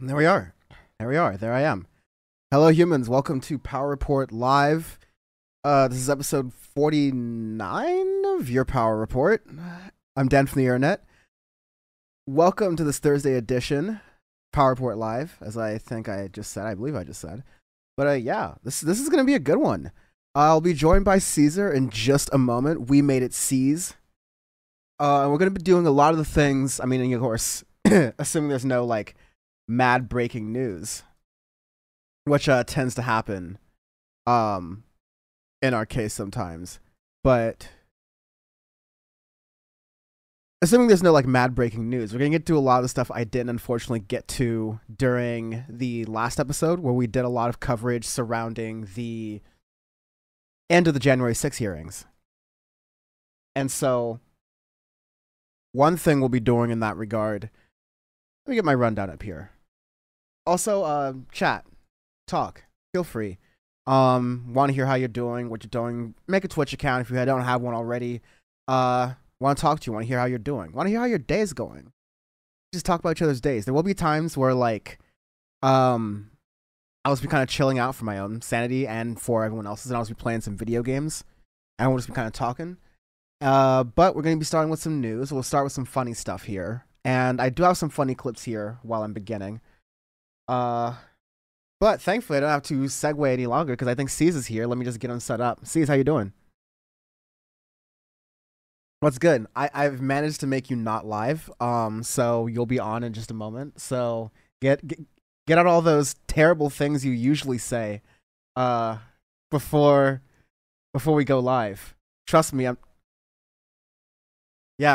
And there we are. There we are. There I am. Hello, humans. Welcome to Power Report Live. This is episode 49 of your Power Report. I'm Dan from the internet. Welcome to this Thursday edition, Power Report Live, as I think I just said. I believe I just said. But yeah, this is going to be a good one. I'll be joined by Caesar in just a moment. We made it C's. We're going to be doing a lot of the things, I mean, of course, assuming there's no, like, mad breaking news, which tends to happen in our case sometimes. But assuming there's no, like, mad breaking news, we're going to get to a lot of the stuff I didn't, unfortunately, get to during the last episode, where we did a lot of coverage surrounding the end of the January 6th hearings. And so one thing we'll be doing in that regard, let me get my rundown up here. Also, chat, talk, feel free. Want to hear how you're doing, what you're doing. Make a Twitch account if you don't have one already. Want to talk to you, want to hear how you're doing. Want to hear how your day is going. Just talk about each other's days. There will be times where, like, I'll just be kind of chilling out for my own sanity and for everyone else's, and I'll just be playing some video games. And we'll just be kind of talking. But we're going to be starting with some news. We'll start with some funny stuff here. And I do have some funny clips here while I'm beginning. But thankfully, I don't have to segue any longer because I think C's is here. Let me just get him set up. C's, how you doing? What's good? I've managed to make you not live, so you'll be on in just a moment. So get out all those terrible things you usually say before we go live. Trust me, I'm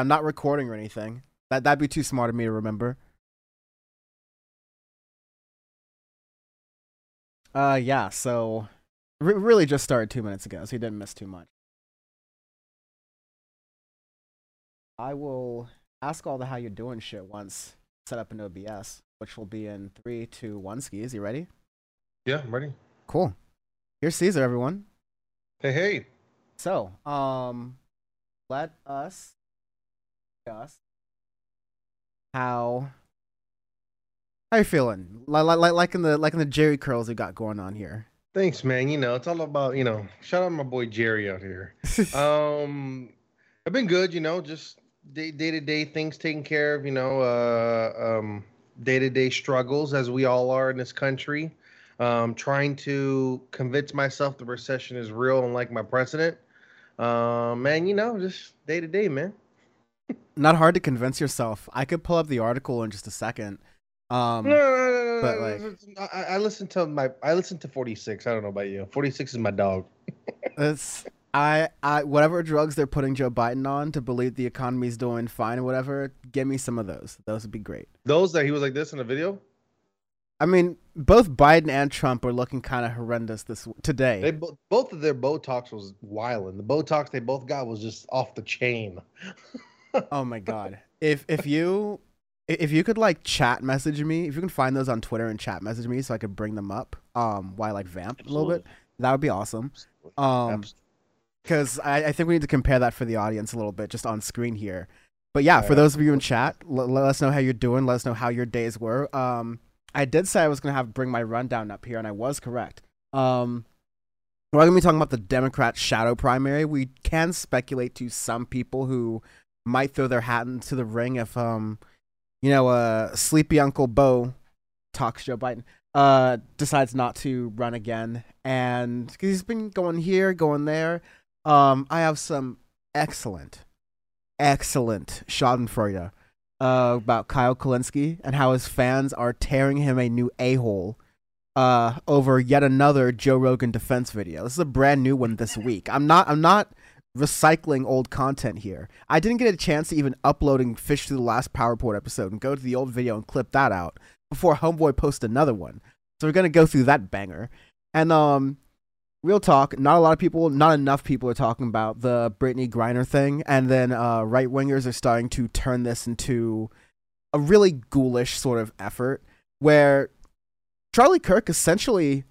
not recording or anything. That'd be too smart of me to remember. Yeah, so really just started 2 minutes ago, so you didn't miss too much. I will ask all the how you doing shit once set up in OBS, which will be in 3, 2, 1. Skis, you ready? Yeah, I'm ready. Cool. Here's Caesar, everyone. Hey, hey. So, let us discuss how you feeling? Like in the Jerry curls we got going on here. Thanks, man. You know, it's all about, you know, shout out my boy Jerry out here. I've been good, you know, just day to day things taken care of, you know, day to day struggles as we all are in this country. Trying to convince myself the recession is real and like my president. Man, you know, just day to day, man. Not hard to convince yourself. I could pull up the article in just a second. No, but like, I listen to 46. I don't know about you. 46 is my dog. Whatever drugs they're putting Joe Biden on to believe the economy's doing fine or whatever, give me some of those. Those would be great. Those that he was like this in a video. I mean, both Biden and Trump are looking kind of horrendous today. Both of their Botox was wilding. The Botox they both got was just off the chain. Oh my god! If you could like chat message me, if you can find those on Twitter and chat message me so I could bring them up while I like vamp a little bit, that would be awesome. Because I think we need to compare that for the audience a little bit just on screen here. But yeah, for those of you in chat, let us know how you're doing. Let us know how your days were. I did say I was gonna bring my rundown up here, and I was correct. We're gonna be talking about the Democrat shadow primary. We can speculate to some people who might throw their hat into the ring if, you know, sleepy Uncle Bo talks Joe Biden, decides not to run again. And because he's been going here, going there. I have some excellent schadenfreude about Kyle Kulinski and how his fans are tearing him a new a-hole over yet another Joe Rogan defense video. This is a brand new one this week. I'm not recycling old content here. I didn't get a chance to even upload and fish through the last Power Report episode and go to the old video and clip that out before homeboy posts another one. So we're gonna go through that banger. And real talk, not enough people are talking about the Brittney Griner thing, and then right wingers are starting to turn this into a really ghoulish sort of effort where Charlie Kirk essentially,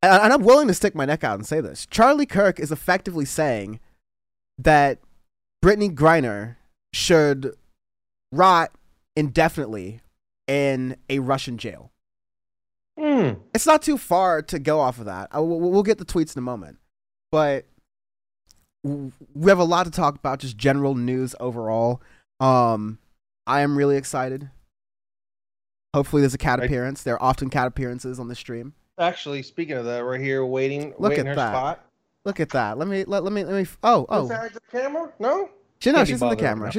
and I'm willing to stick my neck out and say this, Charlie Kirk is effectively saying that Brittney Griner should rot indefinitely in a Russian jail. It's not too far to go off of that. We'll get the tweets in a moment. But we have a lot to talk about, just general news overall. I am really excited. Hopefully there's a cat appearance. There are often cat appearances on the stream. Actually, speaking of that, we're here waiting her spot. Look at that. Let me. Oh. Is that the camera? No? She's in the camera.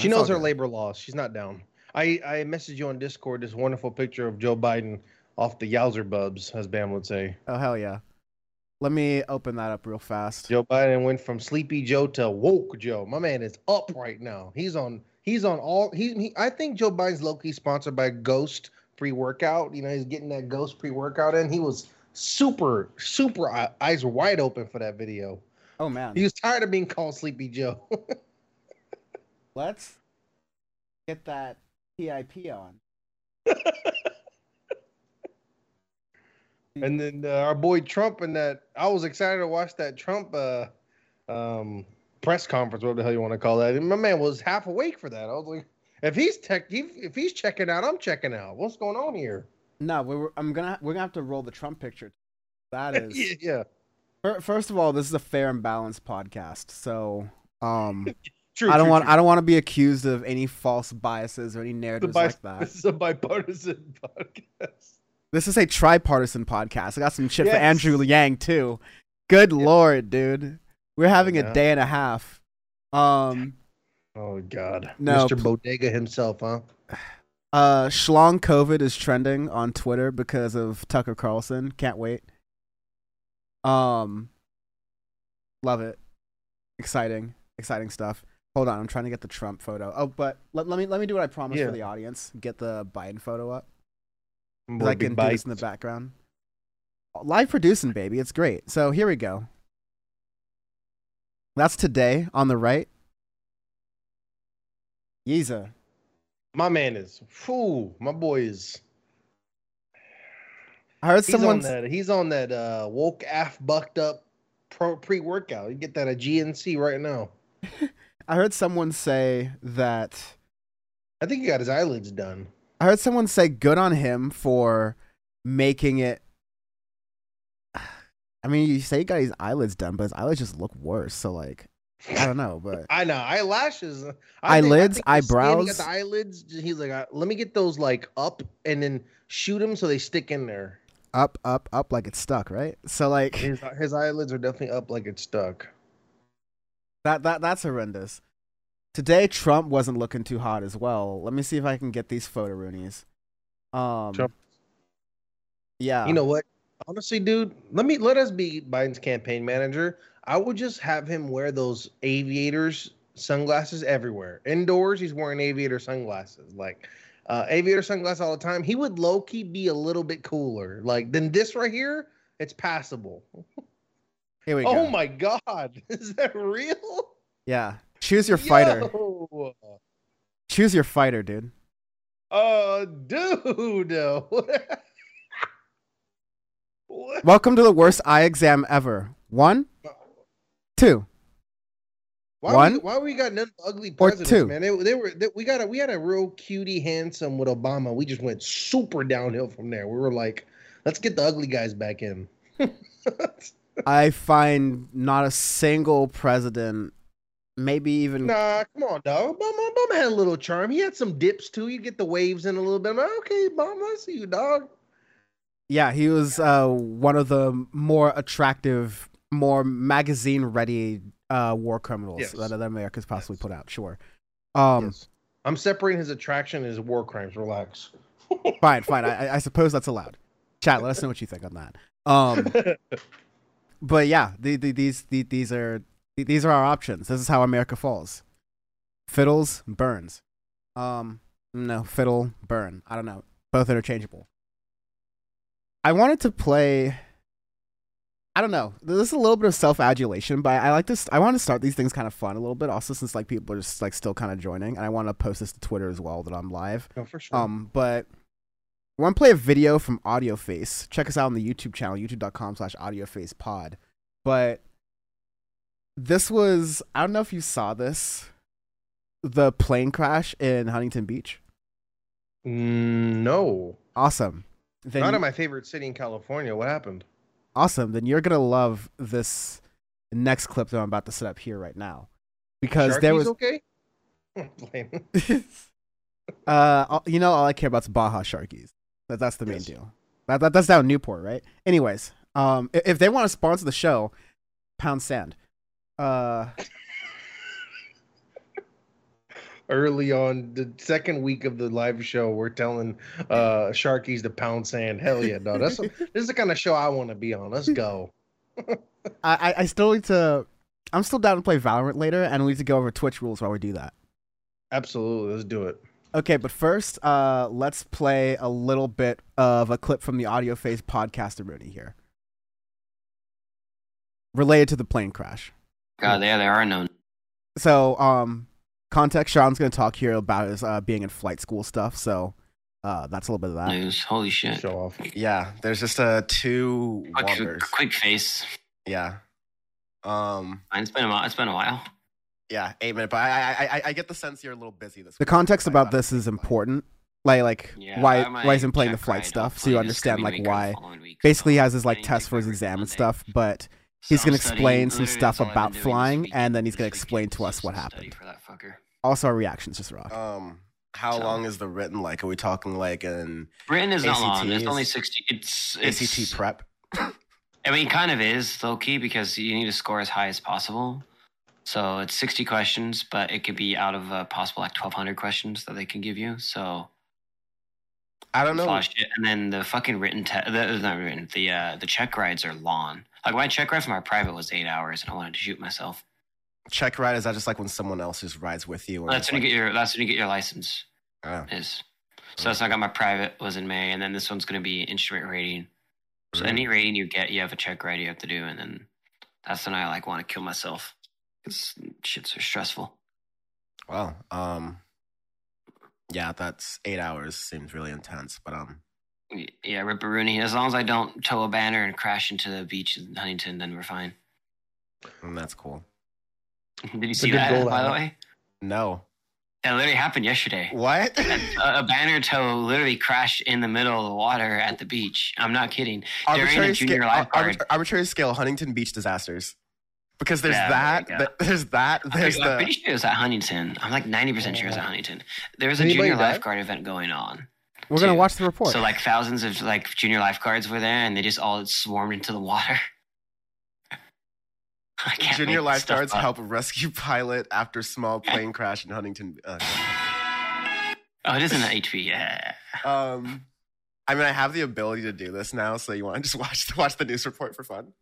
She knows her labor laws. She's not down. I messaged you on Discord this wonderful picture of Joe Biden off the Yowzer Bubs, as Bam would say. Oh, hell yeah. Let me open that up real fast. Joe Biden went from Sleepy Joe to Woke Joe. My man is up right now. I think Joe Biden's low-key sponsored by Ghost pre-workout. You know, he's getting that Ghost pre-workout in. He was super, super eyes wide open for that video. Oh, man. He was tired of being called Sleepy Joe. Let's get that PIP on. And then our boy Trump and that. I was excited to watch that Trump press conference, whatever the hell you want to call that. And my man was half awake for that. I was like, if he's checking out, I'm checking out. What's going on here? No, we're gonna have to roll the Trump picture. That is yeah. First of all, this is a fair and balanced podcast, so I don't want to be accused of any false biases or any narratives like that. This is a bipartisan podcast. This is a tripartisan podcast. I got some shit for Andrew Yang, too. Good Lord, dude. We're having a day and a half. Oh, God. No, Mr. Bodega himself, huh? Schlong COVID is trending on Twitter because of Tucker Carlson. Can't wait. Love it. Exciting stuff. Hold on. I'm trying to get the Trump photo. Oh, but let me do what I promised for the audience. Get the Biden photo up. I can do this in the background. Live producing, baby. It's great. So here we go. That's today on the right. Yeezer. My man is. Fool. My boy is. I heard someone. He's on that woke af bucked up pre-workout. You get that at GNC right now. I heard someone say that. I think he got his eyelids done. I heard someone say good on him for making it. I mean, you say he got his eyelids done, but his eyelids just look worse. So, like, I don't know. But I know. Eyelashes. Eyebrows. He got the eyelids. He's like, let me get those, like, up and then shoot them so they stick in there. Up like it's stuck, right? So, like. His eyelids are definitely up like it's stuck. That's horrendous. Today, Trump wasn't looking too hot as well. Let me see if I can get these photo-roonies. Trump. Yeah. You know what? Honestly, dude, let us be Biden's campaign manager. I would just have him wear those aviators sunglasses everywhere. Indoors, he's wearing aviator sunglasses. Like, aviator sunglasses all the time. He would low-key be a little bit cooler. Like, than this right here, it's passable. Here we go. Oh, my God. Is that real? Yeah. Choose your fighter. Choose your fighter, dude. Dude. What? Welcome to the worst eye exam ever. 1, 2. Why we got none ugly presidents, or two. Man? We had a real cutie handsome with Obama. We just went super downhill from there. We were like, let's get the ugly guys back in. I find not a single president. Maybe even come on, dog. Obama had a little charm. He had some dips too. You get the waves in a little bit. I'm like, okay, Obama, I see you, dog. Yeah, he was one of the more attractive, more magazine-ready war criminals that America's possibly put out. Sure. I'm separating his attraction and his war crimes. Relax. Fine. I suppose that's allowed. Chat, let us know what you think on that. But yeah, these are. These are our options. This is how America falls. Fiddles, burns. No, fiddle, burn. I don't know. Both interchangeable. I wanted to play. I don't know. This is a little bit of self-adulation, but I like this. I want to start these things kind of fun a little bit. Also, since like people are just like still kind of joining, and I want to post this to Twitter as well that I'm live. Oh, for sure. But I want to play a video from Audio Face. Check us out on the YouTube channel, youtube.com/AudioFacePod. But this was, I don't know if you saw this, the plane crash in Huntington Beach. No. Awesome. Then not in my favorite city in California. What happened? Awesome. Then you're going to love this next clip that I'm about to set up here right now. Because Sharky's there was... okay? I'm playing. You know, all I care about is Baja Sharkies. That's the main deal. That's down Newport, right? Anyways, if they want to sponsor the show, pound sand. Early on, the second week of the live show, we're telling Sharkies to pound sand. Hell yeah, no. This is the kind of show I want to be on. Let's go. I still need to... I'm still down to play Valorant later, and we need to go over Twitch rules while we do that. Absolutely. Let's do it. Okay, but first, let's play a little bit of a clip from the Audio Face podcast-a-rooney here. Related to the plane crash. God, yeah, there are none. So, context, Sean's going to talk here about his being in flight school stuff, so that's a little bit of that. News. Holy shit. Show off. Yeah, there's just two wonders. Quick face. Yeah. It's been a while. Yeah, 8 minutes. But I get the sense you're a little busy this week. The context about this is important. Why he's been playing the flight stuff, so you understand why. Basically, he has his test for his exam and stuff, but he's gonna explain some stuff about flying, and then he's gonna explain to us what happened. Also, our reactions just rock. How long is the written? Like, are we talking like an? Written is not long. It's only 60. It's ACT prep. I mean, it kind of is low key because you need to score as high as possible. So it's 60 questions, but it could be out of a possible 1,200 questions that they can give you. So I don't know. And then the fucking written the check rides are long. Like my check ride from our private was 8 hours, and I wanted to shoot myself. Check ride, is that just like when someone else just rides with you? Or that's when you get your license. Oh. So that's how I got my private was in May, and then this one's going to be instrument rating. So any rating you get, you have a check ride you have to do, and then that's when I want to kill myself because shit's so stressful. Wow. Yeah, that's 8 hours. Seems really intense, but yeah, Ripperoonie. As long as I don't tow a banner and crash into the beach in Huntington, then we're fine. And that's cool. Did you see that, by the way? No. That literally happened yesterday. What? A banner tow literally crashed in the middle of the water at the beach. I'm not kidding. Arbitrary scale, Huntington Beach disasters. Because there's I'm pretty sure it was at Huntington. I'm 90% sure it was at Huntington. There was a junior lifeguard event going on. We're going to watch the report. So thousands of junior lifeguards were there, and they just all swarmed into the water. Junior lifeguards help rescue pilot after small plane crash in Huntington. Oh, it is an HP. Yeah. I mean, I have the ability to do this now. So you want to just watch the news report for fun?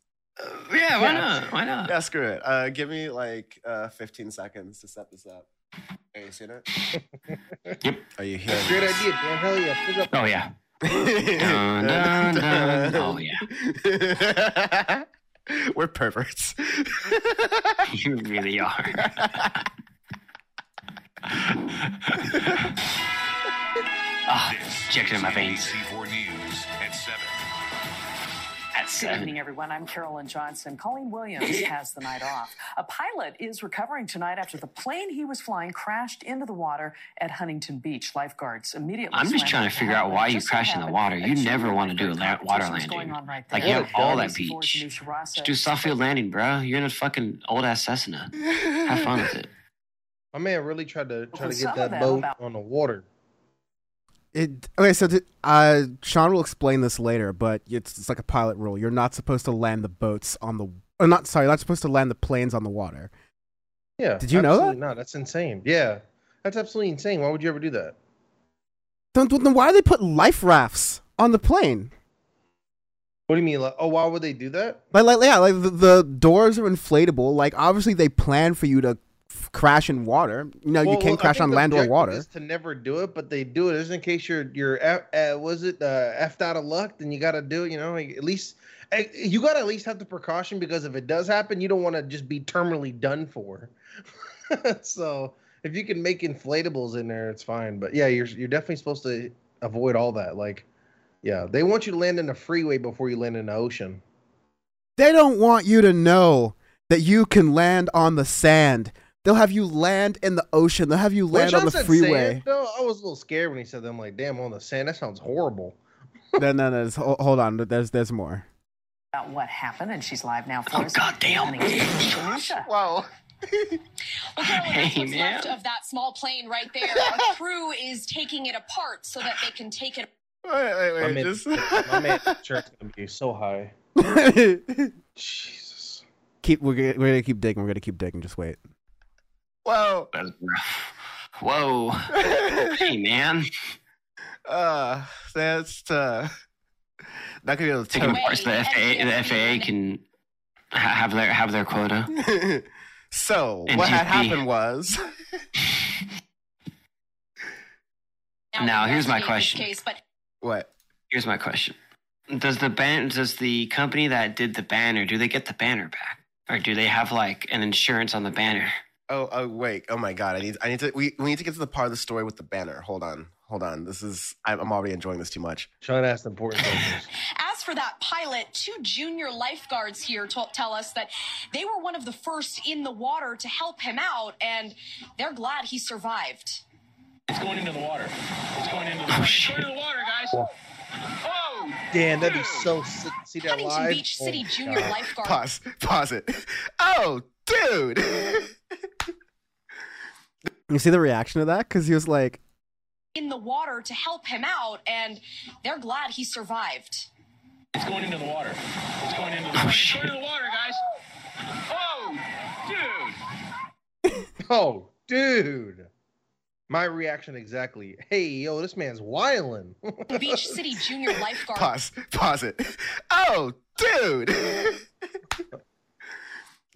Yeah. Why not? Why not? Yeah. Screw it. Give me 15 seconds to set this up. Have you seen it? Yep. Are you here? Great idea, Dan. Hell yeah. Oh yeah. Dun, dun, dun. Oh yeah. We're perverts. You really are. Injected in my veins. Good evening, everyone. I'm Carolyn Johnson. Colleen Williams has the night off. A pilot is recovering tonight after the plane he was flying crashed into the water at Huntington Beach. Lifeguards immediately. I'm just trying to figure out why you crash in the water. You never want to do a water landing. Right you have all that beach. Just do soft field landing, bro. You're in a fucking old ass Cessna. Have fun with it. My man really tried to get that boat on the water. Sean will explain this later, but it's like a pilot rule. You're not supposed to land the boats on the... You're not supposed to land the planes on the water. Yeah. Did you know that? No, that's insane. Yeah. That's absolutely insane. Why would you ever do that? Then why do they put life rafts on the plane? What do you mean? Why would they do that? The doors are inflatable. Obviously, they plan for you to crash in water. You can't crash on land or water. Is to never do it, but they do it just in case you're effed out of luck. Then you got to do it. You got to at least have the precaution because if it does happen, you don't want to just be terminally done for. So if you can make inflatables in there, it's fine. But yeah, you're definitely supposed to avoid all that. They want you to land in the freeway before you land in the ocean. They don't want you to know that you can land on the sand. They'll have you land in the ocean. They'll have you land on the freeway. Sand, though, I was a little scared when he said that. I'm like, damn, on the sand? That sounds horrible. No. Hold on. There's more. About what happened, and she's live now. For goddamn. Wow. Okay, well, that's what's left of that small plane right there. Our crew is taking it apart so that they can take it. Wait. My man's church is going to be so high. Jesus. We're going to keep digging. We're going to keep digging. Just wait. Whoa. Whoa. Hey, man. That's not gonna be able to take. Of course, the FAA can have their quota. So and what had happened was. Now here's my question. Here's my question. Does the company that did the banner, do they get the banner back, or do they have like an insurance on the banner? Oh wait! Oh my God! I need to. We need to get to the part of the story with the banner. Hold on. This is. I'm already enjoying this too much. Trying to ask the important questions. As for that pilot, two junior lifeguards here tell us that they were one of the first in the water to help him out, and they're glad he survived. It's going into the water. It's going into the water, guys. Yeah. Oh, Dan, that'd be so sick to see that live. Huntington Beach City junior lifeguard. Pause it. Oh, dude. You see the reaction to that? Because he was like... in the water to help him out, and they're glad he survived. It's going into the water. It's going into the water. It's going into the water, guys. Oh, dude. Oh, dude. My reaction exactly. Hey, yo, this man's wildin'. Beach City junior lifeguard. Pause it. Oh, dude.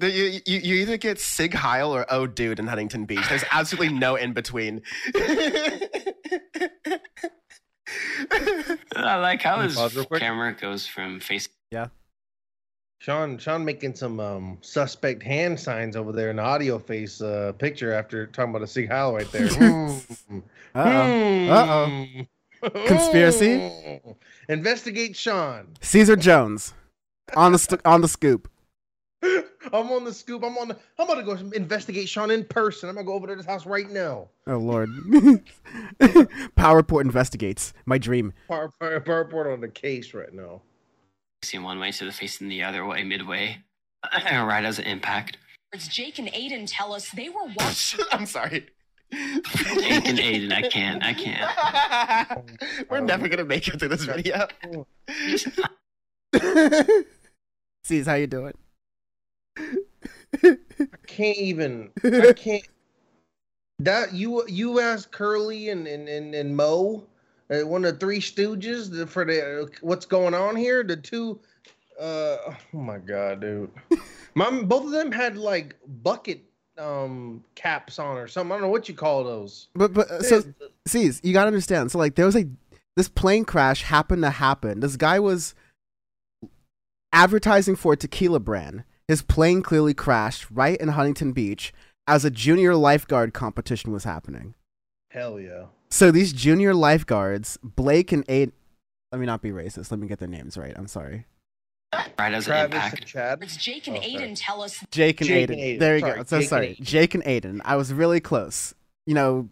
You either get Sig Heil or oh dude in Huntington Beach. There's absolutely no in between. I like how his camera goes from face. Yeah. Sean making some suspect hand signs over there in the audio face picture after talking about a Sig Heil right there. Uh-oh. Conspiracy. Investigate Sean. Caesar Jones on the scoop. I'm on the scoop. I'm about to go investigate Sean in person. I'm going to go over to this house right now. Oh, Lord. Power Report investigates. My dream. Power Report on the case right now. Facing one way to the face and the other way midway. Right as an impact. Jake and Aiden tell us they were watching. I'm sorry. Jake and Aiden, I can't. We're never going to make it through this video. Cease, how you doing? I can't. That you asked Curly and Mo, one of the Three Stooges for the what's going on here. The two, oh my God, dude. Both of them had like bucket caps on or something. I don't know what you call those. But so Cease, you gotta understand. So like there was this plane crash happened to happen. This guy was advertising for a tequila brand. His plane clearly crashed right in Huntington Beach as a junior lifeguard competition was happening. Hell yeah. So these junior lifeguards, Blake and Aiden, let me not be racist. Let me get their names right. I'm sorry. Right as an impact. Chad. It's Jake and Aiden tell us. Jake and Aiden. There you go. So sorry. Jake and Aiden. I was really close. You know,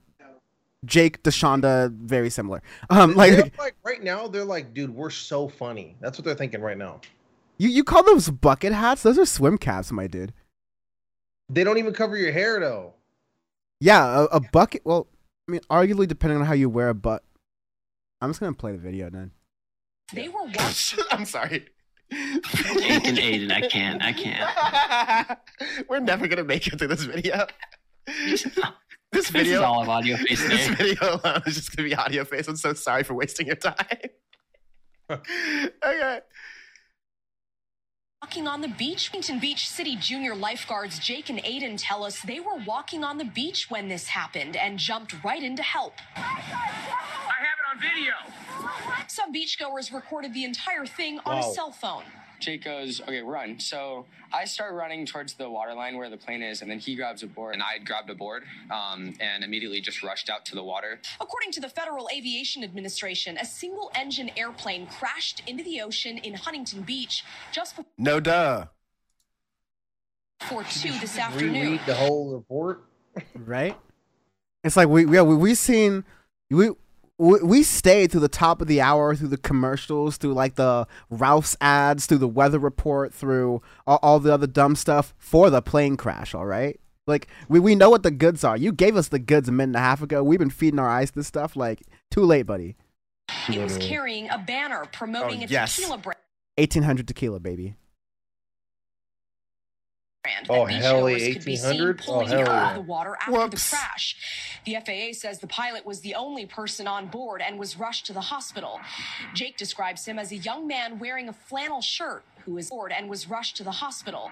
Jake, DeShonda, very similar. Like right now, they're like, dude, we're so funny. That's what they're thinking right now. You call those bucket hats? Those are swim caps, my dude. They don't even cover your hair, though. Yeah, a bucket. Well, I mean, arguably, depending on how you wear a butt. I'm just going to play the video, then. They were watching. I'm sorry. Jake and Aiden, I can't. We're never going to make it through this video. This video is all of audio face. This video alone is just going to be audio face. I'm so sorry for wasting your time. Okay. Walking on the beach. Huntington Beach City junior lifeguards Jake and Aiden tell us they were walking on the beach when this happened and jumped right in to help. I have it on video. Some beachgoers recorded the entire thing on a cell phone. Jake goes, okay, run. So I start running towards the waterline where the plane is, and then he grabs a board. And I grabbed a board and immediately just rushed out to the water. According to the Federal Aviation Administration, a single-engine airplane crashed into the ocean in Huntington Beach just before... No duh. before 2 this afternoon. Read the whole report, right? It's like we stayed through the top of the hour, through the commercials, through like the Ralph's ads, through the weather report, through all the other dumb stuff for the plane crash. All right, like we know what the goods are. You gave us the goods a minute and a half ago. We've been feeding our eyes this stuff. Like too late, buddy. He was carrying a banner promoting a tequila brand. 1800 tequila, baby. Oh, hell, 1800? Oh, hell yeah. The water after the crash. The FAA says the pilot was the only person on board and was rushed to the hospital. Jake describes him as a young man wearing a flannel shirt who was bored and was rushed to the hospital.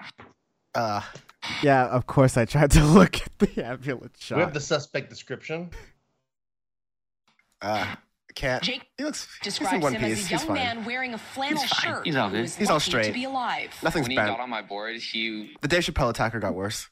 Yeah, of course I tried to look at the ambulance shot. We have the suspect description. Cat. Jake describes him as a young man wearing a flannel shirt. He's all good. He's all straight. Nothing's bad. When he got on my board, the Dave Chappelle attacker got worse.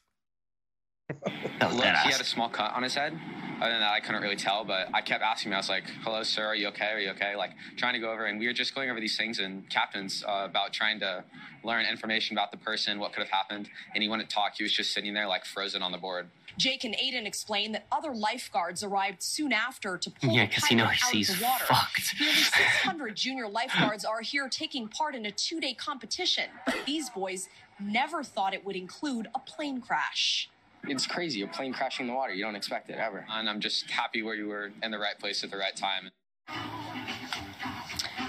Look, he had a small cut on his head. Other than that, I couldn't really tell, but I kept asking him. I was like, hello, sir, are you okay? Are you okay? Like, trying to go over, and we were just going over these things and captains about trying to learn information about the person, what could have happened, and he wouldn't talk. He was just sitting there, like, frozen on the board. Jake and Aiden explained that other lifeguards arrived soon after to pull the pilot out of the water. Fucked. Nearly 600 junior lifeguards are here taking part in a two-day competition. These boys never thought it would include a plane crash. It's crazy. A plane crashing in the water. You don't expect it ever. And I'm just happy where you were in the right place at the right time.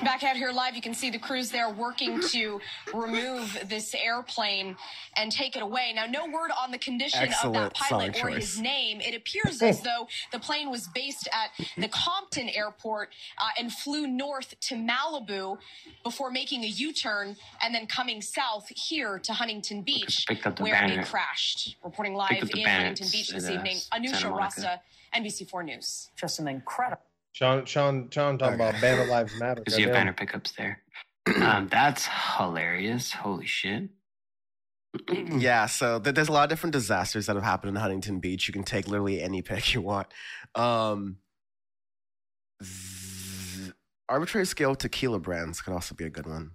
Back out here live, you can see the crews there working to remove this airplane and take it away. Now, no word on the condition of that pilot or his name. It appears as though the plane was based at the Compton airport and flew north to Malibu before making a U-turn and then coming south here to Huntington Beach, where they crashed. Reporting live in Huntington Beach this evening, Anusha Rasta, NBC4 News. Just an incredible... Sean talking about Banner Lives Matter. Because you have banner pickups there. That's hilarious. Holy shit. Yeah, so there's a lot of different disasters that have happened in Huntington Beach. You can take literally any pick you want. Arbitrary scale tequila brands could also be a good one.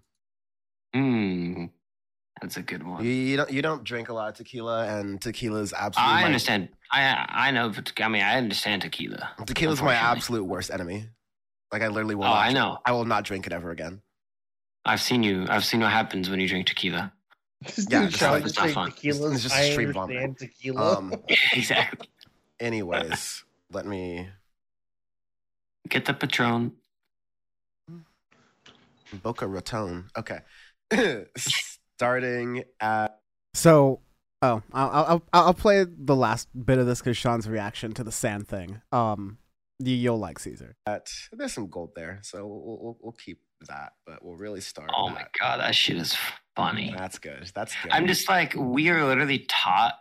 That's a good one. You don't drink a lot of tequila, and tequila is absolutely. I understand. I know. I mean, I understand tequila. Tequila is my absolute worst enemy. Like I literally will. I know. I will not drink it ever again. I've seen what happens when you drink tequila. It's not fun. It's just straight vomit. Tequila. Exactly. Anyways, let me get the Patron. Boca Raton. Okay. Starting at... So, I'll play the last bit of this because Sean's reaction to the sand thing. You'll like Caesar. There's some gold there, so we'll keep that, but we'll really start. Oh my god, that shit is funny. That's good. That's good. I'm just like, we are literally taught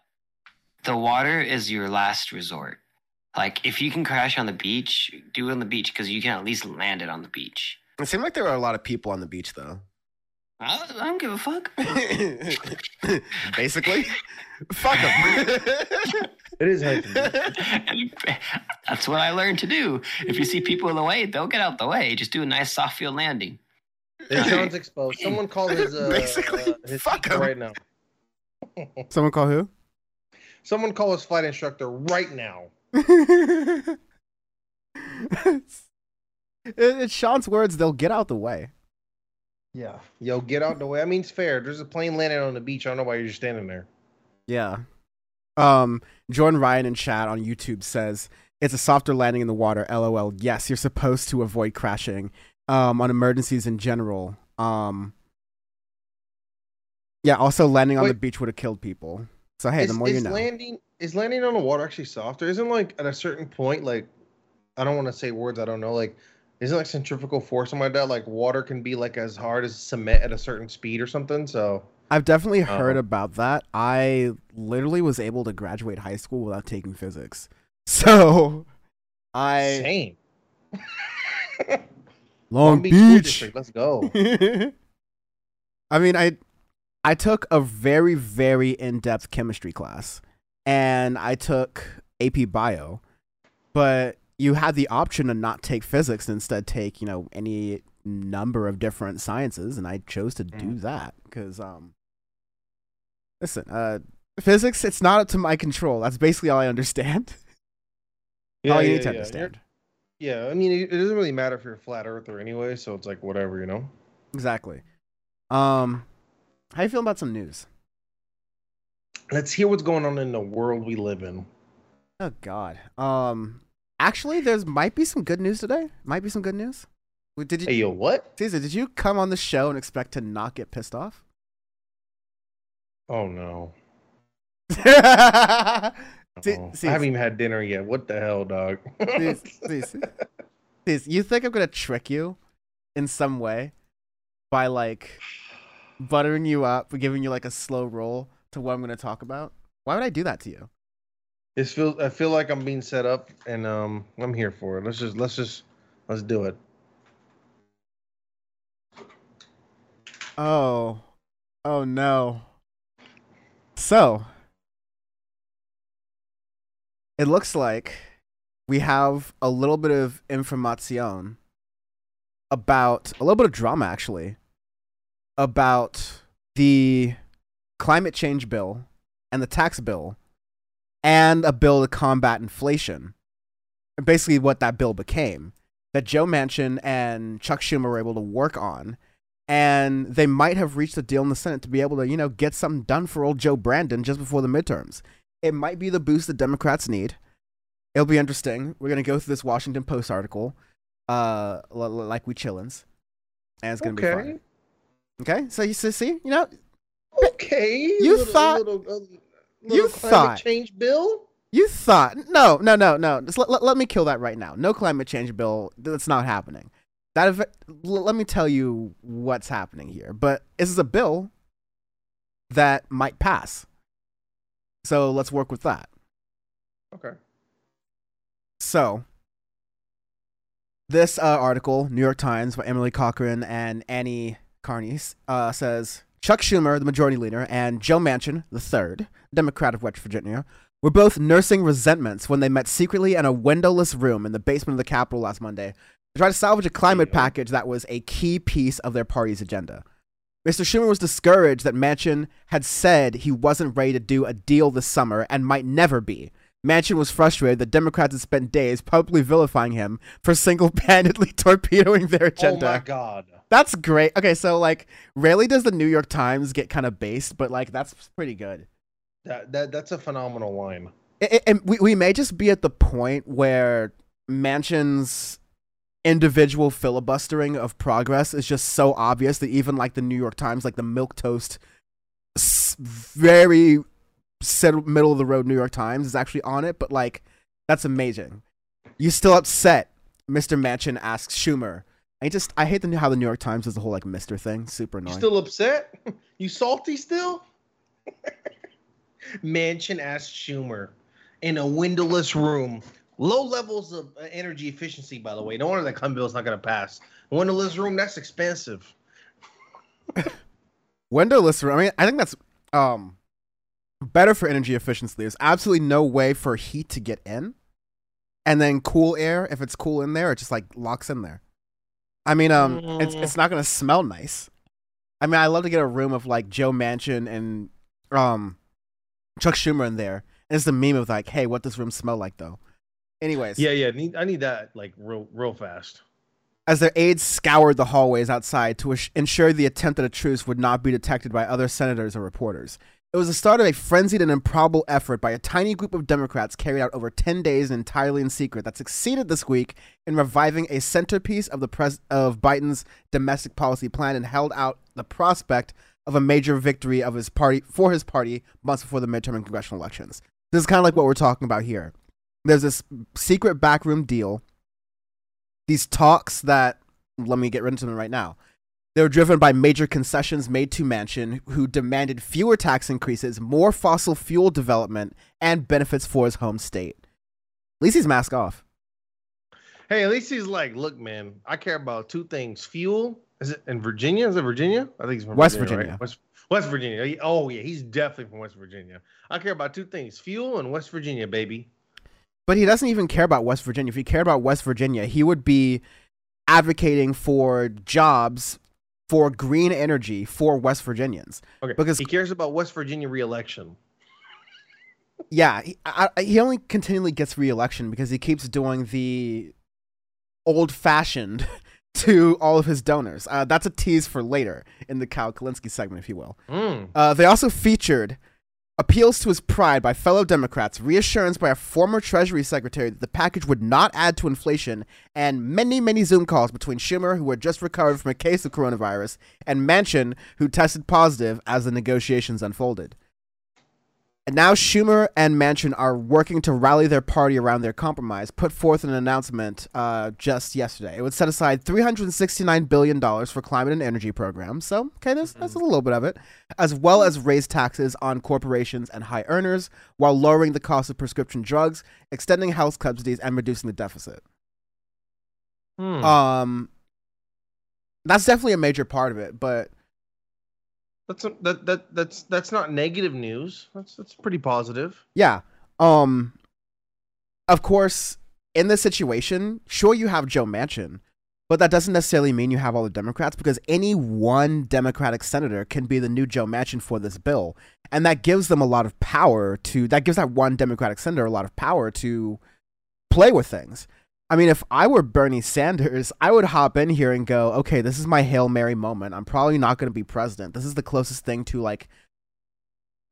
the water is your last resort. Like, if you can crash on the beach, do it on the beach because you can at least land it on the beach. It seemed like there were a lot of people on the beach, though. I don't give a fuck. Basically, fuck them. It is hard. That's what I learned to do. If you see people in the way, they'll get out the way. Just do a nice soft field landing. Sean's exposed. Someone call his fuck him right now. Someone call who? Someone call his flight instructor right now. It's Sean's words. They'll get out the way. Yeah. Yo, get out of the way. I mean, it's fair. There's a plane landing on the beach. I don't know why you're just standing there. Yeah. Jordan Ryan in chat on YouTube says, it's a softer landing in the water. LOL. Yes, you're supposed to avoid crashing on emergencies in general. Yeah, also landing on the beach would have killed people. So, hey, the more you know. Is landing on the water actually softer? Isn't, like, at a certain point, like, I don't want to say words I don't know, like, isn't like centrifugal force on my dad? Like water can be like as hard as cement at a certain speed or something. So I've definitely heard about that. I literally was able to graduate high school without taking physics. So same. Long Beach District, let's go. I mean, I took a very, very in-depth chemistry class and I took AP bio, but you had the option to not take physics and instead take, you know, any number of different sciences. And I chose to do that because, listen, Physics, it's not up to my control. That's basically all I understand. all you need to understand. Yeah, I mean, it doesn't really matter if you're a flat earther anyway, so it's like whatever, you know? Exactly. How you feeling about some news? Let's hear what's going on in the world we live in. Oh, God. Actually, there might be some good news today. Might be some good news. Did you, hey, yo, what? Caesar, did you come on the show and expect to not get pissed off? Oh, no. See, I haven't even had dinner yet. What the hell, dog? See, you think I'm going to trick you in some way by, like, buttering you up, giving you, like, a slow roll to what I'm going to talk about? Why would I do that to you? I feel like I'm being set up, and I'm here for it. Let's do it. Oh no. So it looks like we have a little bit of information about, a little bit of drama actually, about the climate change bill and the tax bill and a bill to combat inflation. And basically what that bill became that Joe Manchin and Chuck Schumer were able to work on. And they might have reached a deal in the Senate to be able to, you know, get something done for old Joe Brandon just before the midterms. It might be the boost the Democrats need. It'll be interesting. We're going to go through this Washington Post article like we chillins. And it's going to be fun. Okay? So you see, you know. Okay. You thought. Climate change bill? You thought. No. Just let me kill that right now. No climate change bill. That's not happening. Let me tell you what's happening here. But this is a bill that might pass. So let's work with that. Okay. So this article, New York Times, by Emily Cochran and Annie Carnes, says, Chuck Schumer, the majority leader, and Joe Manchin, the third, Democrat of West Virginia, were both nursing resentments when they met secretly in a windowless room in the basement of the Capitol last Monday to try to salvage a climate package that was a key piece of their party's agenda. Mr. Schumer was discouraged that Manchin had said he wasn't ready to do a deal this summer and might never be. Manchin was frustrated that Democrats had spent days publicly vilifying him for single-handedly torpedoing their agenda. Oh my God. That's great. Okay, so, like, rarely does the New York Times get kind of based, but, like, that's pretty good. That's a phenomenal line. And we may just be at the point where Manchin's individual filibustering of progress is just so obvious that even like the New York Times, like the milquetoast, very middle of the road New York Times is actually on it. But like, that's amazing. You still upset? Mr. Manchin asks Schumer. I hate how the New York Times does the whole like Mr. thing. Super annoying. You still upset? You salty still? Manchin asked Schumer in a windowless room. Low levels of energy efficiency, by the way. No wonder that climate bill is not going to pass. Windowless room, that's expensive. Windowless room, I mean, I think that's better for energy efficiency. There's absolutely no way for heat to get in. And then cool air, if it's cool in there, it just like locks in there. I mean, it's not going to smell nice. I mean, I love to get a room of like Joe Manchin and Chuck Schumer in there. And it's the meme of like, hey, what does room smell like though? Anyways. Yeah. I need that, like, real fast. As their aides scoured the hallways outside to ensure the attempt at a truce would not be detected by other senators or reporters. It was the start of a frenzied and improbable effort by a tiny group of Democrats carried out over 10 days and entirely in secret that succeeded this week in reviving a centerpiece of Biden's domestic policy plan and held out the prospect of a major victory of his party months before the midterm and congressional elections. This is kind of like what we're talking about here. There's this secret backroom deal. These talks that, let me get into them right now. They were driven by major concessions made to Manchin, who demanded fewer tax increases, more fossil fuel development, and benefits for his home state. At least he's mask off. Hey, at least he's like, look, man, I care about two things. Fuel. Is it in Virginia? Is it Virginia? I think it's from West Virginia. Right? West Virginia. Oh, yeah, he's definitely from West Virginia. I care about two things. Fuel and West Virginia, baby. But he doesn't even care about West Virginia. If he cared about West Virginia, he would be advocating for jobs, for green energy, for West Virginians. Okay, because he cares about West Virginia re-election. Yeah, he only continually gets re-election because he keeps doing the old-fashioned to all of his donors. That's a tease for later in the Kyle Kulinski segment, if you will. They also featured appeals to his pride by fellow Democrats, reassurance by a former Treasury Secretary that the package would not add to inflation, and many, many Zoom calls between Schumer, who had just recovered from a case of coronavirus, and Manchin, who tested positive as the negotiations unfolded. And now Schumer and Manchin are working to rally their party around their compromise, put forth an announcement just yesterday. It would set aside $369 billion for climate and energy programs. So, okay, that's a little bit of it. As well as raise taxes on corporations and high earners while lowering the cost of prescription drugs, extending health subsidies, and reducing the deficit. That's definitely a major part of it, but... That's not negative news. That's pretty positive. Yeah. Of course, in this situation, sure, you have Joe Manchin, but that doesn't necessarily mean you have all the Democrats, because any one Democratic senator can be the new Joe Manchin for this bill, and that gives them a lot of power to. That gives that one Democratic senator a lot of power to play with things. I mean, if I were Bernie Sanders, I would hop in here and go, okay, this is my Hail Mary moment. I'm probably not going to be president. This is the closest thing to, like,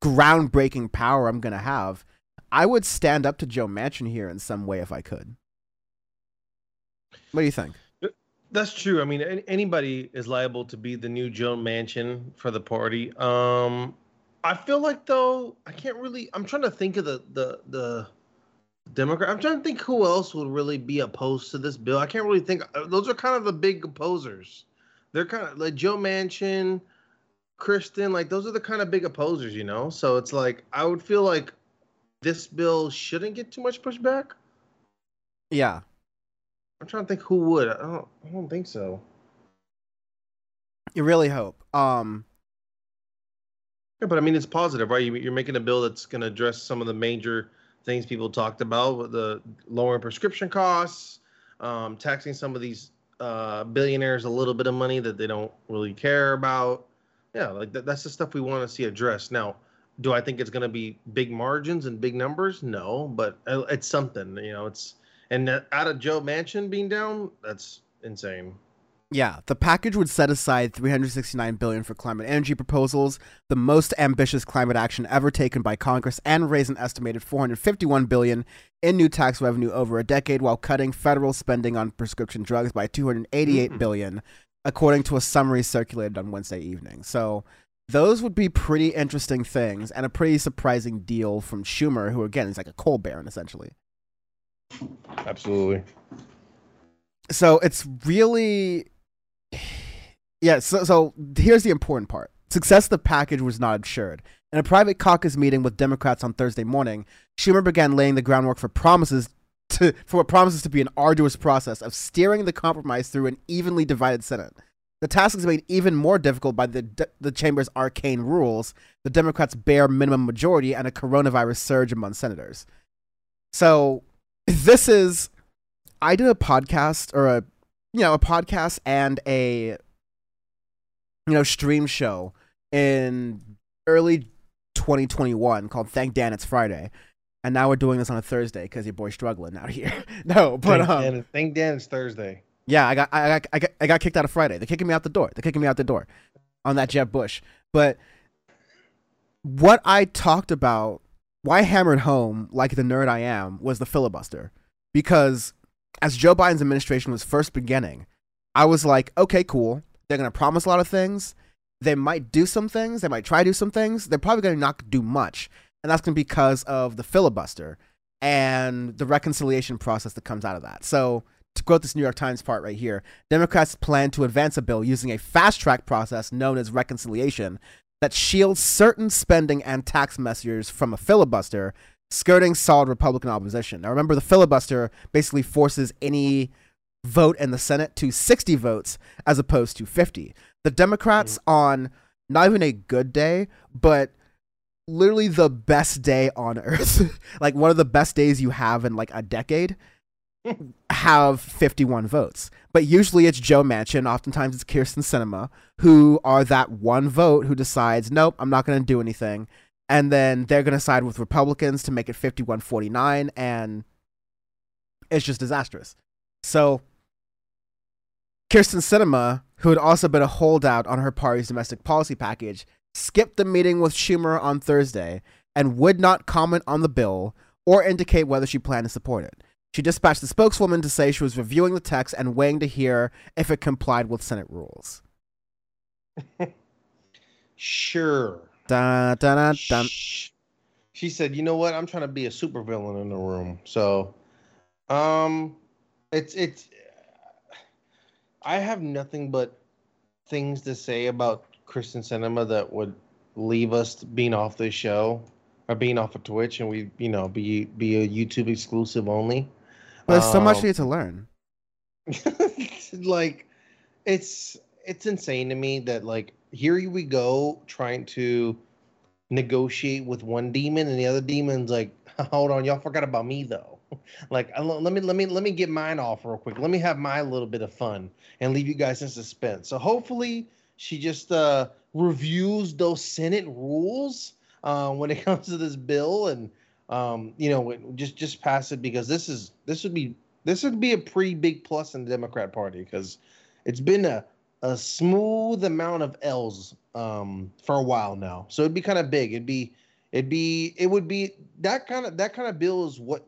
groundbreaking power I'm going to have. I would stand up to Joe Manchin here in some way if I could. What do you think? That's true. I mean, anybody is liable to be the new Joe Manchin for the party. I feel like, though, I can't really – I'm trying to think of the – Democrat. I'm trying to think who else would really be opposed to this bill. I can't really think. Those are kind of the big opposers. They're kind of like Joe Manchin, Kristen. Like those are the kind of big opposers, you know. So it's like I would feel like this bill shouldn't get too much pushback. Yeah, I'm trying to think who would. I don't think so. You really hope. Yeah, but I mean, it's positive, right? You're making a bill that's going to address some of the major things people talked about, the lowering prescription costs, taxing some of these billionaires a little bit of money that they don't really care about. Yeah, like that's the stuff we want to see addressed. Now, do I think it's going to be big margins and big numbers? No, but it's something, you know. And out of Joe Manchin being down, that's insane. Yeah, the package would set aside $369 billion for climate energy proposals, the most ambitious climate action ever taken by Congress, and raise an estimated $451 billion in new tax revenue over a decade while cutting federal spending on prescription drugs by $288 billion, according to a summary circulated on Wednesday evening. So those would be pretty interesting things and a pretty surprising deal from Schumer, who, again, is like a coal baron, essentially. Absolutely. So it's really... Yeah, so here's the important part. Success of the package was not assured. In a private caucus meeting with Democrats on Thursday morning, Schumer began laying the groundwork for what promises to be an arduous process of steering the compromise through an evenly divided Senate. The task is made even more difficult by the chamber's arcane rules, the Democrats' bare minimum majority, and a coronavirus surge among senators. So this is... I did a podcast or a podcast and a, stream show in early 2021 called Thank Dan It's Friday. And now we're doing this on a Thursday because your boy's struggling out here. No, but Thank Dan It's Thursday. Yeah, I got kicked out of Friday. They're kicking me out the door. On that Jeb Bush. But what I talked about, why I hammered home like the nerd I am, was the filibuster. Because as Joe Biden's administration was first beginning, I was like, okay, cool. They're going to promise a lot of things. They might do some things. They might try to do some things. They're probably going to not do much. And that's going to be because of the filibuster and the reconciliation process that comes out of that. So to quote this New York Times part right here, Democrats plan to advance a bill using a fast-track process known as reconciliation that shields certain spending and tax measures from a filibuster, skirting solid Republican opposition. Now, remember, the filibuster basically forces any vote in the Senate to 60 votes as opposed to 50. The Democrats on not even a good day, but literally the best day on earth, like one of the best days you have in like a decade, have 51 votes. But usually it's Joe Manchin, oftentimes it's Kyrsten Sinema, who are that one vote who decides, nope, I'm not going to do anything. And then they're going to side with Republicans to make it 51-49, and it's just disastrous. So Kyrsten Sinema, who had also been a holdout on her party's domestic policy package, skipped the meeting with Schumer on Thursday and would not comment on the bill or indicate whether she planned to support it. She dispatched a spokeswoman to say she was reviewing the text and weighing to hear if it complied with Senate rules. Sure. Dun, dun, dun, dun. She said, you know what? I'm trying to be a supervillain in the room. So it's I have nothing but things to say about Kyrsten Sinema that would leave us being off this show or being off of Twitch, and we, you know, be a YouTube exclusive only. But there's so much for you to learn. Like, it's insane to me that, like, here we go trying to negotiate with one demon, and the other demon's like, hold on, y'all forgot about me though. Like, let me get mine off real quick. Let me have my little bit of fun and leave you guys in suspense. So hopefully she just reviews those Senate rules when it comes to this bill, and you know, just pass it, because this would be a pretty big plus in the Democrat Party, because it's been a smooth amount of L's for a while now. So it'd be kind of big. It would be that kind of bill is what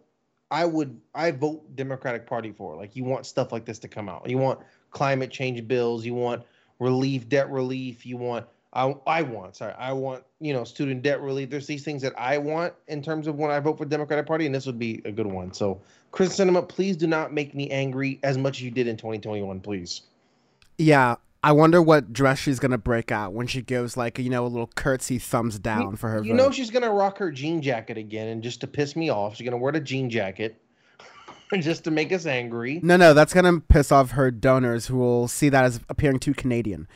I vote Democratic Party for. Like, you want stuff like this to come out. You want climate change bills, you want relief, debt relief, you want I want, you know, student debt relief. There's these things that I want in terms of when I vote for Democratic Party, and this would be a good one. So Kyrsten Sinema, please do not make me angry as much as you did in 2021, please. Yeah, I wonder what dress she's going to break out when she gives, like, you know, a little curtsy thumbs down for her vote. You know she's going to rock her jean jacket again, and just to piss me off, she's going to wear the jean jacket just to make us angry. No, that's going to piss off her donors, who will see that as appearing too Canadian.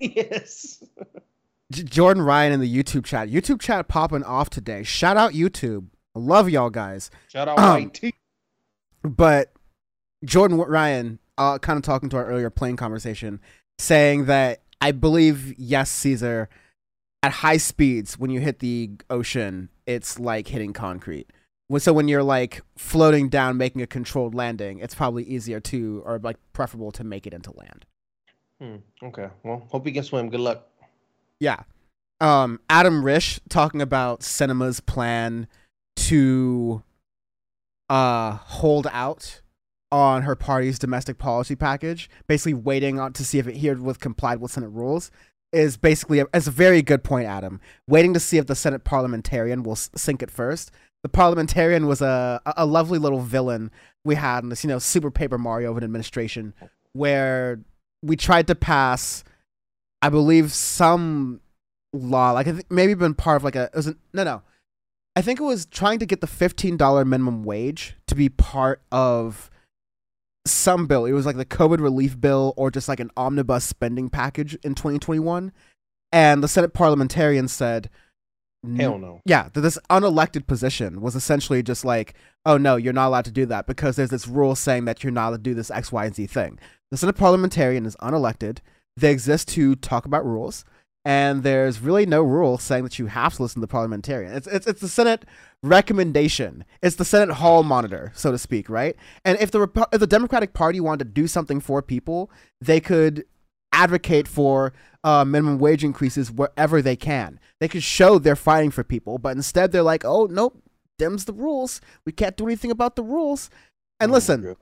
Yes. Jordan Ryan in the YouTube chat. YouTube chat popping off today. Shout out YouTube. I love y'all guys. Shout out YT. But Jordan Ryan... kind of talking to our earlier plane conversation, saying that I believe, yes, Caesar, at high speeds, when you hit the ocean, it's like hitting concrete. So when you're, like, floating down, making a controlled landing, it's probably easier to, or, like, preferable to make it into land. Okay. Well, hope you can swim. Good luck. Yeah. Adam Risch talking about Sinema's plan to hold out on her party's domestic policy package, basically waiting on to see if it complied with Senate rules, is basically a very good point, Adam. Waiting to see if the Senate parliamentarian will sink it first. The parliamentarian was a lovely little villain we had in this, you know, super Paper Mario of an administration, where we tried to pass, I believe, some law, like, I think maybe been part of, like, I think it was trying to get the $15 minimum wage to be part of some bill. It was like the COVID relief bill, or just like an omnibus spending package in 2021, and the Senate parliamentarian said, "Hell no!" Yeah, that this unelected position was essentially just like, "Oh no, you're not allowed to do that because there's this rule saying that you're not allowed to do this X, Y, and Z thing." The Senate parliamentarian is unelected; they exist to talk about rules, and there's really no rule saying that you have to listen to the parliamentarian. It's the Senate recommendation. It's the Senate hall monitor, so to speak, right? And if the Democratic Party wanted to do something for people, they could advocate for minimum wage increases wherever they can. They could show they're fighting for people, but instead they're like, oh, nope, Dems the rules. We can't do anything about the rules. And listen,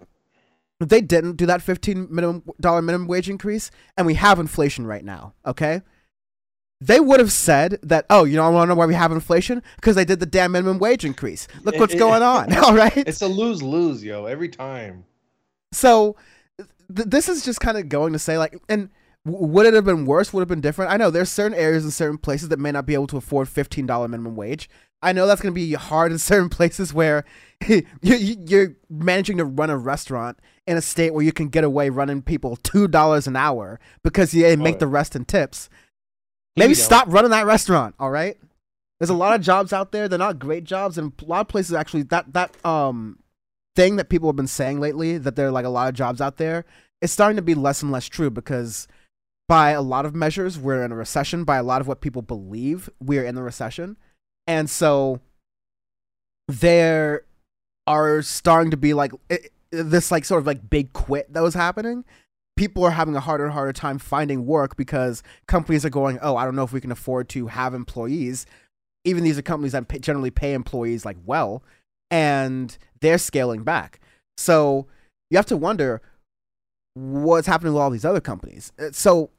they didn't do that $15 minimum wage increase, and we have inflation right now, okay? They would have said that, oh, you don't want to know why we have inflation? Because they did the damn minimum wage increase. Look what's going on, all right? It's a lose-lose, yo, every time. So this is just kind of going to say, like, and would it have been worse? Would it have been different? I know there's certain areas and certain places that may not be able to afford $15 minimum wage. I know that's going to be hard in certain places where you're managing to run a restaurant in a state where you can get away running people $2 an hour because they make the rest in tips. Maybe stop running that restaurant, all right? There's a lot of jobs out there. They're not great jobs. And a lot of places, actually, that thing that people have been saying lately, that there are, like, a lot of jobs out there, it's starting to be less and less true because by a lot of measures. We're in a recession by a lot of what people believe we're in the recession. And so there are starting to be like this like sort of like big quit that was happening. People are having a harder and harder time finding work because companies are going, oh, I don't know if we can afford to have employees. Even these are companies that generally pay employees like well, and they're scaling back. So you have to wonder what's happening with all these other companies. So,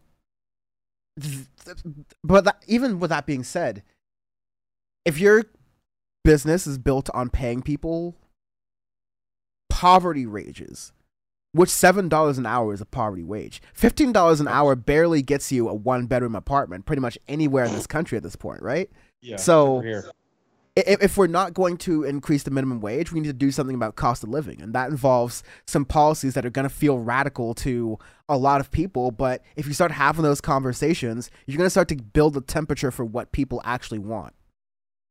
but that, even with that being said, if your business is built on paying people, poverty rages, which $7 an hour is a poverty wage. $15 an hour barely gets you a one-bedroom apartment pretty much anywhere in this country at this point, right? Yeah, so if we're not going to increase the minimum wage, we need to do something about cost of living. And that involves some policies that are going to feel radical to a lot of people. But if you start having those conversations, you're going to start to build the temperature for what people actually want.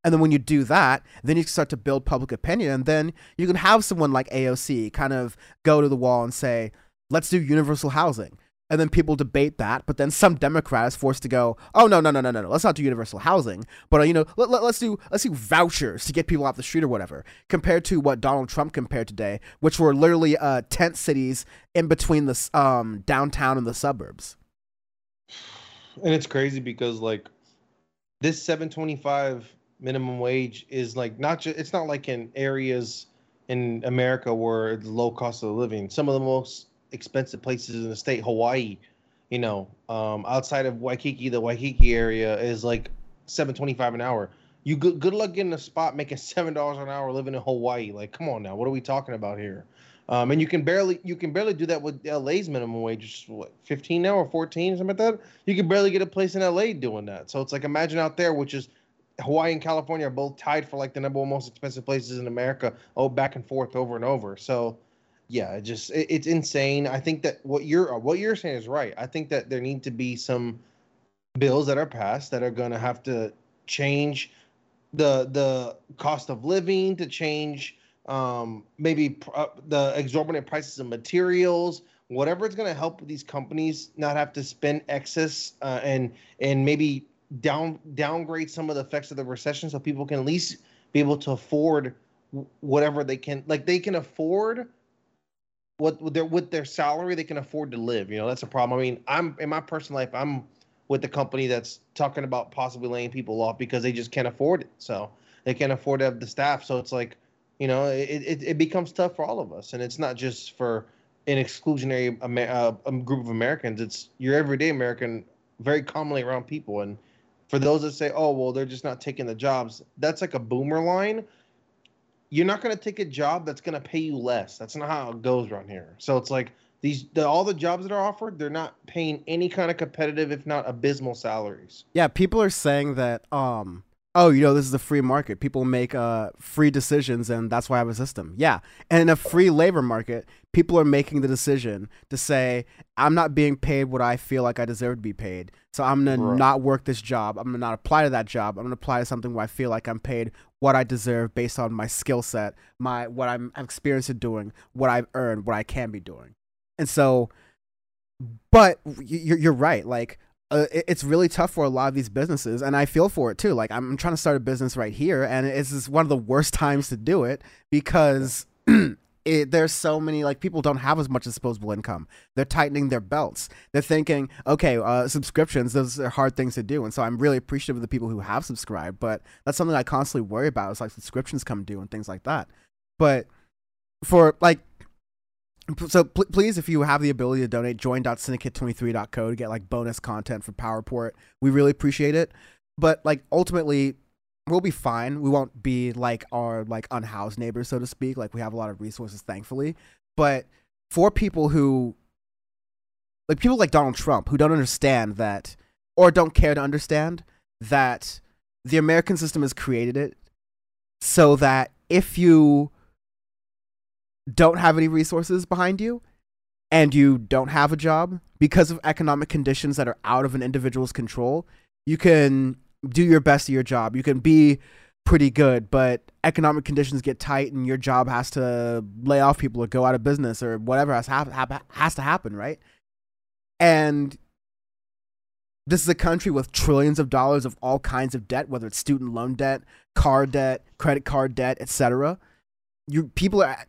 And then when you do that, then you start to build public opinion. And then you can have someone like AOC kind of go to the wall and say, let's do universal housing. And then people debate that. But then some Democrat is forced to go, oh, no. Let's not do universal housing. But, you know, let's do vouchers to get people off the street or whatever, compared to what Donald Trump compared today, which were literally tent cities in between the downtown and the suburbs. And it's crazy because, like, this $7.25 minimum wage is like not just, it's not like in areas in America where it's low cost of living. Some of the most expensive places in the state, Hawaii, you know, outside of Waikiki, the Waikiki area is like $7.25 an hour. You good luck getting a spot making $7 an hour living in Hawaii. Like, come on now, what are we talking about here? And you can barely do that with LA's minimum wage, which is what, 15 now or 14, something like that. You can barely get a place in LA doing that. So it's like, imagine out there, which is Hawaii and California are both tied for like the number one most expensive places in America. Oh, back and forth over and over. So, yeah, it's insane. I think that what you're saying is right. I think that there need to be some bills that are passed that are going to have to change the cost of living, to change maybe the exorbitant prices of materials. Whatever it's going to help these companies not have to spend excess and maybe downgrade some of the effects of the recession so people can at least be able to afford whatever they can. Like, they can afford what with their salary, they can afford to live. You know, that's a problem. I mean, I'm in my personal life, I'm with the company that's talking about possibly laying people off because they just can't afford it. So they can't afford to have the staff. So it's like, you know, it becomes tough for all of us, and it's not just for an exclusionary group of Americans. It's your everyday American, very commonly around people. And for those that say, oh, well, they're just not taking the jobs, that's like a boomer line. You're not going to take a job that's going to pay you less. That's not how it goes around here. So it's like all the jobs that are offered, they're not paying any kind of competitive, if not abysmal, salaries. Yeah, people are saying that, oh, you know, this is a free market. People make free decisions, and that's why I have a system. Yeah, and in a free labor market, people are making the decision to say, I'm not being paid what I feel like I deserve to be paid, so I'm going to not work this job. I'm going to not apply to that job. I'm going to apply to something where I feel like I'm paid what I deserve based on my skill set, what I'm experienced at doing, what I've earned, what I can be doing. And so, but you're right, like, it's really tough for a lot of these businesses, and I feel for it too. Like, I'm trying to start a business right here, and it's just one of the worst times to do it because there's so many, like, people don't have as much disposable income. They're tightening their belts. They're thinking, okay, subscriptions, those are hard things to do. And so I'm really appreciative of the people who have subscribed, but that's something I constantly worry about is like subscriptions come due and things like that. But for like, so please, if you have the ability to donate, join.syndicate23.co to get like bonus content for Power Report. We really appreciate it. But like ultimately, we'll be fine. We won't be like our like unhoused neighbors, so to speak. Like, we have a lot of resources, thankfully. But for people who, like people like Donald Trump, who don't understand that or don't care to understand that the American system has created it so that if you don't have any resources behind you and you don't have a job because of economic conditions that are out of an individual's control, you can do your best at your job. You can be pretty good, but economic conditions get tight and your job has to lay off people or go out of business or whatever has to happen, right? And This is a country with trillions of dollars of all kinds of debt, whether it's student loan debt, credit card debt, etc. People are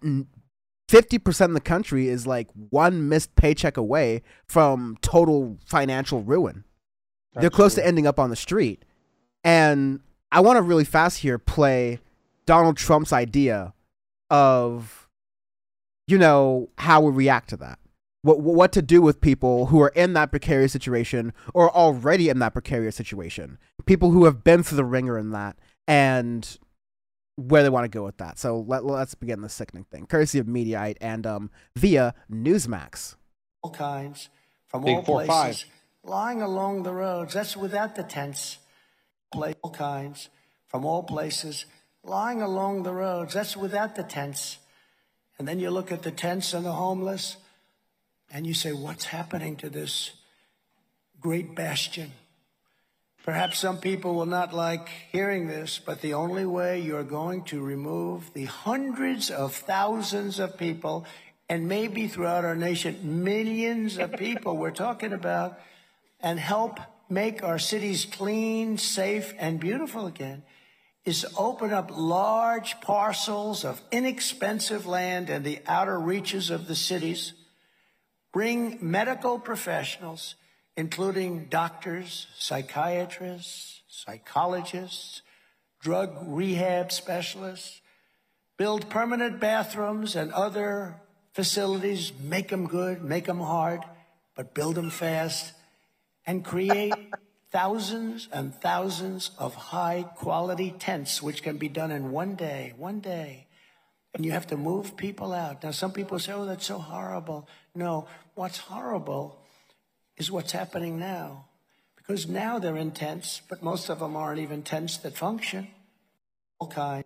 50% of the country is like one missed paycheck away from total financial ruin. Absolutely. They're close to ending up on the street. And I want to really fast here play Donald Trump's idea of, you know, how we react to that. What to do with people who are in that precarious situation or already in that precarious situation. People who have been through the ringer in that and where they want to go with that. So let's begin the sickening thing. Courtesy of Mediaite and via Newsmax. All kinds, from all places, lying along the roads. That's without the tents. All kinds, from all places, lying along the roads. That's without the tents. And then you look at the tents and the homeless, and you say, what's happening to this great bastion? Perhaps some people will not like hearing this, but the only way you're going to remove the hundreds of thousands of people, and maybe throughout our nation, millions of people we're talking about, and help make our cities clean, safe, and beautiful again, is to open up large parcels of inexpensive land in the outer reaches of the cities. Bring medical professionals, including doctors, psychiatrists, psychologists, drug rehab specialists, build permanent bathrooms and other facilities, make them good, make them hard, but build them fast, and create thousands and thousands of high-quality tents, which can be done in one day. And you have to move people out. Now, some people say, oh, that's so horrible. No, what's horrible is what's happening now. Because now they're in tents, but most of them aren't even tents that function. Okay.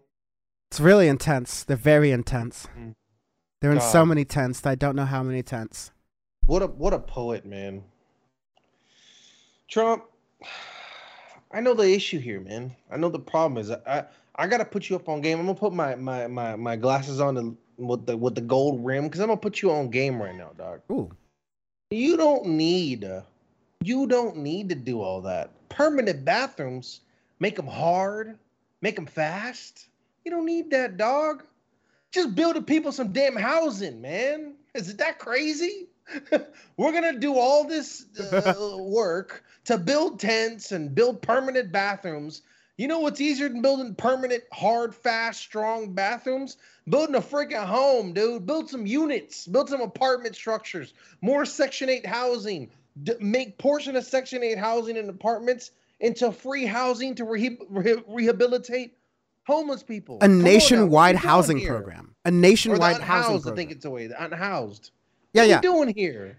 It's really intense. They're very intense. They're in so many tents that I don't know how many tents. What a poet, man. Trump, I know the issue here, man. I know the problem is I gotta put you up on game. I'm gonna put my glasses on with the gold rim because I'm gonna put you on game right now, dog. Ooh, you don't need to do all that. Permanent bathrooms, make them hard, make them fast. You don't need that, dog. Just build the people some damn housing, man. Is it that crazy? We're gonna do all this work to build tents and build permanent bathrooms. You know what's easier than building permanent, hard, fast, strong bathrooms? Building a freaking home, dude. Build some units. Build some apartment structures. More Section 8 housing. Make portion of Section 8 housing and apartments into free housing to rehabilitate homeless people. A nationwide housing program. A nationwide housing program. I think it's the way. The unhoused. Yeah, yeah. What are you doing here?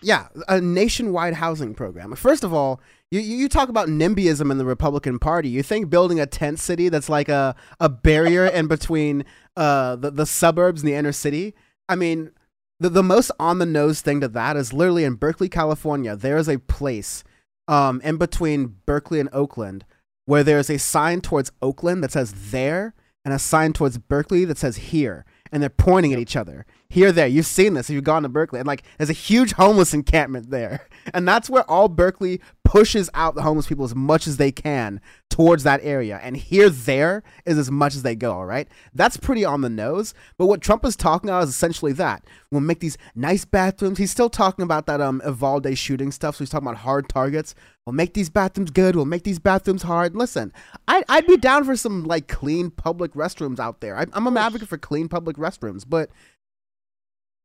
Yeah, a nationwide housing program. First of all, you talk about NIMBYism in the Republican Party. You think building a tent city that's like a barrier in between the suburbs and the inner city? I mean, the most on-the-nose thing to that is literally in Berkeley, California, there is a place in between Berkeley and Oakland where there is a sign towards Oakland that says there and a sign towards Berkeley that says here. And they're pointing at each other. Here, there. You've seen this if you've gone to Berkeley. And, like, there's a huge homeless encampment there. And that's where all Berkeley pushes out the homeless people as much as they can towards that area. And here, there is as much as they go, all right? That's pretty on the nose. But what Trump is talking about is essentially that. We'll make these nice bathrooms. He's still talking about that Uvalde shooting stuff. So he's talking about hard targets. We'll make these bathrooms good. We'll make these bathrooms hard. Listen, I'd be down for some, like, clean public restrooms out there. I'm an advocate for clean public restrooms, but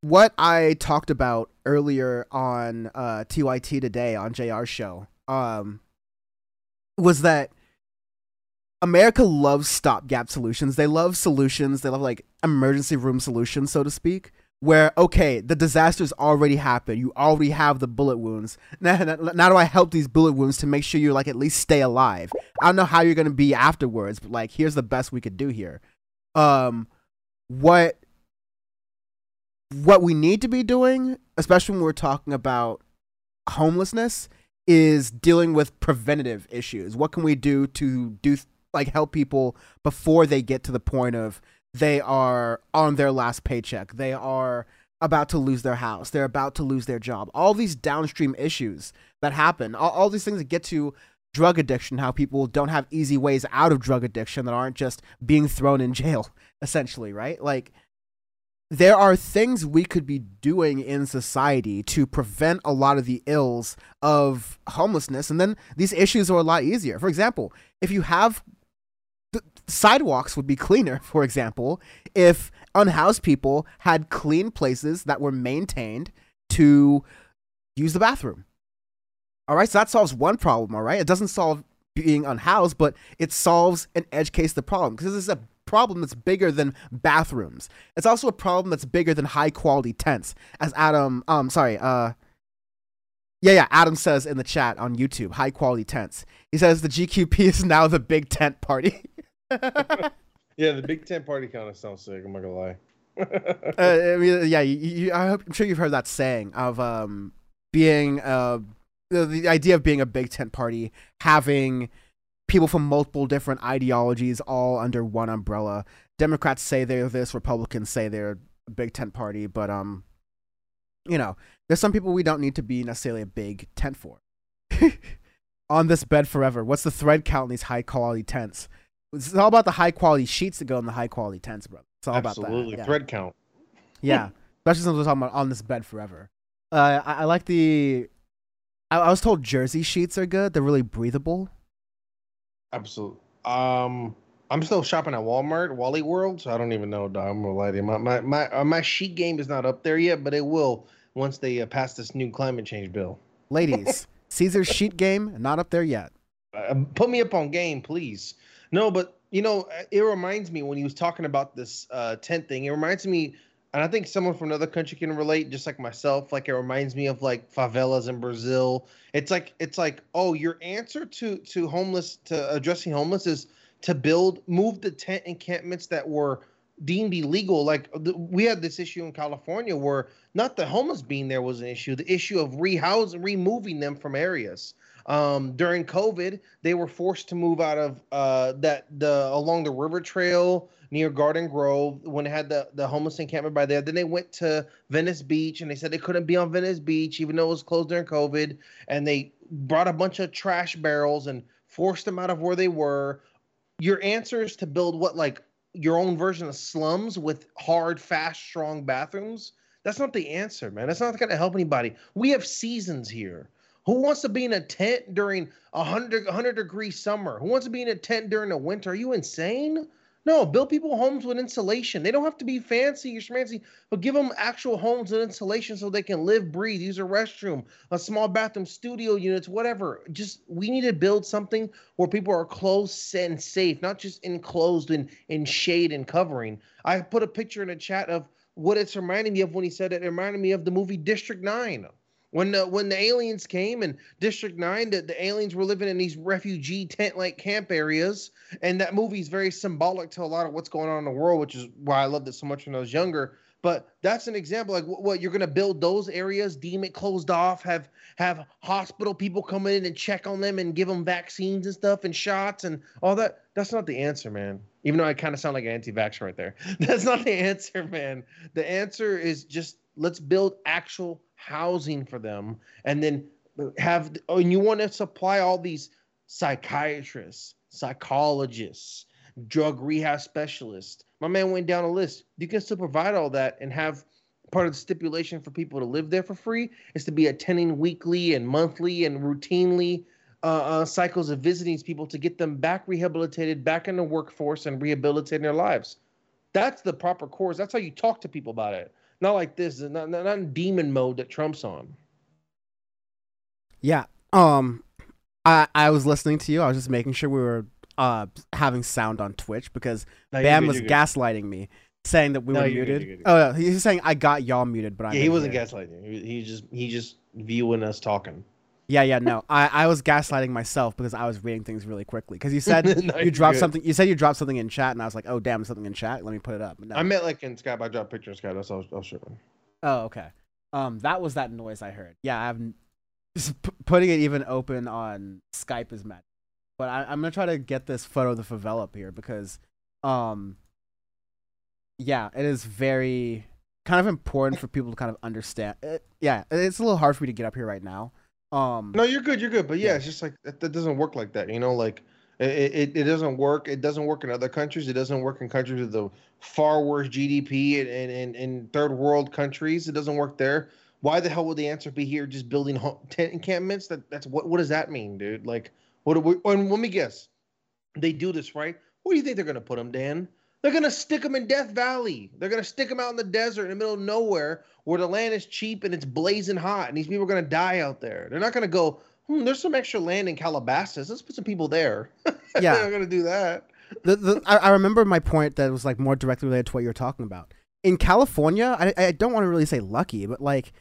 what I talked about earlier on TYT today on JR's show was that America loves stopgap solutions. They love solutions. They love like emergency room solutions, so to speak, where, okay, the disaster's already happened. You already have the bullet wounds. Now do I help these bullet wounds to make sure you like at least stay alive? I don't know how you're going to be afterwards, but like, here's the best we could do here. What we need to be doing, especially when we're talking about homelessness, is dealing with preventative issues. What can we do to help people before they get to the point of they are on their last paycheck? They are about to lose their house. They're about to lose their job. All these downstream issues that happen, all these things that get to drug addiction, how people don't have easy ways out of drug addiction that aren't just being thrown in jail, essentially, right? Like, there are things we could be doing in society to prevent a lot of the ills of homelessness, and then these issues are a lot easier. For example, if you have sidewalks would be cleaner, for example, if unhoused people had clean places that were maintained to use the bathroom. All right, so that solves one problem, all right? It doesn't solve being unhoused, but it solves and educates the problem, because this is a problem that's bigger than bathrooms. It's also a problem that's bigger than high quality tents, as Adam says in the chat on YouTube. High quality tents. He says the GQP is now the big tent party. Yeah, the big tent party kind of sounds sick. I'm not gonna lie. I'm sure you've heard that saying of being the idea of being a big tent party, having people from multiple different ideologies all under one umbrella. Democrats say they're this, Republicans say they're a big tent party, but there's some people we don't need to be necessarily a big tent for. On this bed forever. What's the thread count in these high quality tents? It's all about the high quality sheets that go in the high quality tents, bro. It's all about that. Yeah. Thread count. Yeah, especially since we're talking about on this bed forever. I like the. I was told jersey sheets are good. They're really breathable. Absolutely. I'm still shopping at Walmart, Wally World, so I don't even know. I'm gonna lie to you. My sheet game is not up there yet, but it will once they pass this new climate change bill. Ladies, Caesar's sheet game not up there yet. Put me up on game, please. No, but, it reminds me when he was talking about this tent thing, it reminds me, and I think someone from another country can relate, just like myself, like it reminds me of like favelas in Brazil. It's like, oh, your answer to addressing homeless is to move the tent encampments that were deemed illegal. Like we had this issue in California where not the homeless being there was an issue, the issue of rehousing, removing them from areas. During COVID, they were forced to move out of along the river trail near Garden Grove when it had the homeless encampment by there. Then they went to Venice Beach and they said they couldn't be on Venice Beach even though it was closed during COVID. And they brought a bunch of trash barrels and forced them out of where they were. Your answer is to build what, like your own version of slums with hard, fast, strong bathrooms? That's not the answer, man. That's not going to help anybody. We have seasons here. Who wants to be in a tent during 100-degree summer? Who wants to be in a tent during the winter? Are you insane? No, build people homes with insulation. They don't have to be fancy or schmancy, but give them actual homes with insulation so they can live, breathe, use a restroom, a small bathroom, studio units, whatever. Just we need to build something where people are close and safe, not just enclosed in shade and covering. I put a picture in the chat of what it's reminding me of when he said it. It reminded me of the movie District 9. When the aliens came in District 9, the aliens were living in these refugee tent-like camp areas, and that movie is very symbolic to a lot of what's going on in the world, which is why I loved it so much when I was younger. But that's an example. Like, what you're going to build those areas, deem it closed off, have hospital people come in and check on them and give them vaccines and stuff and shots and all that. That's not the answer, man. Even though I kind of sound like an anti-vaxxer right there. That's not the answer, man. The answer is just let's build actual housing for them, and then and you want to supply all these psychiatrists, psychologists, drug rehab specialists. My man went down a list. You can still provide all that and have part of the stipulation for people to live there for free is to be attending weekly and monthly and routinely cycles of visiting people to get them back rehabilitated, back in the workforce and rehabilitating their lives. That's the proper course. That's how you talk to people about it. Not like this, not in demon mode that Trump's on. Yeah. I was listening to you. I was just making sure we were having sound on Twitch because Bam was gaslighting me, saying that we were muted. You're good. Oh, no, he was saying I got y'all muted, but he wasn't gaslighting. He just viewing us talking. Yeah, no. I was gaslighting myself because I was reading things really quickly. Because you said you dropped something in chat, and I was like, oh damn, there's something in chat. Let me put it up. No. I meant like in Skype, I dropped pictures in Skype. That's all I was showing. Oh, okay. That was that noise I heard. Yeah, I'm just putting it even open on Skype is mad. But I'm gonna try to get this photo of the favela up here because it is very kind of important for people to kind of understand. Yeah, it's a little hard for me to get up here right now. No, you're good. You're good. But yeah, it's just like that doesn't work like that. You know, like it doesn't work. It doesn't work in other countries. It doesn't work in countries with the far worse GDP and third world countries. It doesn't work there. Why the hell would the answer be here? Just building tent encampments? That's what does that mean, dude? Like, what? And let me guess, they do this, right? Where do you think they're gonna put them, Dan? They're gonna stick them in Death Valley. They're gonna stick them out in the desert, in the middle of nowhere, where the land is cheap and it's blazing hot, and these people are gonna die out there. They're not gonna go, there's some extra land in Calabasas. Let's put some people there. Yeah, they're not gonna do that. I remember my point that was like more directly related to what you're talking about. In California, I don't want to really say lucky, but like,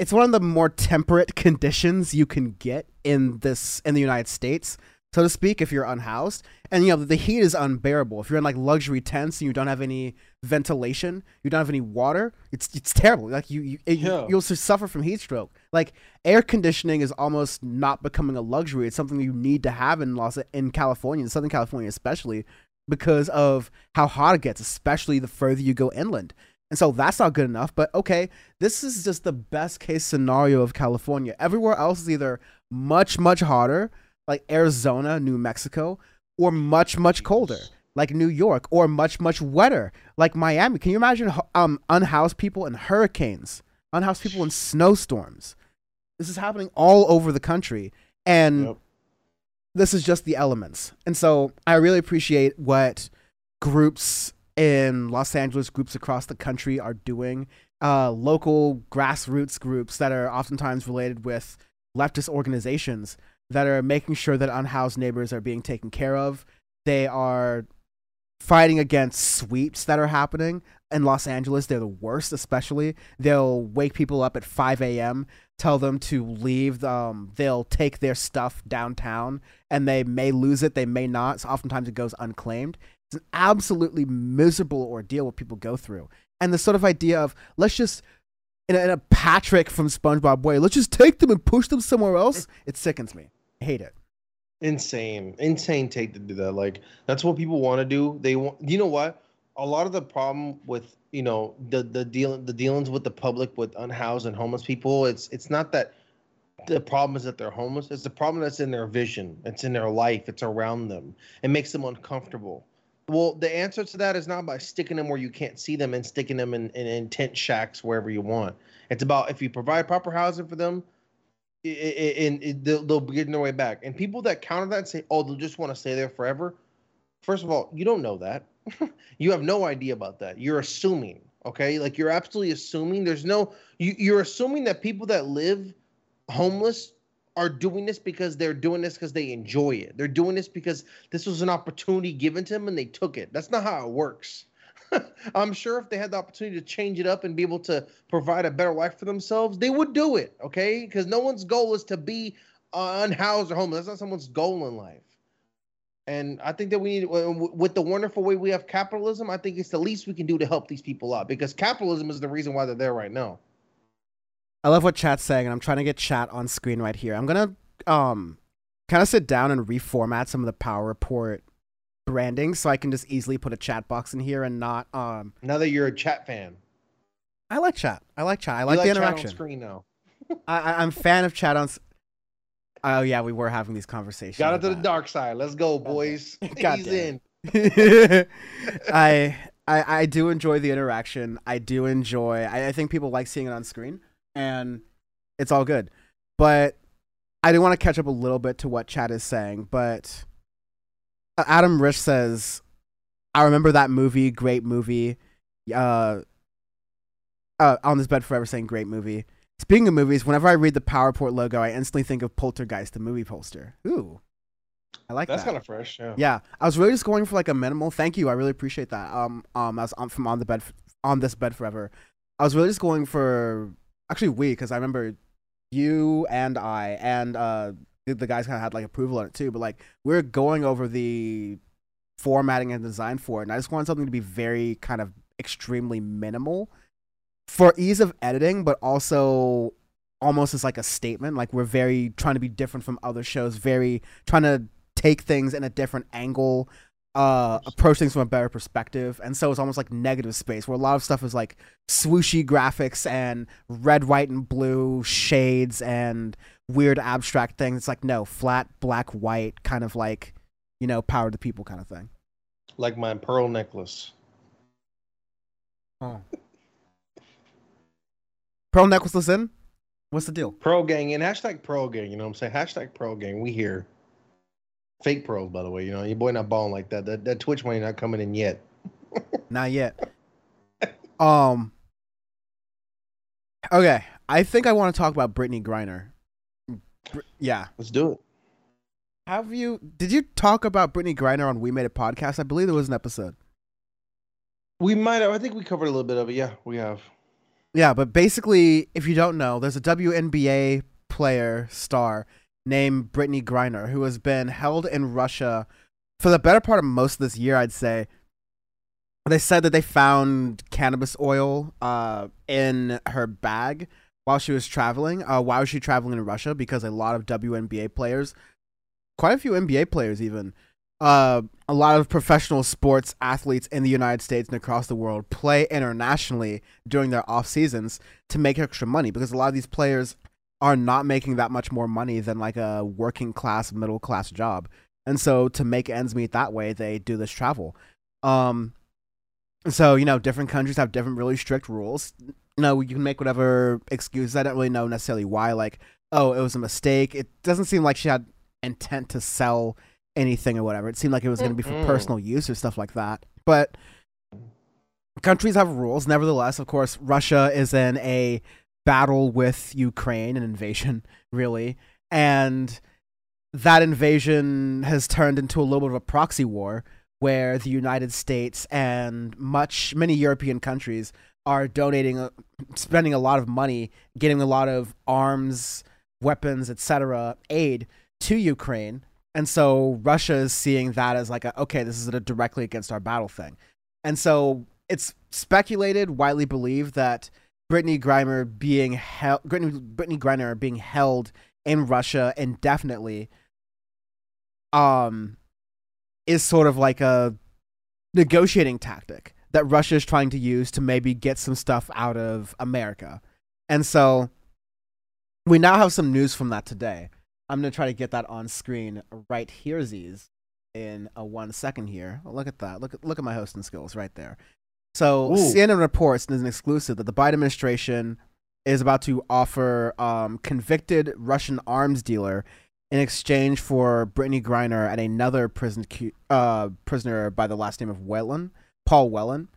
it's one of the more temperate conditions you can get in the United States, so to speak, if you're unhoused. And, you know, the heat is unbearable. If you're in, like, luxury tents and you don't have any ventilation, you don't have any water, it's terrible. Like, you'll suffer from heat stroke. Like, air conditioning is almost not becoming a luxury. It's something you need to have in California, in Southern California especially, because of how hot it gets, especially the further you go inland. And so that's not good enough. But, okay, this is just the best-case scenario of California. Everywhere else is either much, much hotter, like Arizona, New Mexico, or much, much colder, like New York, or much, much wetter, like Miami. Can you imagine unhoused people in hurricanes, unhoused people in snowstorms? This is happening all over the country, and this is just the elements. And so I really appreciate what groups in Los Angeles, groups across the country are doing, local grassroots groups that are oftentimes related with leftist organizations that are making sure that unhoused neighbors are being taken care of. They are fighting against sweeps that are happening in Los Angeles. They're the worst, especially. They'll wake people up at 5 a.m., tell them to leave. They'll take their stuff downtown, and they may lose it. They may not. So oftentimes it goes unclaimed. It's an absolutely miserable ordeal what people go through. And the sort of idea of, let's just... in a Patrick from SpongeBob way, let's just take them and push them somewhere else. It sickens me. I hate it. Insane take to do that. Like, that's what people want to do. They want, you know what? A lot of the problem with, you know, the dealings with the public, with unhoused and homeless people, it's not that the problem is that they're homeless. It's the problem that's in their vision. It's in their life. It's around them. It makes them uncomfortable. Well, the answer to that is not by sticking them where you can't see them and sticking them in tent shacks wherever you want. It's about, if you provide proper housing for them, they'll be getting their way back. And people that counter that and say, oh, they'll just want to stay there forever. First of all, you don't know that. You have no idea about that. You're assuming, okay? Like, you're absolutely assuming. There's no – you're assuming that people that live homeless – are doing this because they're doing this because they enjoy it. They're doing this because this was an opportunity given to them and they took it. That's not how it works. I'm sure if they had the opportunity to change it up and be able to provide a better life for themselves, they would do it, okay? Because no one's goal is to be unhoused or homeless. That's not someone's goal in life. And I think that we need, with the wonderful way we have capitalism, I think it's the least we can do to help these people out, because capitalism is the reason why they're there right now. I love what chat's saying, and I'm trying to get chat on screen right here. I'm going to kind of sit down and reformat some of the Power Report branding so I can just easily put a chat box in here and not... Now that you're a chat fan. I like chat. I like the interaction. Chat on screen now. I'm a fan of chat on... Oh, yeah, we were having these conversations. Got it to the dark side. Let's go, boys. God He's in. I do enjoy the interaction. I do enjoy... I think people like seeing it on screen. And it's all good. But I do want to catch up a little bit to what chat is saying. But Adam Risch says, I remember that movie, great movie. On This Bed Forever saying great movie. Speaking of movies, whenever I read the Power Report logo, I instantly think of Poltergeist, the movie poster. Ooh, I like that. That's kind of fresh, yeah. Yeah, I was really just going for like a minimal. Thank you, I really appreciate that. I was from On This Bed Forever. I was really just going for... Actually, because I remember you and I and the guys kind of had like approval on it too. But like, we're going over the formatting and design for it, and I just wanted something to be very kind of extremely minimal for ease of editing, but also almost as like a statement. Like, we're very trying to be different from other shows, very trying to take things in a different angle. approach things from a better perspective. And so it's almost like negative space, where a lot of stuff is like swooshy graphics and red, white, and blue shades and weird abstract things. It's like, no, flat, black, white, kind of like, you know, power to the people kind of thing. Like my pearl necklace. Oh. Pearl necklace in? What's the deal? Pearl gang and hashtag pearl gang, you know what I'm saying? Hashtag pearl gang, we here. Fake pearls, by the way, you know, your boy not balling like that. That Twitch money not coming in yet. Not yet. Okay, I think I want to talk about Brittney Griner. Yeah. Let's do it. Did you talk about Brittney Griner on We Made It podcast? I believe there was an episode. We might have. I think we covered a little bit of it. Yeah, we have. Yeah, but basically, if you don't know, there's a WNBA player star named Brittney Griner who has been held in Russia for the better part of most of this year, I'd say. They said that they found cannabis oil in her bag while she was traveling. Why was she traveling in Russia? Because a lot of WNBA players, quite a few NBA players even, a lot of professional sports athletes in the United States and across the world play internationally during their off seasons to make extra money, because a lot of these players are not making that much more money than like a working class, middle class job. And so to make ends meet that way, they do this travel. So, you know, different countries have different really strict rules. You know, you can make whatever excuses. I don't really know necessarily why, like, oh, it was a mistake. It doesn't seem like she had intent to sell anything or whatever. It seemed like it was going to be for personal use or stuff like that. But countries have rules. Nevertheless, of course, Russia is in a battle with Ukraine, an invasion, really. And that invasion has turned into a little bit of a proxy war where the United States and many European countries are spending a lot of money, getting a lot of arms, weapons, etc., aid to Ukraine. And so Russia is seeing that as like, okay, this is a directly against our battle thing. And so it's speculated, widely believed, that Brittney Griner being held in Russia indefinitely is sort of like a negotiating tactic that Russia is trying to use to maybe get some stuff out of America. And so we now have some news from that today. I'm going to try to get that on screen right here, Z's, in 1 second here. Look at that. Look at my hosting skills right there. So, ooh. CNN reports, and it's an exclusive, that the Biden administration is about to offer convicted Russian arms dealer in exchange for Brittney Griner and another prisoner by the last name of Whelan, Paul Whelan.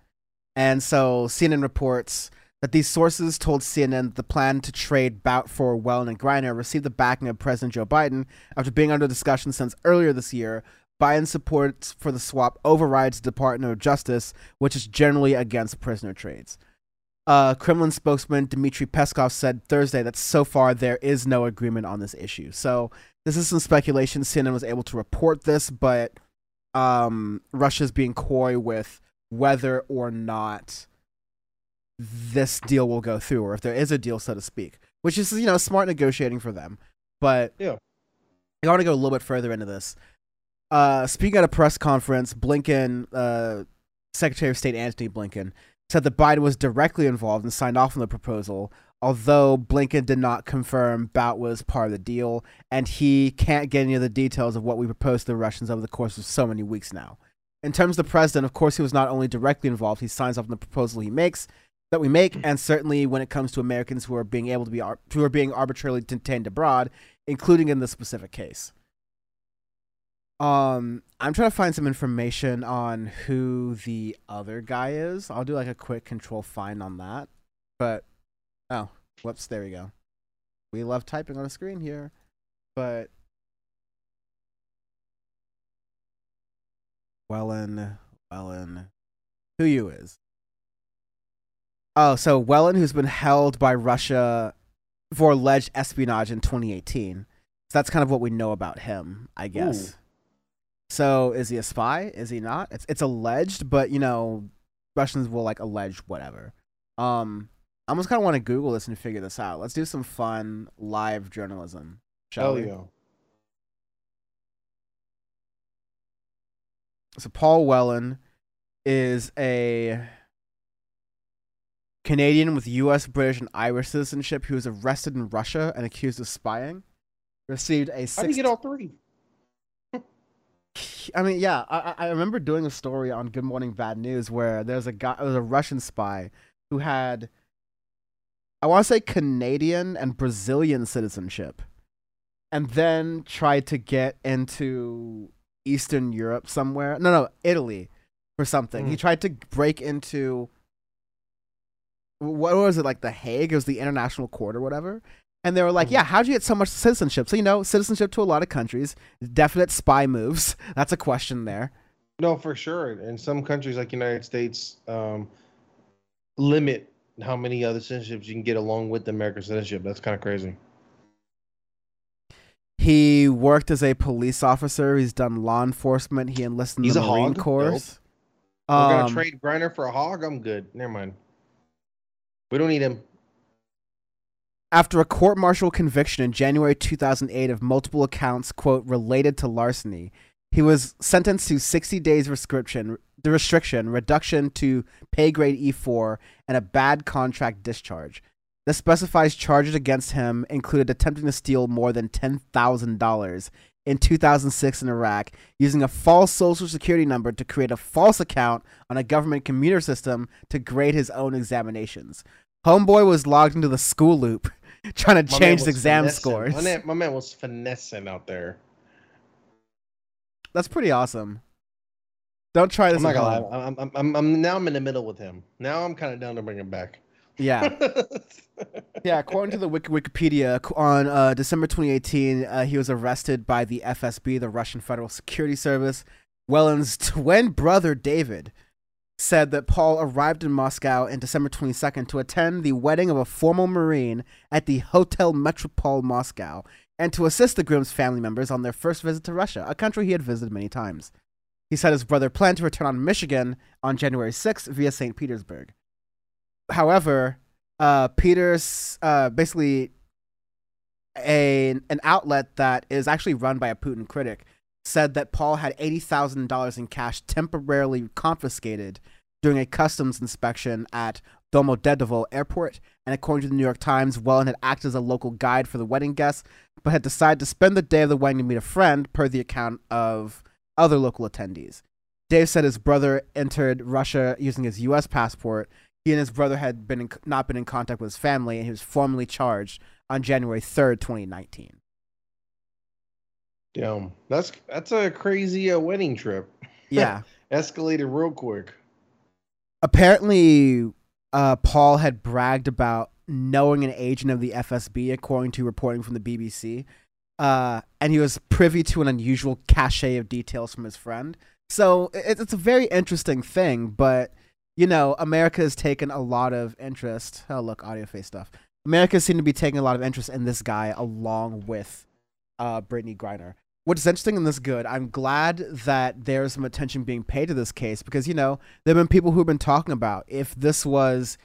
And so CNN reports that these sources told CNN that the plan to trade Bout for Whelan and Griner received the backing of President Joe Biden after being under discussion since earlier this year. Biden's support for the swap overrides the Department of Justice, which is generally against prisoner trades. Kremlin spokesman Dmitry Peskov said Thursday that so far there is no agreement on this issue. So this is some speculation. CNN was able to report this, but Russia's being coy with whether or not this deal will go through, or if there is a deal, so to speak, which is, you know, smart negotiating for them. But yeah, I want to go a little bit further into this. Speaking at a press conference, Blinken, Secretary of State Antony Blinken, said that Biden was directly involved and signed off on the proposal, although Blinken did not confirm Bout was part of the deal, and he can't get any of the details of what we proposed to the Russians over the course of so many weeks now. In terms of the president, of course, he was not only directly involved, he signs off on the proposal that we make, and certainly when it comes to Americans who are being arbitrarily detained abroad, including in this specific case. I'm trying to find some information on who the other guy is. I'll do like a quick control find on that. But oh, whoops, there we go. We love typing on a screen here, but Whelan, who you is? Oh, so Whelan, who's been held by Russia for alleged espionage in 2018. So that's kind of what we know about him, I guess. Ooh. So is he a spy? Is he not? It's alleged, but, you know, Russians will, like, allege whatever. I almost kind of want to Google this and figure this out. Let's do some fun live journalism, shall we? Yeah. So Paul Whelan is a Canadian with U.S., British, and Irish citizenship who was arrested in Russia and accused of spying. Received a six... How do you get all three? I mean, yeah, I remember doing a story on Good Morning Bad News where there's a guy, there was a Russian spy who had, I want to say, Canadian and Brazilian citizenship, and then tried to get into Eastern Europe somewhere. No, Italy or something. Mm. He tried to break into, what was it, like The Hague? It was the International Court or whatever. And they were like, yeah, how'd you get so much citizenship? So, you know, citizenship to a lot of countries, definite spy moves. That's a question there. No, for sure. And some countries like the United States limit how many other citizenships you can get along with the American citizenship. That's kind of crazy. He worked as a police officer. He's done law enforcement. He enlisted in the Marine Corps. Nope. We're going to trade Griner for a hog? I'm good. Never mind. We don't need him. After a court-martial conviction in January 2008 of multiple accounts, quote, related to larceny, he was sentenced to 60 days reduction to pay grade E4, and a bad contract discharge. This specifies charges against him included attempting to steal more than $10,000 in 2006 in Iraq, using a false social security number to create a false account on a government computer system to grade his own examinations. Homeboy was logged into the school loop, trying to change the exam scores. My man was finessing out there. That's pretty awesome. Don't try this. I'm not gonna lie. I'm now in the middle with him. Now I'm kind of down to bring him back. Yeah. Yeah. According to the Wikipedia, on December 2018, he was arrested by the FSB, the Russian Federal Security Service. Whelan's twin brother David said that Paul arrived in Moscow on December 22nd to attend the wedding of a former Marine at the Hotel Metropole Moscow and to assist the groom's family members on their first visit to Russia, a country he had visited many times. He said his brother planned to return on Michigan on January 6th via St. Petersburg. However, basically an outlet that is actually run by a Putin critic said that Paul had $80,000 in cash temporarily confiscated during a customs inspection at Domodedovo Airport, and according to the New York Times, Whelan had acted as a local guide for the wedding guests, but had decided to spend the day of the wedding to meet a friend, per the account of other local attendees. Dave said his brother entered Russia using his U.S. passport. He and his brother had not been in contact with his family, and he was formally charged on January 3rd, 2019. Damn, that's a crazy wedding trip. Yeah. Escalated real quick. Apparently, Paul had bragged about knowing an agent of the FSB, according to reporting from the BBC, and he was privy to an unusual cachet of details from his friend. So it's a very interesting thing, but, you know, America has taken a lot of interest. Oh, look, audio face stuff. America seemed to be taking a lot of interest in this guy along with Brittney Griner. What's interesting in this good, I'm glad that there's some attention being paid to this case because, you know, there have been people who've been talking about if this was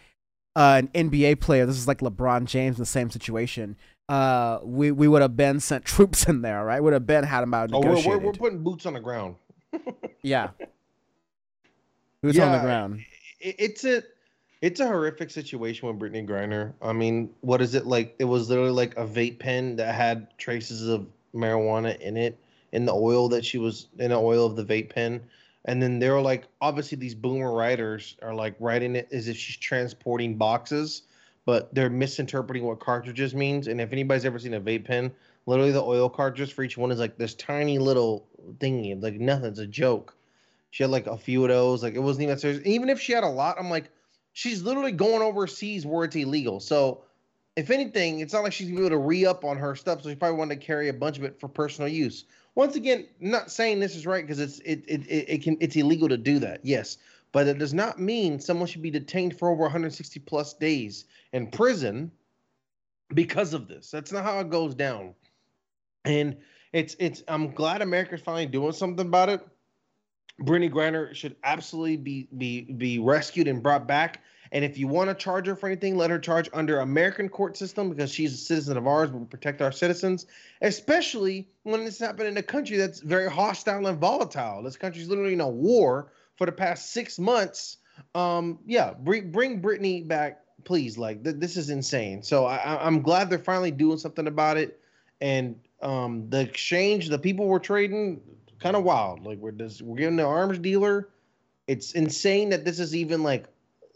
an NBA player, this is like LeBron James in the same situation, we would have been sent troops in there, right? Would have been had him out negotiated. We're putting boots on the ground. Yeah. Boots on the ground. It's a horrific situation with Brittney Griner. I mean, what is it like? It was literally like a vape pen that had traces of marijuana in it, in the oil that she was in, the oil of the vape pen. And then they were like, obviously these boomer writers are like writing it as if she's transporting boxes, but they're misinterpreting what cartridges means. And if anybody's ever seen a vape pen, literally the oil cartridge for each one is like this tiny little thingy, like nothing. It's a joke. She had like a few of those. Like it wasn't even that serious. Even if she had a lot, I'm like, she's literally going overseas where it's illegal. So, if anything, it's not like she's going to be able to re-up on her stuff, so she probably wanted to carry a bunch of it for personal use. Once again, I'm not saying this is right because it's illegal to do that, yes. But it does not mean someone should be detained for over 160-plus days in prison because of this. That's not how it goes down. And I'm glad America's finally doing something about it. Brittney Griner should absolutely be rescued and brought back. And if you want to charge her for anything, let her charge under American court system, because she's a citizen of ours. We'll protect our citizens, especially when this happened in a country that's very hostile and volatile. This country's literally in a war for the past 6 months. Yeah, bring Brittney back, please. Like, this is insane. So I'm glad they're finally doing something about it. And the exchange, the people we're trading, kind of wild. Like, we're giving the arms dealer. It's insane that this is even like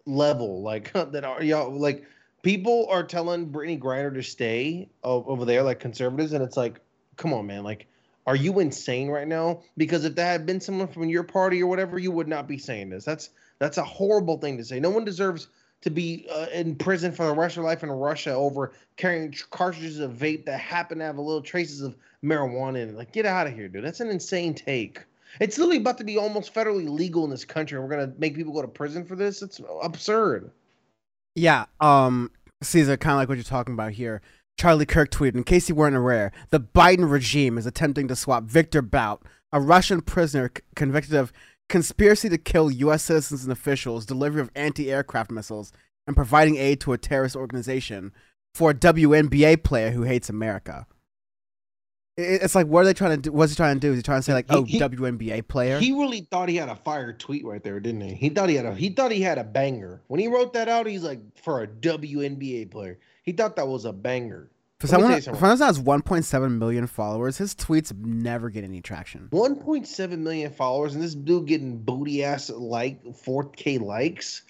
level. Like that are y'all like people are telling Brittney Griner to stay over there, like conservatives, and it's like, come on, man. Like, are you insane right now? Because if that had been someone from your party or whatever, you would not be saying this. That's a horrible thing to say. No one deserves to be in prison for the rest of their life in Russia over carrying cartridges of vape that happen to have a little traces of marijuana in it. Like, get out of here, dude. That's an insane take. It's literally about to be almost federally legal in this country, and we're going to make people go to prison for this? It's absurd. Yeah, Caesar, kind of like what you're talking about here. Charlie Kirk tweeted, in case you weren't aware, the Biden regime is attempting to swap Viktor Bout, a Russian prisoner convicted of conspiracy to kill U.S. citizens and officials, delivery of anti-aircraft missiles, and providing aid to a terrorist organization, for a WNBA player who hates America. It's like, what are they trying to do? What's he trying to do? Is he trying to say, like, WNBA player? He really thought he had a fire tweet right there, didn't he? He thought he had a banger. When he wrote that out, he's like, for a WNBA player. He thought that was a banger. For someone who has 1.7 million followers, his tweets never get any traction. 1.7 million followers, and this dude getting booty-ass, like, 4K likes.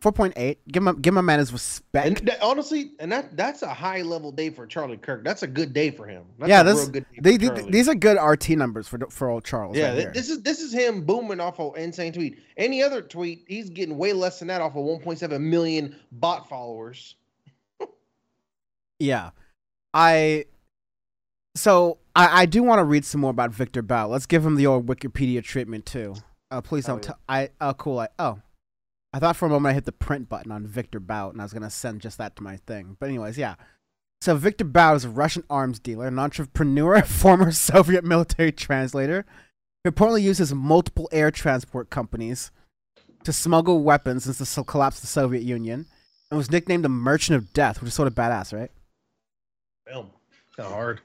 4.8. Give my man his respect. And honestly, and that's a high level day for Charlie Kirk. That's a good day for him. That's yeah, a real good day for Charlie. These are good RT numbers for old Charles. Yeah, right, this is him booming off an insane tweet. Any other tweet, he's getting way less than that off of 1.7 million bot followers. Yeah, I do want to read some more about Viktor Bout. Let's give him the old Wikipedia treatment too. Please don't. Yeah. I thought for a moment I hit the print button on Viktor Bout, and I was going to send just that to my thing. But anyways, yeah. So Viktor Bout is a Russian arms dealer, an entrepreneur, former Soviet military translator, who reportedly uses multiple air transport companies to smuggle weapons since the collapse of the Soviet Union, and was nicknamed the Merchant of Death, which is sort of badass, right? Well, kind of hard.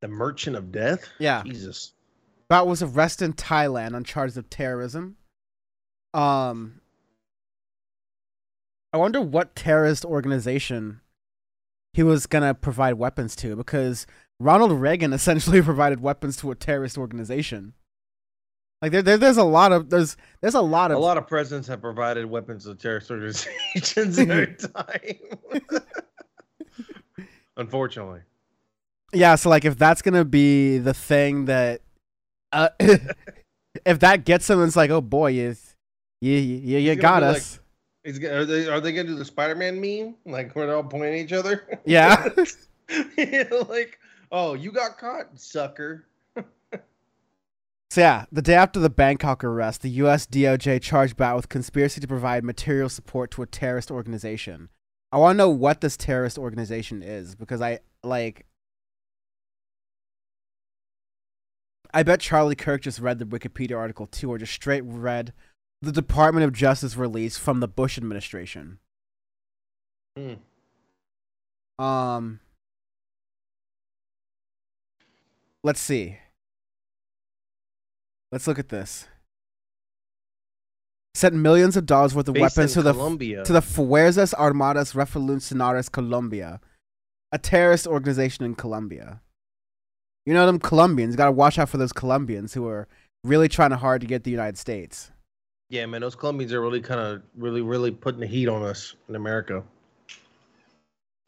The Merchant of Death? Yeah. Jesus. Bout was arrested in Thailand on charges of terrorism. I wonder what terrorist organization he was going to provide weapons to, because Ronald Reagan essentially provided weapons to a terrorist organization. Like there's a lot of presidents have provided weapons to terrorist organizations over time. Unfortunately. Yeah, so like if that's going to be the thing that if that gets him, it's like, "Oh boy, you got us." Like, Are they gonna do the Spider-Man meme? Like where they're all pointing at each other? Yeah. Like, oh, you got caught, sucker. So yeah, the day after the Bangkok arrest, the U.S. DOJ charged Bout with conspiracy to provide material support to a terrorist organization. I want to know what this terrorist organization is, because I bet Charlie Kirk just read the Wikipedia article too, or just straight read the Department of Justice release from the Bush administration. Let's see. Let's look at this. Sent millions of dollars worth of weapons to the Fuerzas Armadas Revolucionarias Colombia, a terrorist organization in Colombia. You know them Colombians. Got to watch out for those Colombians who are really trying hard to get the United States. Yeah, man, those Colombians are really kind of really putting the heat on us in America.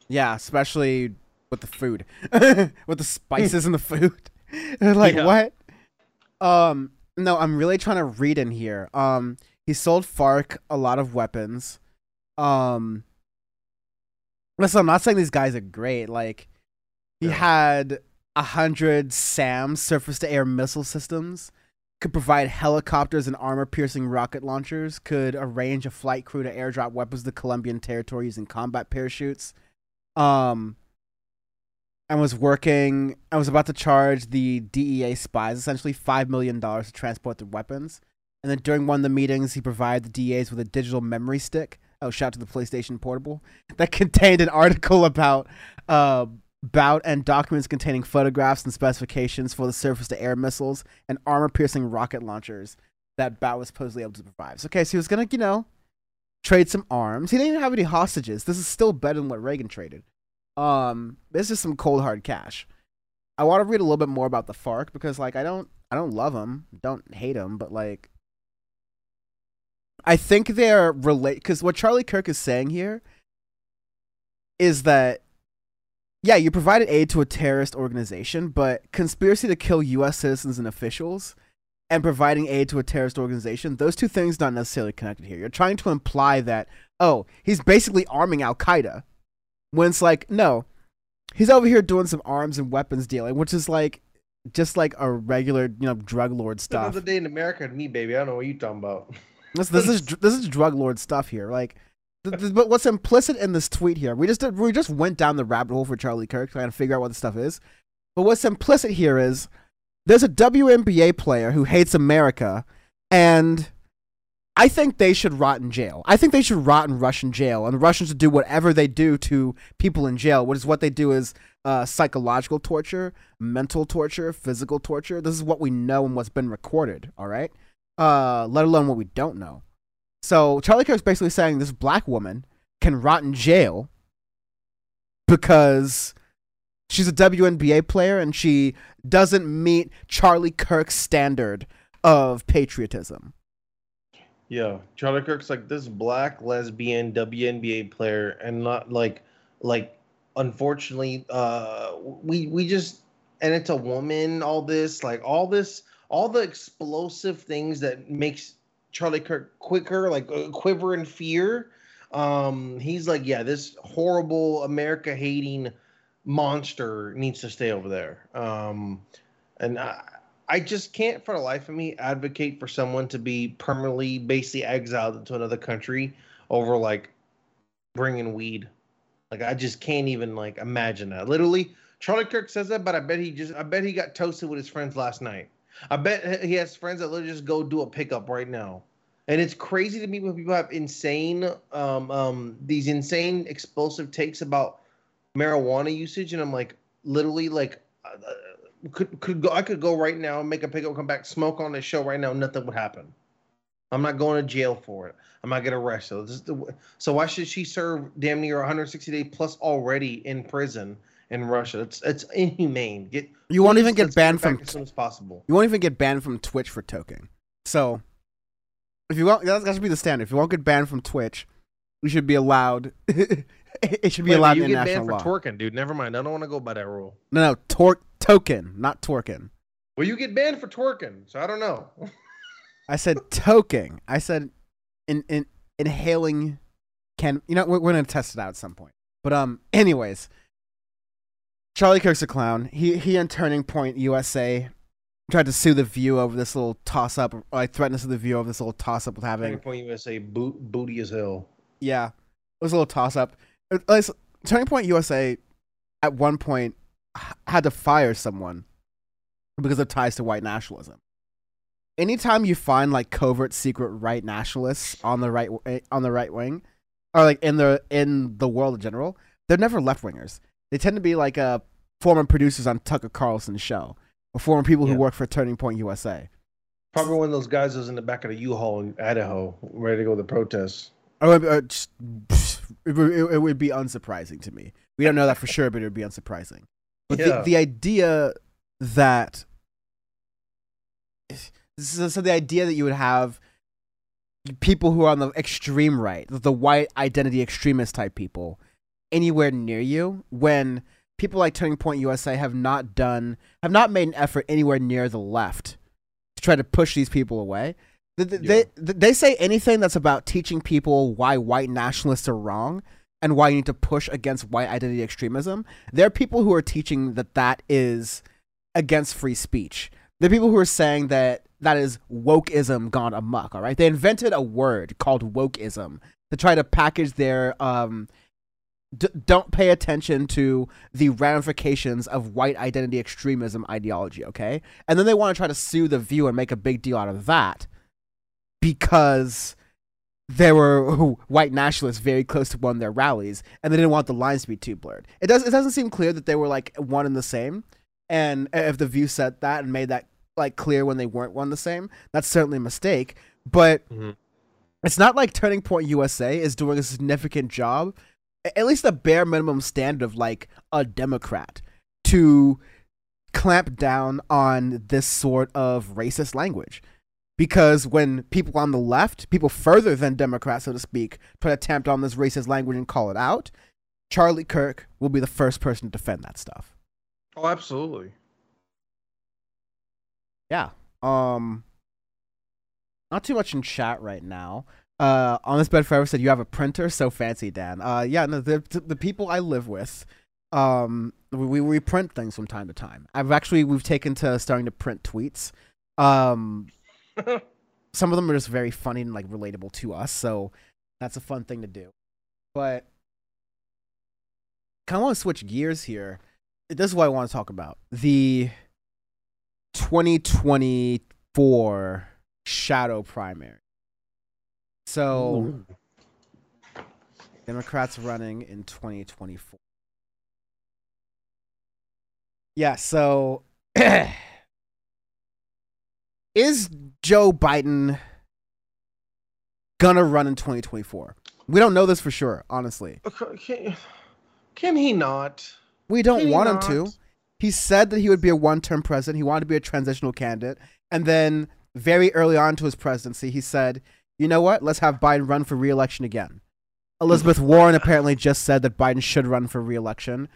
Yeah, especially with the food, with the spices in the food. Like, yeah. What? No, I'm really trying to read in here. He sold FARC a lot of weapons. Listen, I'm not saying these guys are great. Like, he had 100 SAM, surface-to-air missile systems. Could provide helicopters and armor-piercing rocket launchers, could arrange a flight crew to airdrop weapons to Colombian territory using combat parachutes, and was about to charge the DEA spies, essentially $5 million to transport the weapons, And then during one of the meetings, he provided the DAs with a digital memory stick. Oh, shout out to the PlayStation Portable. That contained an article about Bout and documents containing photographs and specifications for the surface-to-air missiles and armor-piercing rocket launchers that Bout was supposedly able to provide. So, okay, so he was going to, you know, trade some arms. He didn't even have any hostages. This is still better than what Reagan traded. This is some cold, hard cash. I want to read a little bit more about the FARC because, like, I don't love them, don't hate them, but, like, I think they're related, because what Charlie Kirk is saying here is that, yeah, you provided aid to a terrorist organization, but conspiracy to kill U.S. citizens and officials and providing aid to a terrorist organization, those two things not necessarily connected here. You're trying to imply that, oh, he's basically arming Al-Qaeda, when it's like, no, he's over here doing some arms and weapons dealing, which is like, just like a regular, you know, drug lord stuff. Another day in America to me, baby. I don't know what you're talking about. This is drug lord stuff here. Like, but what's implicit in this tweet here? We just went down the rabbit hole for Charlie Kirk trying to figure out what this stuff is. But what's implicit here is there's a WNBA player who hates America, and I think they should rot in jail. I think they should rot in Russian jail, and the Russians should do whatever they do to people in jail, which is what they do is psychological torture, mental torture, physical torture. This is what we know and what's been recorded, all right? Let alone what we don't know. So Charlie Kirk's basically saying this black woman can rot in jail because she's a WNBA player and she doesn't meet Charlie Kirk's standard of patriotism. Yeah, Charlie Kirk's like this black lesbian WNBA player, and not like unfortunately, we just, and it's a woman. All this. All the explosive things that makes Charlie Kirk quicker, like quiver in fear. He's like, yeah, this horrible America-hating monster needs to stay over there. And I just can't, for the life of me, advocate for someone to be permanently, basically exiled into another country over like bringing weed. Like, I just can't even like imagine that. Literally, Charlie Kirk says that, but I bet he got toasted with his friends last night. I bet he has friends that literally just go do a pickup right now. And it's crazy to me when people have insane, these insane explosive takes about marijuana usage. And I'm like, literally, like, I could go right now and make a pickup, come back, smoke on this show right now. Nothing would happen. I'm not going to jail for it. I'm not getting arrested. So why should she serve damn near 160 days plus already in prison? In Russia, it's inhumane. You won't even get banned from as soon as possible. You won't even get banned from Twitch for toking. So, if you won't, that should be the standard. If you won't get banned from Twitch, you should be allowed. It should be allowed in national law. You get banned for twerking, dude. Never mind. I don't want to go by that rule. No, token, not twerking. Well, you get banned for twerking, so I don't know. I said toking. I said inhaling. Can you know? We're gonna test it out at some point. But anyways. Charlie Kirk's a clown. He and Turning Point USA tried to sue The View over this little toss-up. Or like, threatened to sue The View over this little toss-up with having... Turning Point USA booty as hell. Yeah. It was a little toss-up. Turning Point USA, at one point, had to fire someone because of ties to white nationalism. Anytime you find, like, covert, secret right nationalists on the right wing, or, like, in the world in general, they're never left-wingers. They tend to be like former producers on Tucker Carlson's show, or former people who work for Turning Point USA. Probably one of those guys was in the back of the U-Haul in Idaho, ready to go to the protests. It would be unsurprising to me. We don't know that for sure, but it would be unsurprising. But the idea that the idea that you would have people who are on the extreme right, the white identity extremist type people, anywhere near you, when people like Turning Point USA have not made an effort anywhere near the left to try to push these people away. They say anything that's about teaching people why white nationalists are wrong and why you need to push against white identity extremism. There are people who are teaching that is against free speech. There are people who are saying that is wokeism gone amok, all right? They invented a word called wokeism to try to package their... don't pay attention to the ramifications of white identity extremism ideology, okay? And then they want to try to sue The View and make a big deal out of that. because there were white nationalists very close to one of their rallies, and they didn't want the lines to be too blurred. It doesn't seem clear that they were like one and the same, and if The View said that and made that like clear when they weren't one and the same, that's certainly a mistake. But it's not like Turning Point USA is doing a significant job, at least a bare minimum standard of like a Democrat, to clamp down on this sort of racist language. Because when people on the left, people further than Democrats, so to speak, put an attempt on this racist language and call it out, Charlie Kirk will be the first person to defend that stuff. Oh, absolutely. Yeah. Not too much in chat right now. On This Bed Forever said, you have a printer? So fancy, Dan. Yeah, no, the people I live with, we print things from time to time. We've taken to starting to print tweets. Some of them are just very funny and like relatable to us, so that's a fun thing to do. But kind of want to switch gears here. This is what I want to talk about: the 2024 shadow primary. So Democrats running in 2024. Yeah. So. Is Joe Biden gonna run in 2024? We don't know this for sure, honestly. Can he not? We don't want him to. He said that he would be a one-term president. He wanted to be a transitional candidate. And then very early on to his presidency, he said, you know what? Let's have Biden run for re-election again. Elizabeth Warren apparently just said that Biden should run for re-election.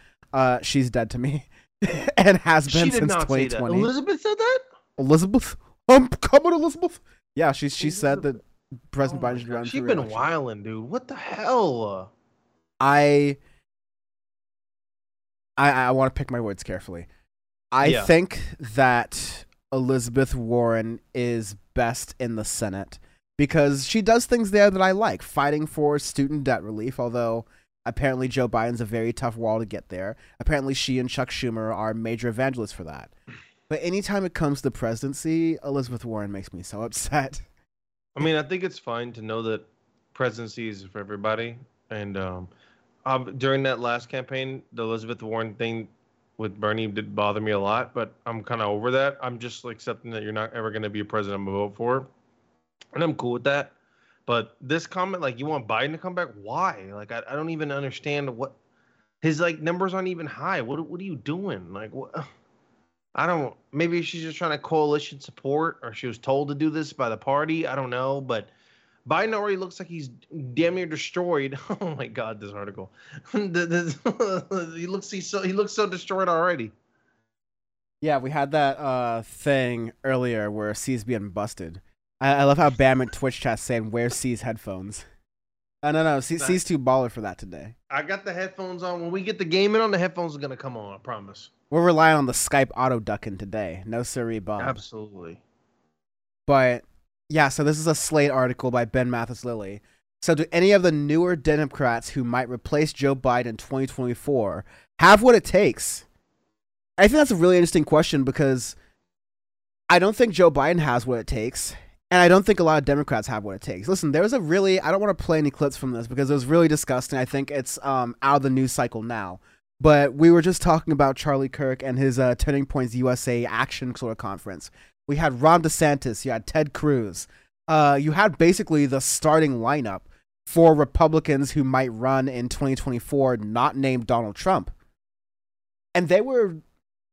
She's dead to me and has been since 2020. She did not say that. Elizabeth said that? Elizabeth? Come on, Elizabeth. Yeah, she said that President Biden should run. She's been wilding, dude. What the hell? I want to pick my words carefully. I think that Elizabeth Warren is best in the Senate because she does things there that I like, fighting for student debt relief, although apparently Joe Biden's a very tough wall to get there. Apparently she and Chuck Schumer are major evangelists for that. But anytime it comes to the presidency, Elizabeth Warren makes me so upset. I mean, I think it's fine to know that presidency is for everybody. And during that last campaign, the Elizabeth Warren thing with Bernie did bother me a lot. But I'm kind of over that. I'm just accepting that you're not ever going to be a president I'm going to vote for. And I'm cool with that. But this comment, like, you want Biden to come back? Why? Like, I don't even understand what his, like, numbers aren't even high. What are you doing? Like, what? I don't. Maybe she's just trying to coalition support, or she was told to do this by the party. I don't know, but Biden already looks like he's damn near destroyed. Oh my God, this article. He looks so destroyed already. Yeah, we had that thing earlier where C's being busted. I love how Bam and Twitch chat saying where's C's headphones. No, C's too baller for that today. I got the headphones on. When we get the gaming on, the headphones are gonna come on. I promise. We're relying on the Skype auto-ducking today. No siree, Bob. Absolutely. But, yeah, so this is a Slate article by Ben Mathis-Lilly. So do any of the newer Democrats who might replace Joe Biden in 2024 have what it takes? I think that's a really interesting question because I don't think Joe Biden has what it takes, and I don't think a lot of Democrats have what it takes. Listen, there was a really... I don't want to play any clips from this because it was really disgusting. I think it's out of the news cycle now. But we were just talking about Charlie Kirk and his Turning Point USA action sort of conference. We had Ron DeSantis. You had Ted Cruz. You had basically the starting lineup for Republicans who might run in 2024 not named Donald Trump. And they were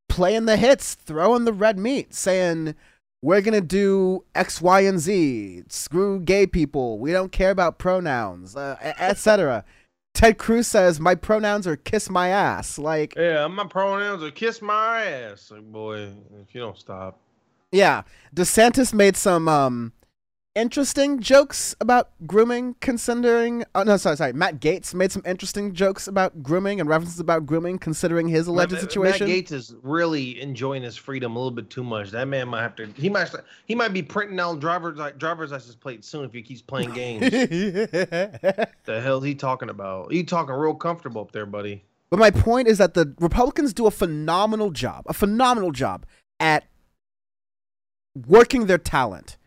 playing the hits, throwing the red meat, saying, we're going to do X, Y, and Z. Screw gay people. We don't care about pronouns, etc. Ted Cruz says, my pronouns are kiss my ass. Like, yeah, my pronouns are kiss my ass. Like, boy, if you don't stop. Yeah. DeSantis made some interesting jokes about grooming, considering... Matt Gaetz made some interesting jokes about grooming and references about grooming, considering his alleged situation. Matt Gaetz is really enjoying his freedom a little bit too much. That man might have to... He might be printing out driver's license plates soon if he keeps playing games. The hell is he talking about? He talking real comfortable up there, buddy. But my point is that the Republicans do a phenomenal job at working their talent.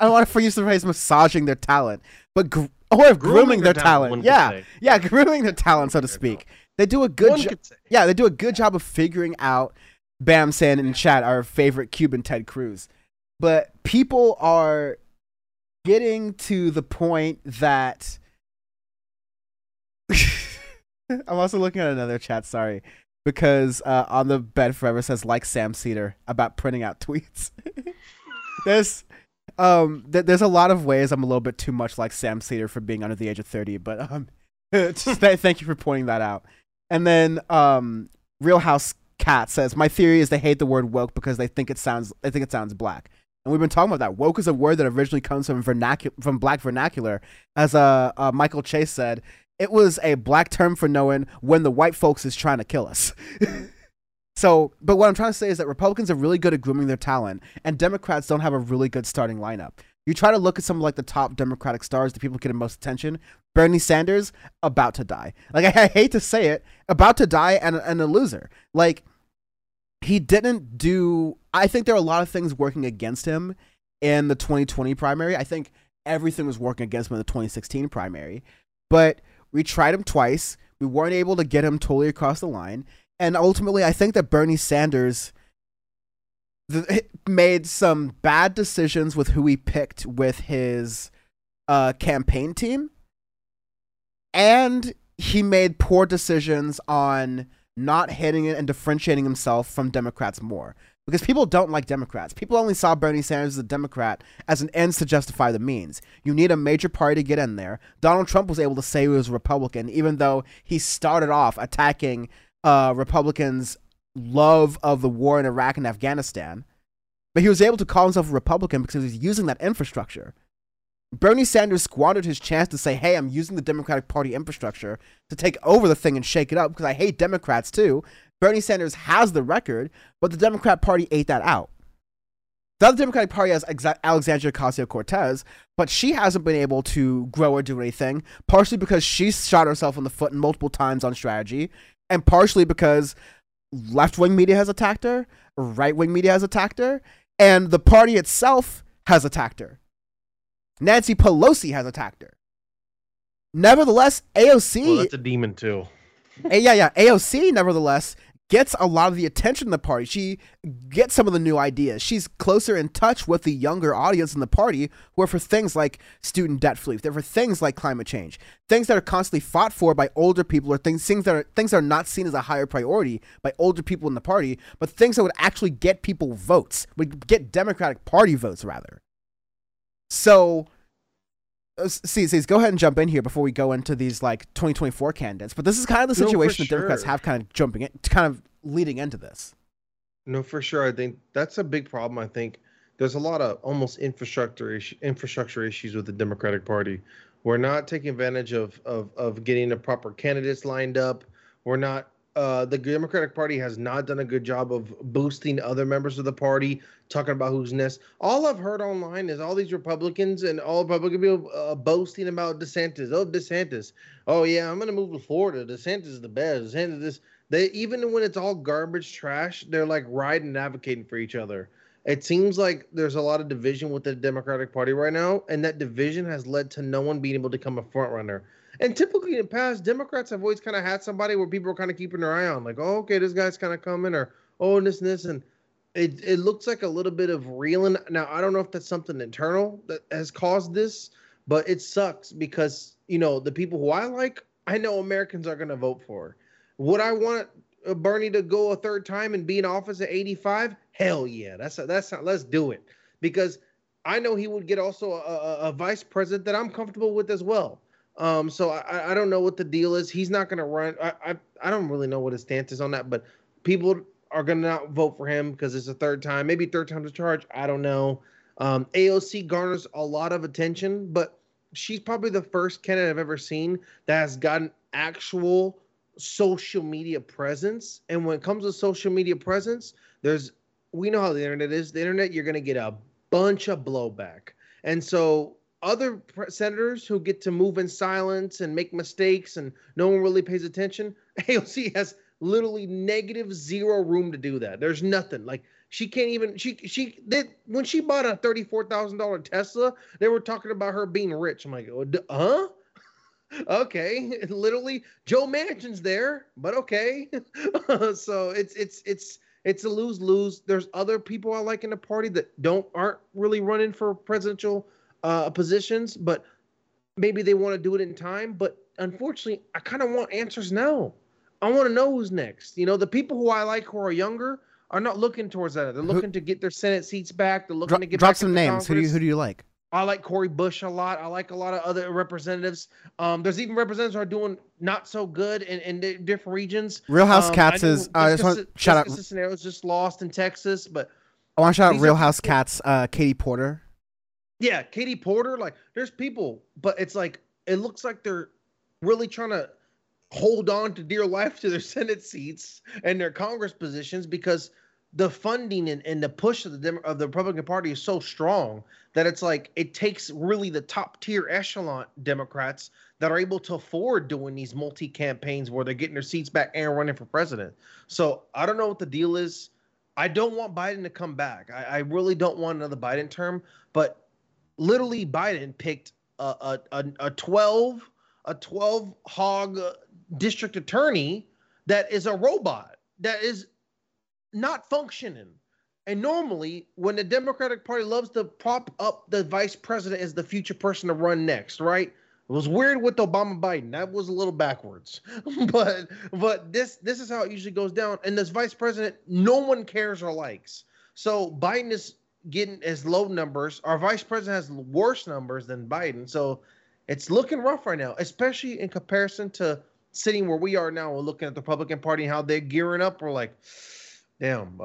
I want to use the phrase massaging their talent, but grooming their talent. Yeah, yeah, grooming their talent, so to speak. They do a good job. Yeah, they do a good job of figuring out Bam, San, and Chad, our favorite Cuban Ted Cruz. But people are getting to the point that I'm also looking at another chat. Sorry. Because On the Bed Forever says, like Sam Cedar, about printing out tweets. There's a lot of ways I'm a little bit too much like Sam Cedar for being under the age of 30, but just thank you for pointing that out. And then Real House Cat says, my theory is they hate the word woke because they think it sounds black. And we've been talking about that. Woke is a word that originally comes from black vernacular. As Michael Chase said, it was a black term for knowing when the white folks is trying to kill us. So, but what I'm trying to say is that Republicans are really good at grooming their talent, and Democrats don't have a really good starting lineup. You try to look at some of like the top Democratic stars, the people getting most attention. Bernie Sanders, about to die. Like, I hate to say it, about to die and a loser. Like, he didn't do... I think there are a lot of things working against him in the 2020 primary. I think everything was working against him in the 2016 primary. But... we tried him twice. We weren't able to get him totally across the line. And ultimately, I think that Bernie Sanders made some bad decisions with who he picked with his campaign team. And he made poor decisions on not hitting it and differentiating himself from Democrats more. Because people don't like Democrats. People only saw Bernie Sanders as a Democrat as an ends to justify the means. You need a major party to get in there. Donald Trump was able to say he was a Republican, even though he started off attacking Republicans' love of the war in Iraq and Afghanistan. But he was able to call himself a Republican because he was using that infrastructure. Bernie Sanders squandered his chance to say, hey, I'm using the Democratic Party infrastructure to take over the thing and shake it up because I hate Democrats too. Bernie Sanders has the record, but the Democrat Party ate that out. The other Democratic Party has Alexandria Ocasio-Cortez, but she hasn't been able to grow or do anything, partially because she shot herself in the foot multiple times on strategy, and partially because left-wing media has attacked her, right-wing media has attacked her, and the party itself has attacked her. Nancy Pelosi has attacked her. Nevertheless, AOC... well, that's a demon, too. Yeah. AOC, nevertheless... gets a lot of the attention in the party. She gets some of the new ideas. She's closer in touch with the younger audience in the party who are for things like student debt relief. They're for things like climate change, things that are constantly fought for by older people, or things that are not seen as a higher priority by older people in the party, but things that would actually get people votes, would get Democratic Party votes, rather. So... C's, go ahead and jump in here before we go into these like 2024 candidates. But this is kind of the situation that Democrats have kind of leading into this. No, for sure. I think that's a big problem. I think there's a lot of almost infrastructure issues with the Democratic Party. We're not taking advantage of getting the proper candidates lined up. We're not. The Democratic Party has not done a good job of boosting other members of the party, talking about who's next. All I've heard online is all these Republicans and all Republican people boasting about DeSantis. Oh, DeSantis. Oh, yeah, I'm going to move to Florida. DeSantis is the best. DeSantis is... Even when it's all garbage trash, they're like riding and advocating for each other. It seems like there's a lot of division with the Democratic Party right now, and that division has led to no one being able to become a front runner. And typically in the past, Democrats have always kind of had somebody where people are kind of keeping their eye on, like, oh, okay, this guy's kind of coming, or, oh, this and this. And it looks like a little bit of reeling. Now, I don't know if that's something internal that has caused this, but it sucks because, you know, the people who I like, I know Americans are going to vote for. Would I want Bernie to go a third time and be in office at 85? Hell yeah. Let's do it. Because I know he would get also a vice president that I'm comfortable with as well. So I don't know what the deal is. He's not going to run. I don't really know what his stance is on that, but people are going to not vote for him because it's a third time, maybe third time to charge. I don't know. AOC garners a lot of attention, but she's probably the first candidate I've ever seen that has gotten actual social media presence. And when it comes to social media presence, we know how the internet is. The internet, you're going to get a bunch of blowback. And so other senators who get to move in silence and make mistakes and no one really pays attention, AOC has literally negative zero room to do that. There's nothing. Like, She can't even, when she bought a $34,000 Tesla, they were talking about her being rich. I'm like, huh? Okay. Literally Joe Manchin's there, but okay. So it's a lose-lose. There's other people I like in the party that aren't really running for presidential positions, but maybe they want to do it in time. But unfortunately, I kind of want answers now. I want to know who's next. You know, the people who I like who are younger are not looking towards that. They're looking to get their Senate seats back. They're looking to get back to the Congress. Drop some names. Who do you like? I like Cori Bush a lot. I like a lot of other representatives. There's even representatives who are doing not so good in different regions. Real House Cats is... I just want to shout out... Scenario's just lost in Texas, but... I want to shout out Real House Cats, Katie Porter. Yeah, Katie Porter. Like, there's people, but it's like... It looks like they're really trying to hold on to dear life to their Senate seats and their Congress positions because... the funding and the push of the Republican Party is so strong that it's like it takes really the top tier echelon Democrats that are able to afford doing these multi-campaigns where they're getting their seats back and running for president. So I don't know what the deal is. I don't want Biden to come back. I really don't want another Biden term, but literally Biden picked a 12 hog district attorney that is a robot, that is not functioning. And normally when the Democratic Party loves to prop up the vice president as the future person to run next, right? It was weird with Obama Biden. That was a little backwards. But this is how it usually goes down. And this vice president, no one cares or likes. So Biden is getting as low numbers. Our vice president has worse numbers than Biden. So it's looking rough right now, especially in comparison to sitting where we are now and looking at the Republican Party and how they're gearing up. We're like, damn,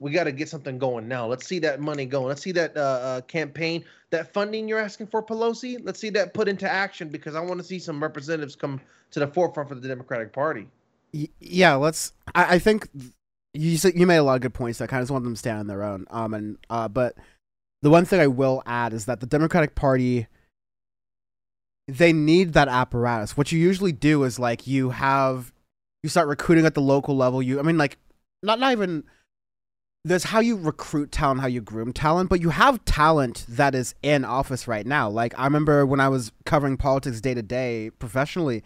we got to get something going now. Let's see that money going. Let's see that campaign, that funding you're asking for, Pelosi. Let's see that put into action because I want to see some representatives come to the forefront for the Democratic Party. Yeah, I think you made a lot of good points. So I kind of just want them to stand on their own. But the one thing I will add is that the Democratic Party, they need that apparatus. What you usually do is like you start recruiting at the local level. Not even there's how you recruit talent, how you groom talent, but you have talent that is in office right now. Like I remember when I was covering politics day to day professionally,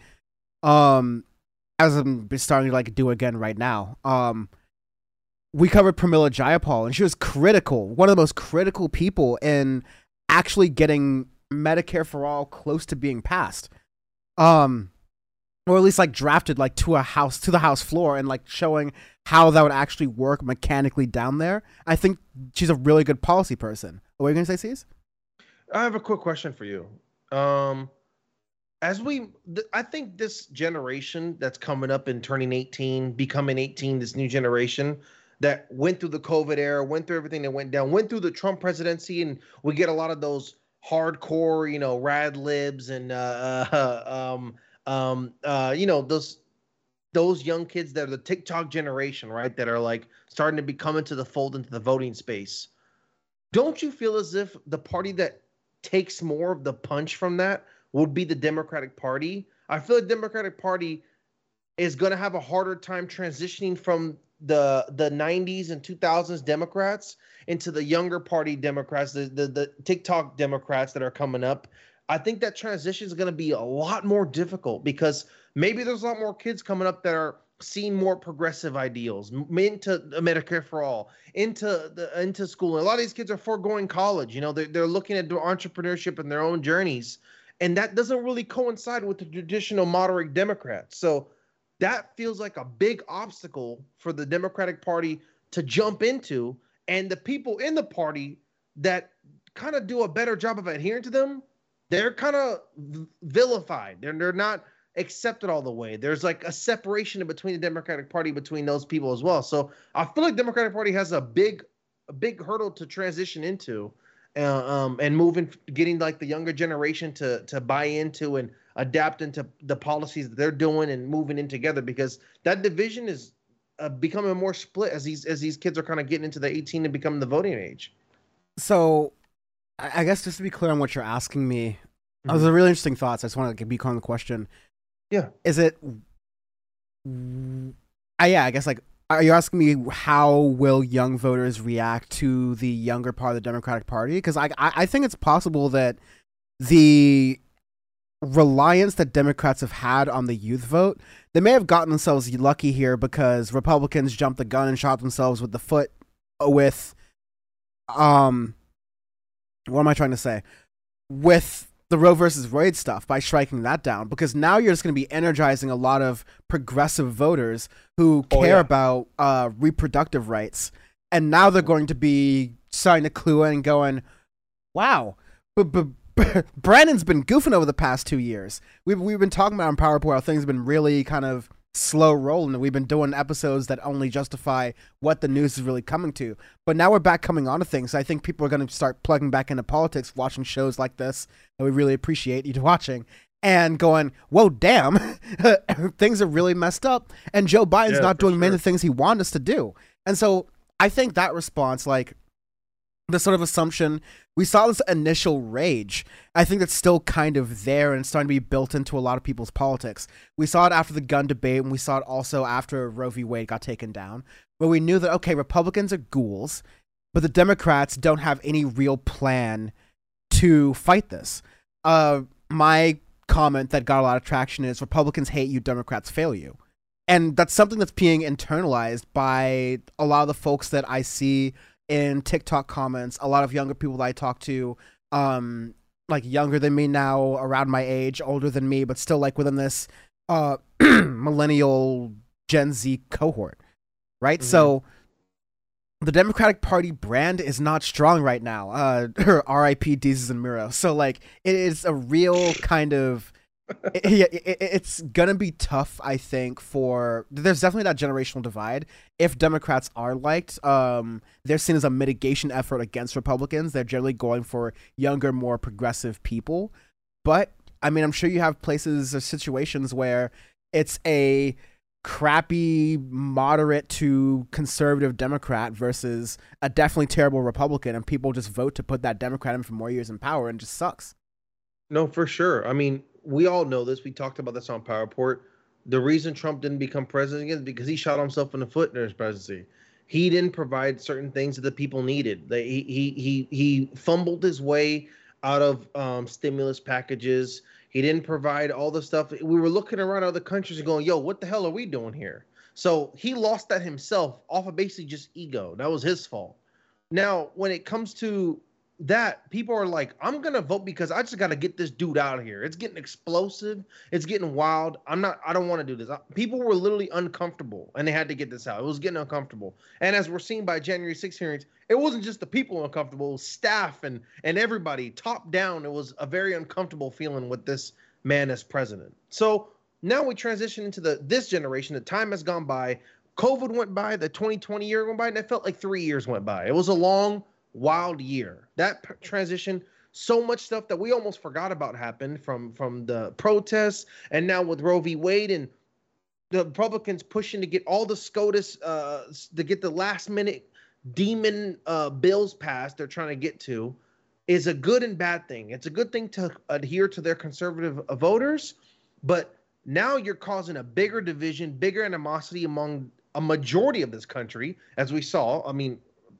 as I'm starting to do again right now. We covered Pramila Jayapal, and she was critical, one of the most critical people in actually getting Medicare for All close to being passed. Or at least drafted to the House floor and showing how that would actually work mechanically down there. I think she's a really good policy person. What are you going to say, Cease? I have a quick question for you. I think this generation that's coming up and turning 18, becoming 18, this new generation that went through the COVID era, went through everything that went down, went through the Trump presidency, and we get a lot of those hardcore, rad libs and, those young kids that are the TikTok generation, right? That are starting to be coming to the fold into the voting space. Don't you feel as if the party that takes more of the punch from that would be the Democratic Party? I feel the Democratic Party is going to have a harder time transitioning from the 90s and 2000s Democrats into the younger party Democrats, the TikTok Democrats that are coming up. I think that transition is going to be a lot more difficult because maybe there's a lot more kids coming up that are seeing more progressive ideals, into Medicare for All, into school. And a lot of these kids are foregoing college. They're looking at entrepreneurship and their own journeys, and that doesn't really coincide with the traditional moderate Democrats. So that feels like a big obstacle for the Democratic Party to jump into, and the people in the party that kind of do a better job of adhering to them, they're kind of vilified. They're not accepted all the way. There's a separation between the Democratic Party, between those people as well. So I feel like the Democratic Party has a big hurdle to transition into and moving, getting the younger generation to buy into and adapt into the policies that they're doing and moving in together, because that division is becoming more split as these kids are kind of getting into the 18 and becoming the voting age. So I guess just to be clear on what you're asking me, those are really interesting thoughts. I just want to be clear on the question. Yeah. I guess Are you asking me how will young voters react to the younger part of the Democratic Party? Because I think it's possible that the reliance that Democrats have had on the youth vote, they may have gotten themselves lucky here because Republicans jumped the gun and shot themselves with the foot with, what am I trying to say? With the Roe versus Wade stuff by striking that down, because now you're just going to be energizing a lot of progressive voters who care about reproductive rights. And now they're going to be starting to clue in and going, wow, Brandon's been goofing over the past 2 years. We've been talking about on Power Report how things have been really kind of slow rolling. We've been doing episodes that only justify what the news is really coming to. But now we're back coming on to things. I think people are going to start plugging back into politics, watching shows like this that we really appreciate you watching, and going, whoa, damn, things are really messed up. And Joe Biden's not doing many of the things he wanted us to do. And so I think that response, like, the sort of assumption, we saw this initial rage. I think that's still kind of there and starting to be built into a lot of people's politics. We saw it after the gun debate, and we saw it also after Roe v. Wade got taken down, where we knew that, okay, Republicans are ghouls, but the Democrats don't have any real plan to fight this. My comment that got a lot of traction is Republicans hate you, Democrats fail you. And that's something that's being internalized by a lot of the folks that I see in TikTok comments, a lot of younger people that I talk to, like younger than me now, around my age, older than me, but still like within this millennial Gen Z cohort, right? Mm-hmm. So the Democratic Party brand is not strong right now. R.I.P. Desus and Miro. So like it is a real kind of, it's going to be tough, I think, for, there's definitely that generational divide. If Democrats are liked, they're seen as a mitigation effort against Republicans. They're generally going for younger, more progressive people. But, I mean, I'm sure you have places or situations where it's a crappy, moderate to conservative Democrat versus a definitely terrible Republican, and people just vote to put that Democrat in for more years in power, and just sucks. No, for sure. I mean, we all know this. We talked about this on Power Report. The reason Trump didn't become president again is because he shot himself in the foot during his presidency. He didn't provide certain things that the people needed. He fumbled his way out of stimulus packages. He didn't provide all the stuff. We were looking around other countries and going, yo, what the hell are we doing here? So he lost that himself off of basically just ego. That was his fault. Now, when it comes to that, people are like, I'm going to vote because I just got to get this dude out of here. It's getting explosive. It's getting wild. I don't want to do this. People were literally uncomfortable, and they had to get this out. It was getting uncomfortable. And as we're seeing by January 6th hearings, it wasn't just the people uncomfortable, it was staff and everybody top down. It was a very uncomfortable feeling with this man as president. So now we transition into this generation. The time has gone by. COVID went by. The 2020 year went by, and it felt like 3 years went by. It was a long, wild year. That transition, so much stuff that we almost forgot about happened from the protests, and now with Roe v. Wade and the Republicans pushing to get all the SCOTUS, to get the last minute demon bills passed they're trying to get to, is a good and bad thing. It's a good thing to adhere to their conservative voters, but now you're causing a bigger division, bigger animosity among a majority of this country, as we saw. I mean,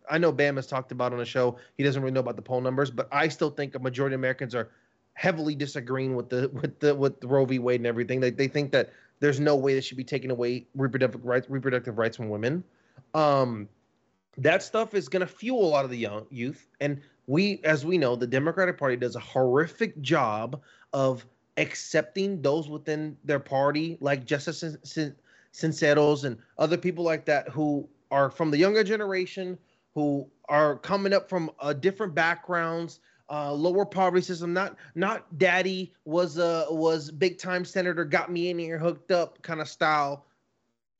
I know Bam has talked about on the show, he doesn't really know about the poll numbers, but I still think a majority of Americans are heavily disagreeing with the Roe v. Wade and everything. They think that there's no way that should be taking away reproductive rights from women. That stuff is going to fuel a lot of the youth. And we, as we know, the Democratic Party does a horrific job of accepting those within their party, like Justice Sinceros and other people like that who are from the younger generation, who are coming up from different backgrounds, lower poverty system. Not daddy was big time senator, got me in here hooked up kind of style.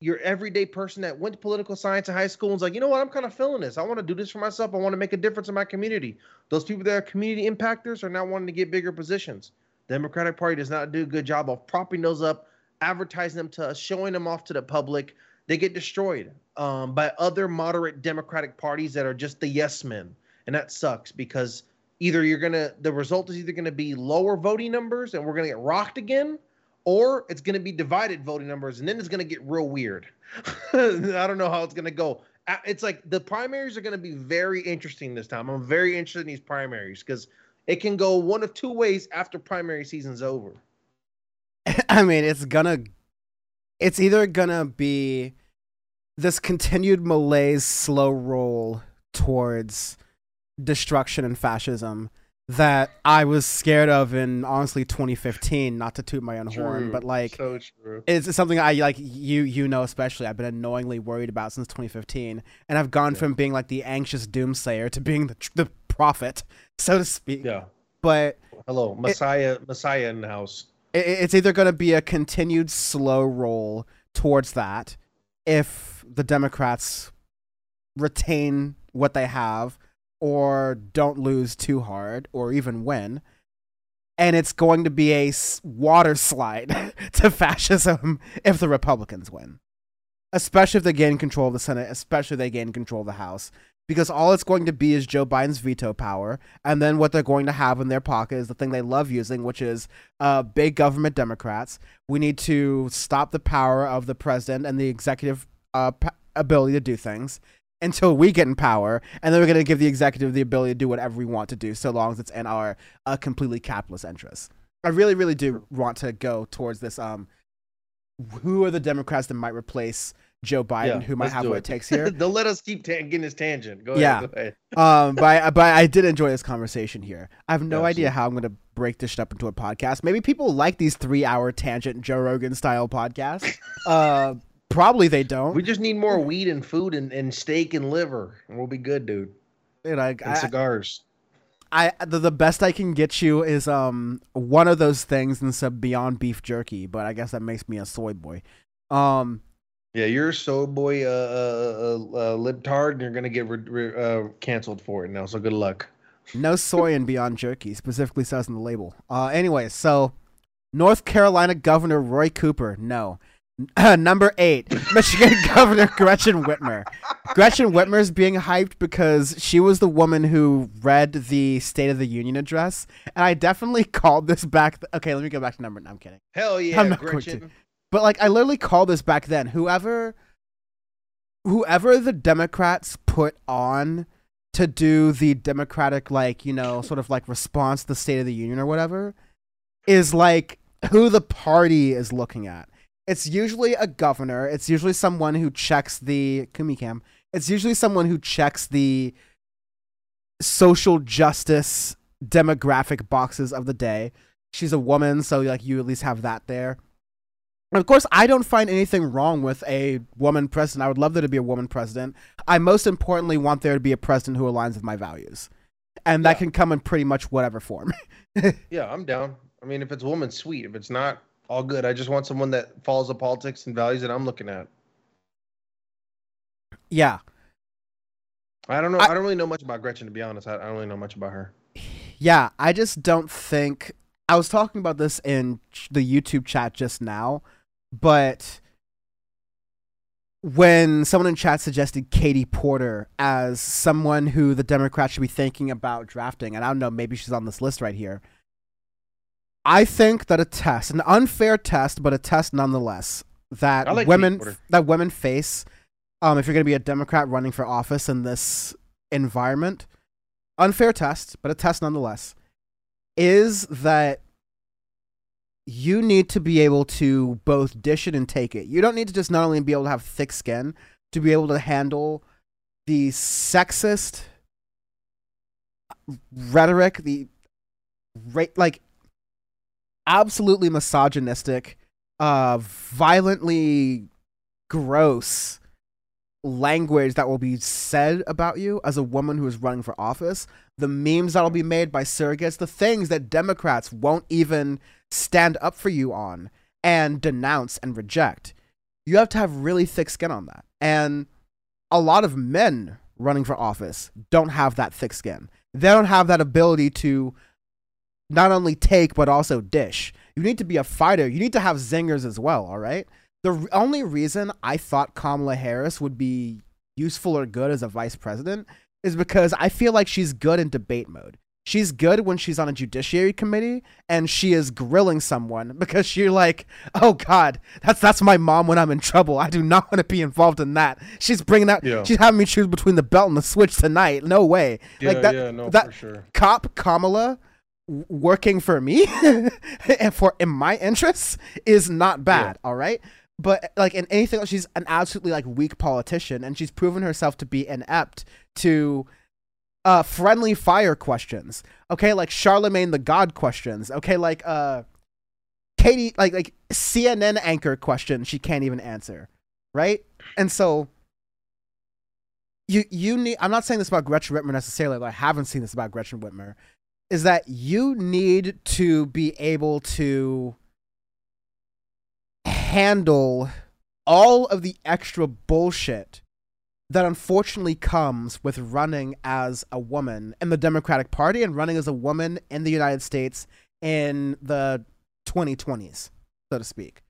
Your everyday person that went to political science in high school and was like, you know what, I'm kind of feeling this. I want to do this for myself. I want to make a difference in my community. Those people that are community impactors are now wanting to get bigger positions. The Democratic Party does not do a good job of propping those up, advertising them to us, showing them off to the public. They get destroyed by other moderate Democratic parties that are just the yes men. And that sucks because the result is either going to be lower voting numbers and we're going to get rocked again, or it's going to be divided voting numbers, and then it's going to get real weird. I don't know how it's going to go. It's like the primaries are going to be very interesting this time. I'm very interested in these primaries because it can go one of two ways after primary season's over. I mean, it's either going to be this continued malaise, slow roll towards destruction and fascism that I was scared of in, honestly, 2015, not to toot my own horn, but like, so true. It's something I like, you know, especially I've been annoyingly worried about since 2015, and I've gone from being like the anxious doomsayer to being the prophet, so to speak. Yeah. But hello, Messiah in the house. It's either going to be a continued slow roll towards that if the Democrats retain what they have or don't lose too hard or even win, and it's going to be a water slide to fascism if the Republicans win, especially if they gain control of the Senate, especially if they gain control of the House, because all it's going to be is Joe Biden's veto power, and then what they're going to have in their pocket is the thing they love using, which is big government Democrats. We need to stop the power of the president and the executive ability to do things until we get in power, and then we're going to give the executive the ability to do whatever we want to do so long as it's in our completely capitalist interests. I really, really do want to go towards this. Who are the Democrats that might replace Joe Biden, who might have what it takes here? They'll let us keep getting this tangent. Go ahead. But I did enjoy this conversation here. I have no idea how I'm going to break this shit up into a podcast. Maybe people like these 3-hour tangent Joe Rogan style podcasts. Probably they don't. We just need more weed and food and steak and liver, and we'll be good, dude. Dude, and cigars. The best I can get you is one of those things and some Beyond Beef Jerky, but I guess that makes me a soy boy. Yeah, you're a soy boy, libtard, and you're gonna get canceled for it now. So good luck. No soy in Beyond Jerky specifically says in the label. Anyway, so North Carolina Governor Roy Cooper, no. Number 8, Michigan Governor Gretchen Whitmer. Gretchen Whitmer's being hyped because she was the woman who read the State of the Union address, and I definitely called this back. Okay, let me go back to number 9. I'm kidding. Hell yeah, I'm not Gretchen. But like, I literally called this back then. Whoever the Democrats put on to do the Democratic, like, you know, sort of like response to the State of the Union or whatever, is like who the party is looking at. It's usually a governor. It's usually someone who checks the Kumikam. It's usually someone who checks the social justice demographic boxes of the day. She's a woman, so like you at least have that there. And of course, I don't find anything wrong with a woman president. I would love there to be a woman president. I most importantly want there to be a president who aligns with my values, and that can come in pretty much whatever form. Yeah, I'm down. I mean, if it's a woman, sweet. If it's not, all good. I just want someone that follows the politics and values that I'm looking at. Yeah. I don't know. I don't really know much about Gretchen, to be honest. I don't really know much about her. Yeah, I just don't think... I was talking about this in the YouTube chat just now, but when someone in chat suggested Katie Porter as someone who the Democrats should be thinking about drafting, and I don't know, maybe she's on this list right here, I think that a test, an unfair test, but a test nonetheless, that women face, if you're going to be a Democrat running for office in this environment, unfair test, but a test nonetheless, is that you need to be able to both dish it and take it. You don't need to just not only be able to have thick skin, to be able to handle the sexist rhetoric, the like absolutely misogynistic, violently gross language that will be said about you as a woman who is running for office, the memes that will be made by surrogates, the things that Democrats won't even stand up for you on and denounce and reject. You have to have really thick skin on that. And a lot of men running for office don't have that thick skin. They don't have that ability to not only take, but also dish. You need to be a fighter. You need to have zingers as well, all right? The only reason I thought Kamala Harris would be useful or good as a vice president is because I feel like she's good in debate mode. She's good when she's on a judiciary committee and she is grilling someone because you're like, oh God, that's my mom when I'm in trouble. I do not want to be involved in that. She's bringing out, she's having me choose between the belt and the switch tonight. No way. Yeah, like that, yeah, no, that for sure. Cop Kamala working for me and in my interests is not bad. Yeah. All right. But like in anything else, she's an absolutely like weak politician, and she's proven herself to be inept to friendly fire questions, okay, like Charlemagne the God questions, okay, like Katie, like CNN anchor questions she can't even answer, right? And so you need, I'm not saying this about Gretchen Whitmer necessarily, but I haven't seen this about Gretchen Whitmer, is that you need to be able to handle all of the extra bullshit that unfortunately comes with running as a woman in the Democratic Party and running as a woman in the United States in the 2020s, so to speak.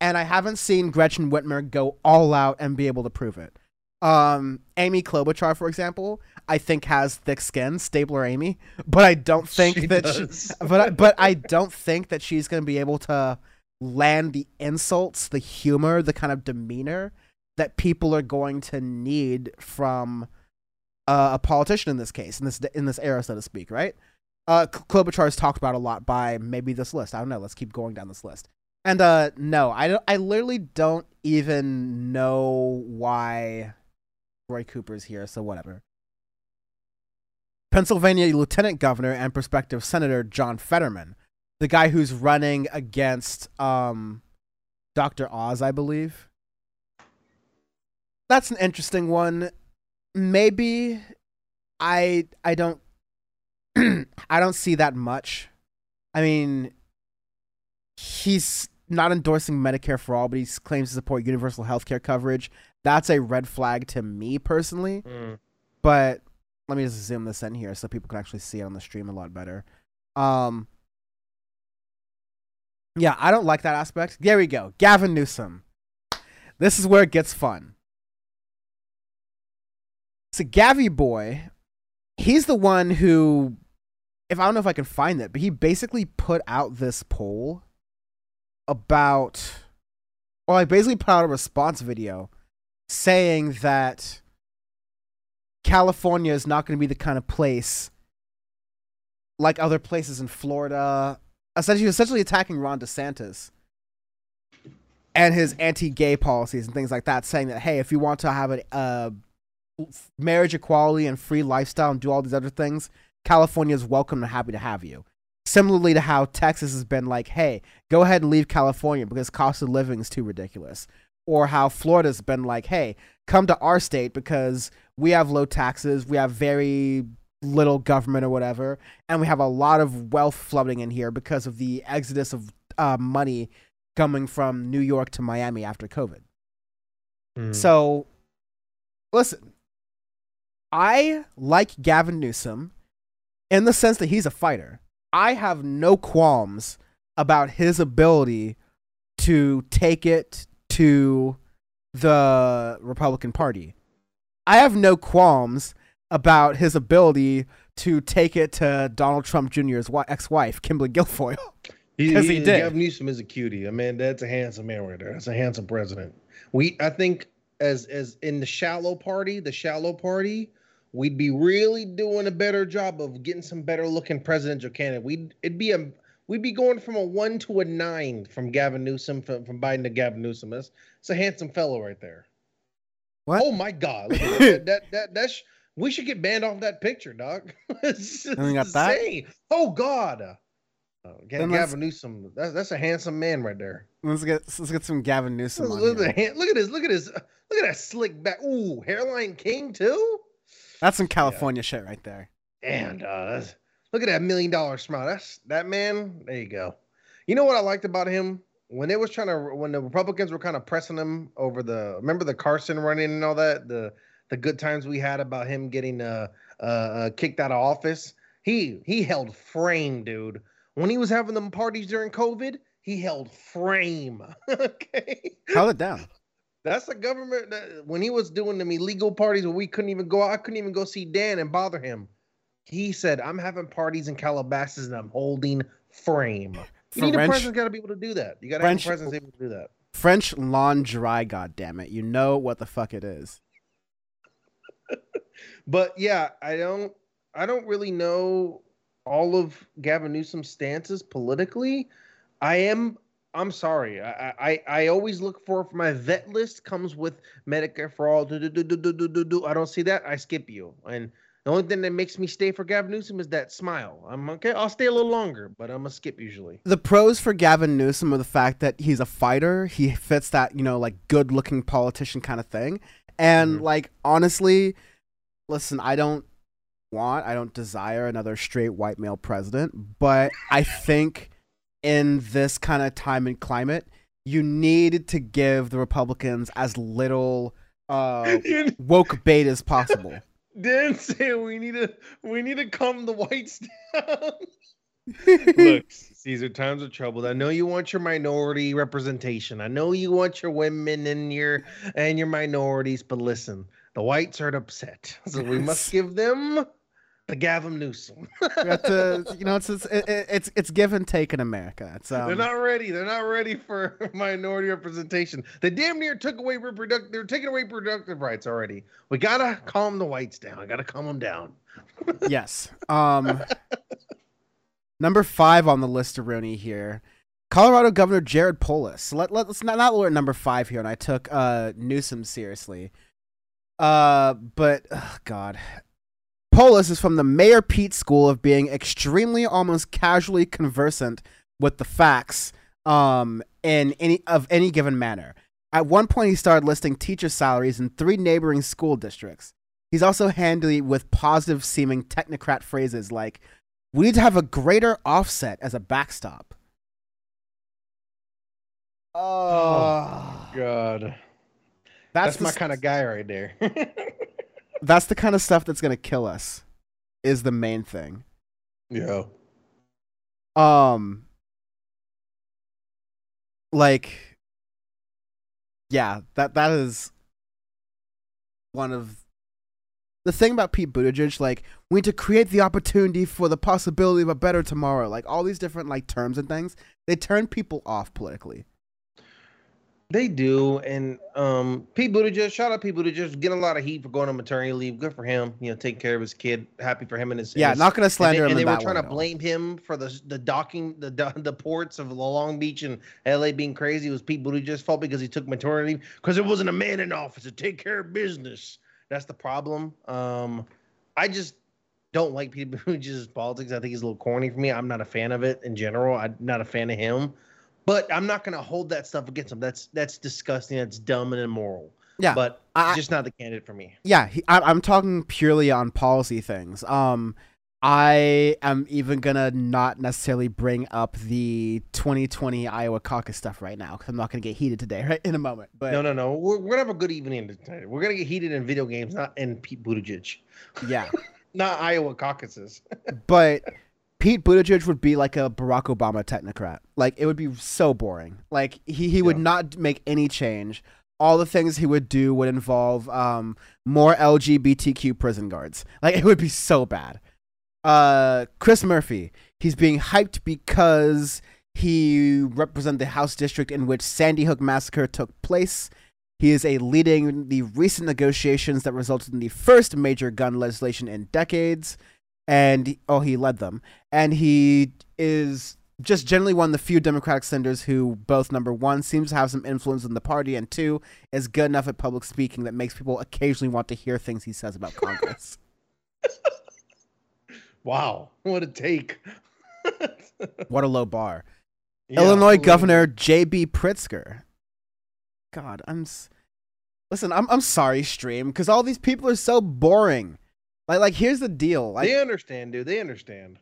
And I haven't seen Gretchen Whitmer go all out and be able to prove it. Amy Klobuchar, for example, I think has thick skin, Stapler Amy, but I don't think I don't think that she's going to be able to land the insults, the humor, the kind of demeanor that people are going to need from a politician in this case, in this era, so to speak, right? Klobuchar is talked about a lot by maybe this list. I don't know. Let's keep going down this list. And no, I literally don't even know why Roy Cooper's here, so whatever. Pennsylvania Lieutenant Governor and prospective Senator John Fetterman, the guy who's running against Dr. Oz, I believe. That's an interesting one. Maybe I don't I don't see that much. I mean, he's not endorsing Medicare for all, but he claims to support universal health care coverage. That's a red flag to me personally. Mm. But let me just zoom this in here so people can actually see it on the stream a lot better. Yeah, I don't like that aspect. There we go. Gavin Newsom. This is where it gets fun. So Gavy Boy, he's the one who, I don't know if I can find it, but he basically put out this poll about, or I basically put out a response video saying that California is not going to be the kind of place like other places in Florida, essentially attacking Ron DeSantis and his anti-gay policies and things like that, saying that, hey, if you want to have a marriage equality and free lifestyle and do all these other things, California is welcome and happy to have you. Similarly to how Texas has been like, hey, go ahead and leave California because cost of living is too ridiculous. Or how Florida's been like, hey, come to our state because we have low taxes, we have very little government or whatever, and we have a lot of wealth flooding in here because of the exodus of money coming from New York to Miami after COVID. Mm. So, listen, I like Gavin Newsom in the sense that he's a fighter. I have no qualms about his ability to take it to the Republican Party. I have no qualms about his ability to take it to Donald Trump Jr.'s ex-wife, Kimberly Guilfoyle. Because he did. Gavin Newsom is a cutie. I mean, that's a handsome man right there. That's a handsome president. I think as in the shallow party, we'd be really doing a better job of getting some better looking presidential candidate. We'd be going from a 1 to a 9 from Gavin Newsom, from Biden to Gavin Newsom. It's a handsome fellow right there. What? Oh my God! Look at that we should get banned off that picture, dog. Got that? Oh God! Gavin Newsom. That's a handsome man right there. Let's get some Gavin Newsom. Look at this. Look at that slick back. Ooh, hairline king too. That's some California shit right there. And look at that $1 million smile. That's that man. There you go. You know what I liked about him when the Republicans were kind of pressing him over the Carson run-in and all that, the good times we had about him getting kicked out of office. He held frame, dude. When he was having them parties during COVID, he held frame. Okay, held it down. That's the government. When he was doing them illegal parties where we couldn't even go out, I couldn't even go see Dan and bother him. He said, I'm having parties in Calabasas and I'm holding frame. You need a president's got to be able to do that. You got to have a president's able to do that. French lingerie, goddammit. You know what the fuck it is. But yeah, I don't really know all of Gavin Newsom's stances politically. I'm sorry. I always look for my vet list comes with Medicare for all. I don't see that. I skip you. And the only thing that makes me stay for Gavin Newsom is that smile. I'm okay. I'll stay a little longer, but I'm a skip usually. The pros for Gavin Newsom are the fact that he's a fighter. He fits that, you know, like good looking politician kind of thing. And like, honestly, listen, I don't desire another straight white male president, but I think in this kind of time and climate, you need to give the Republicans as little woke bait as possible. Dan said we need to calm the whites down. Look, Caesar, times are troubled. I know you want your minority representation. I know you want your women and your minorities, but listen, the whites are upset, so we must give them the Gavin Newsom. It's give and take in America. They're not ready. They're not ready for minority representation. They damn near took away They're taking away reproductive rights already. We gotta calm the whites down. I gotta calm them down. Yes. Number 5 on the list of Rooney here, Colorado Governor Jared Polis. So let's not lower number 5 here, and I took Newsom seriously. But, oh God. Polis is from the Mayor Pete school of being extremely, almost casually conversant with the facts in any given manner. At one point, he started listing teacher salaries in 3 neighboring school districts. He's also handy with positive-seeming technocrat phrases like, we need to have a greater offset as a backstop. Oh God. That's my kind of guy right there. That's the kind of stuff that's going to kill us, is the main thing. Yeah. That is one of the thing about Pete Buttigieg, like, we need to create the opportunity for the possibility of a better tomorrow. Like, all these different, like, terms and things, they turn people off politically. They do, and Pete Buttigieg, shout out Pete Buttigieg, getting a lot of heat for going on maternity leave. Good for him, you know, taking care of his kid. Happy for him and his. Yeah, not gonna slander him. And they were trying to blame him for the ports of Long Beach and LA being crazy. It was Pete Buttigieg's fault because he took maternity leave because there wasn't a man in office to take care of business. That's the problem. I just don't like Pete Buttigieg's politics. I think he's a little corny for me. I'm not a fan of it in general. I'm not a fan of him. But I'm not going to hold that stuff against him. That's disgusting. That's dumb and immoral. Yeah. But he's just not the candidate for me. Yeah. I'm talking purely on policy things. I am even going to not necessarily bring up the 2020 Iowa caucus stuff right now because I'm not going to get heated today, right? In a moment. But No. We're going to have a good evening tonight. We're going to get heated in video games, not in Pete Buttigieg. Yeah. Not Iowa caucuses. But Pete Buttigieg would be like a Barack Obama technocrat. Like, it would be so boring. Like, he would not make any change. All the things he would do would involve more LGBTQ prison guards. Like, it would be so bad. Chris Murphy, he's being hyped because he represented the House district in which Sandy Hook massacre took place. He is leading the recent negotiations that resulted in the first major gun legislation in decades, he led them. And he is just generally one of the few Democratic senators who both, number one, seems to have some influence in the party, and two, is good enough at public speaking that makes people occasionally want to hear things he says about Congress. Wow, what a take. What a low bar. Yeah, Illinois Governor J.B. Pritzker. God, I'm sorry, stream, because all these people are so boring. Like here's the deal. Like, they understand, dude. They understand.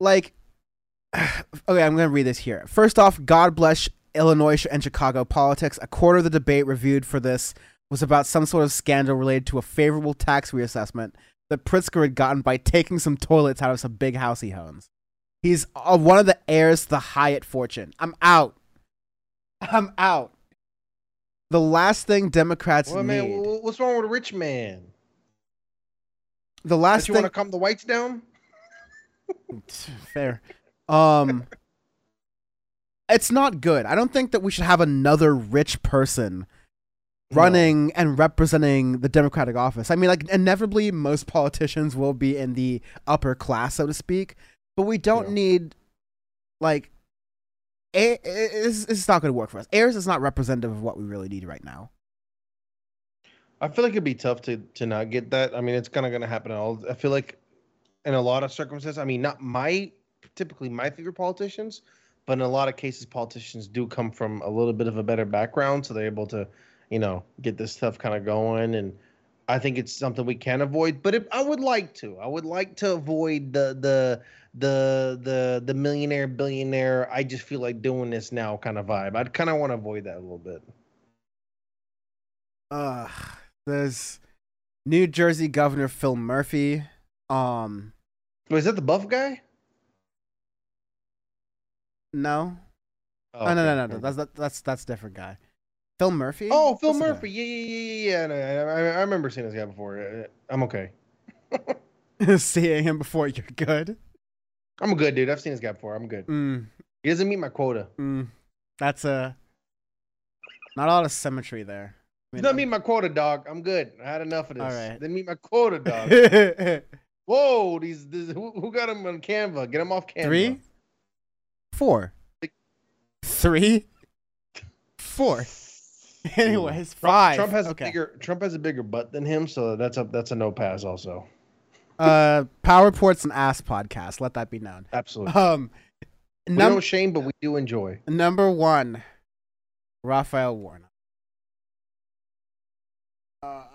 Like, okay, I'm going to read this here. First off, God bless Illinois and Chicago politics. A quarter of the debate reviewed for this was about some sort of scandal related to a favorable tax reassessment that Pritzker had gotten by taking some toilets out of some big house he owns. He's one of the heirs to the Hyatt fortune. I'm out. The last thing Democrats need. What's wrong with a rich man? The last thing you want to calm the whites down. Fair. It's not good. I don't think that we should have another rich person running and representing the Democratic office. I mean, like, inevitably, most politicians will be in the upper class, so to speak. But we don't need, like, it's not going to work for us. Ayers is not representative of what we really need right now. I feel like it'd be tough to not get that. I mean, it's kind of going to happen. I feel like in a lot of circumstances, I mean, not typically my favorite politicians, but in a lot of cases, politicians do come from a little bit of a better background, so they're able to, you know, get this stuff kind of going. And I think it's something we can avoid, but I would like to avoid the millionaire, billionaire, I just feel like doing this now kind of vibe. I'd kind of want to avoid that a little bit. There's New Jersey Governor Phil Murphy. Wait, is that the buff guy? No. Oh, okay. No. That's different guy. Phil Murphy? Oh, Phil Murphy. Yeah. No, I remember seeing this guy before. I'm okay. Seeing him before, you're good? I'm good, dude. I've seen this guy before. I'm good. He doesn't meet my quota. That's not a lot of symmetry there. He doesn't meet my quota, dog. I'm good. I had enough of this. All right. They meet my quota, dog. Whoa, who got him on Canva? Get him off Canva. 3, 4, 3, 4. Anyways, 5. Trump has a bigger butt than him, so that's a no pass also. Power Report's an ass podcast. Let that be known. Absolutely. We don't shame, but we do enjoy. Number 1, Raphael Warnock.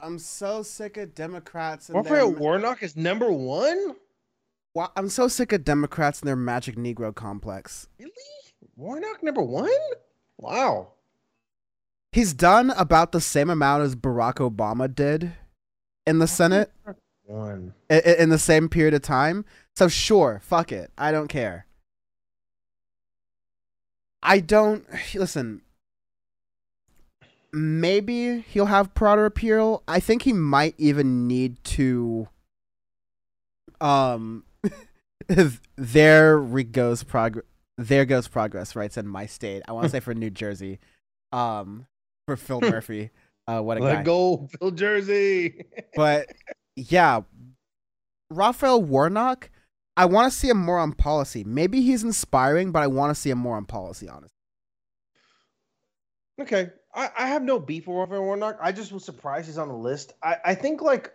I'm so sick of Democrats. Raphael Warnock is number 1? Wow, I'm so sick of Democrats and their magic Negro complex. Really? Warnock number 1? Wow. He's done about the same amount as Barack Obama did in the Senate in the same period of time. So sure, fuck it. I don't care. Listen, maybe he'll have broader appeal. I think he might even need to there goes progress rights in my state. I want to say for New Jersey. For Phil Murphy. What a guy. Let go, Phil Jersey. But yeah. Raphael Warnock, I want to see him more on policy. Maybe he's inspiring, but I want to see him more on policy, honestly. Okay. I have no beef with Raphael Warnock. I just was surprised he's on the list. I think let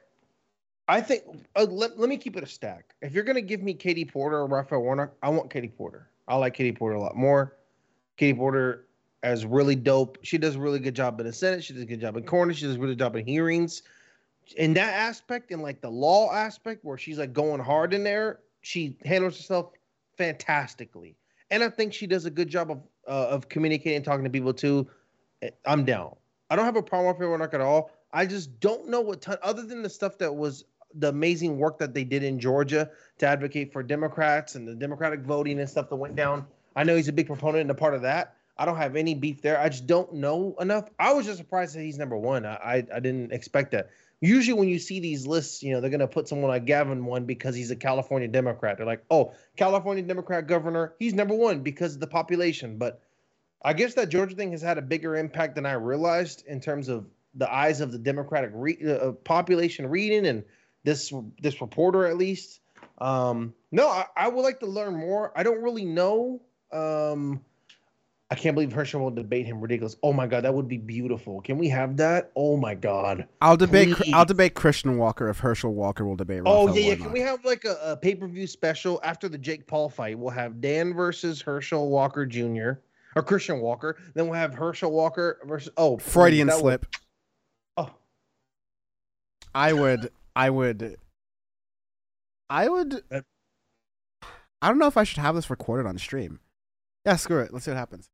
me keep it a stack. If you're going to give me Katie Porter or Raphael Warnock, I want Katie Porter. I like Katie Porter a lot more. Katie Porter is really dope. She does a really good job in the Senate. She does a good job in corners. She does a really good job in hearings. In that aspect, in like the law aspect where she's like going hard in there, she handles herself fantastically. And I think she does a good job of communicating and talking to people too. I'm down. I don't have a problem with Raphael Warnock at all. I just don't know what ton, other than the stuff that was the amazing work that they did in Georgia to advocate for Democrats and the Democratic voting and stuff that went down. I know he's a big proponent and a part of that. I don't have any beef there. I just don't know enough. I was just surprised that he's number 1. I didn't expect that. Usually when you see these lists, you know, they're going to put someone like Gavin one because he's a California Democrat. They're like, oh, California Democrat governor, he's number 1 because of the population. But I guess that Georgia thing has had a bigger impact than I realized in terms of the eyes of the Democratic population reading and this reporter at least. No, I would like to learn more. I don't really know. I can't believe Herschel will debate him. Ridiculous. Oh my God, that would be beautiful. Can we have that? Oh my God. I'll debate Christian Walker if Herschel Walker will debate. Oh yeah. Can we have like a pay-per-view special after the Jake Paul fight? We'll have Dan versus Herschel Walker Jr. or Christian Walker. Then we'll have Herschel Walker versus Freudian slip. I would. I don't know if I should have this recorded on stream. Yeah, screw it. Let's see what happens.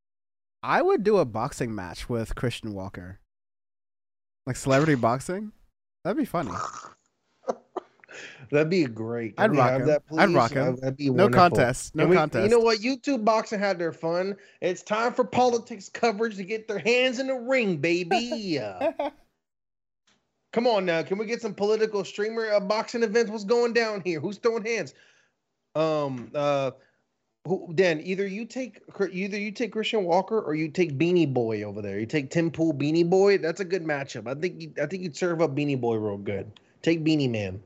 I would do a boxing match with Christian Walker, like celebrity boxing. That'd be funny. That'd be great. I'd rock him. That'd be wonderful. No contest. You know what? YouTube boxing had their fun. It's time for politics coverage to get their hands in the ring, baby. Come on now. Can we get some political streamer boxing events? What's going down here? Who's throwing hands? Dan, either you take Christian Walker or you take Beanie Boy over there. You take Tim Pool, Beanie Boy. That's a good matchup. I think you'd serve up Beanie Boy real good. Take Beanie Man.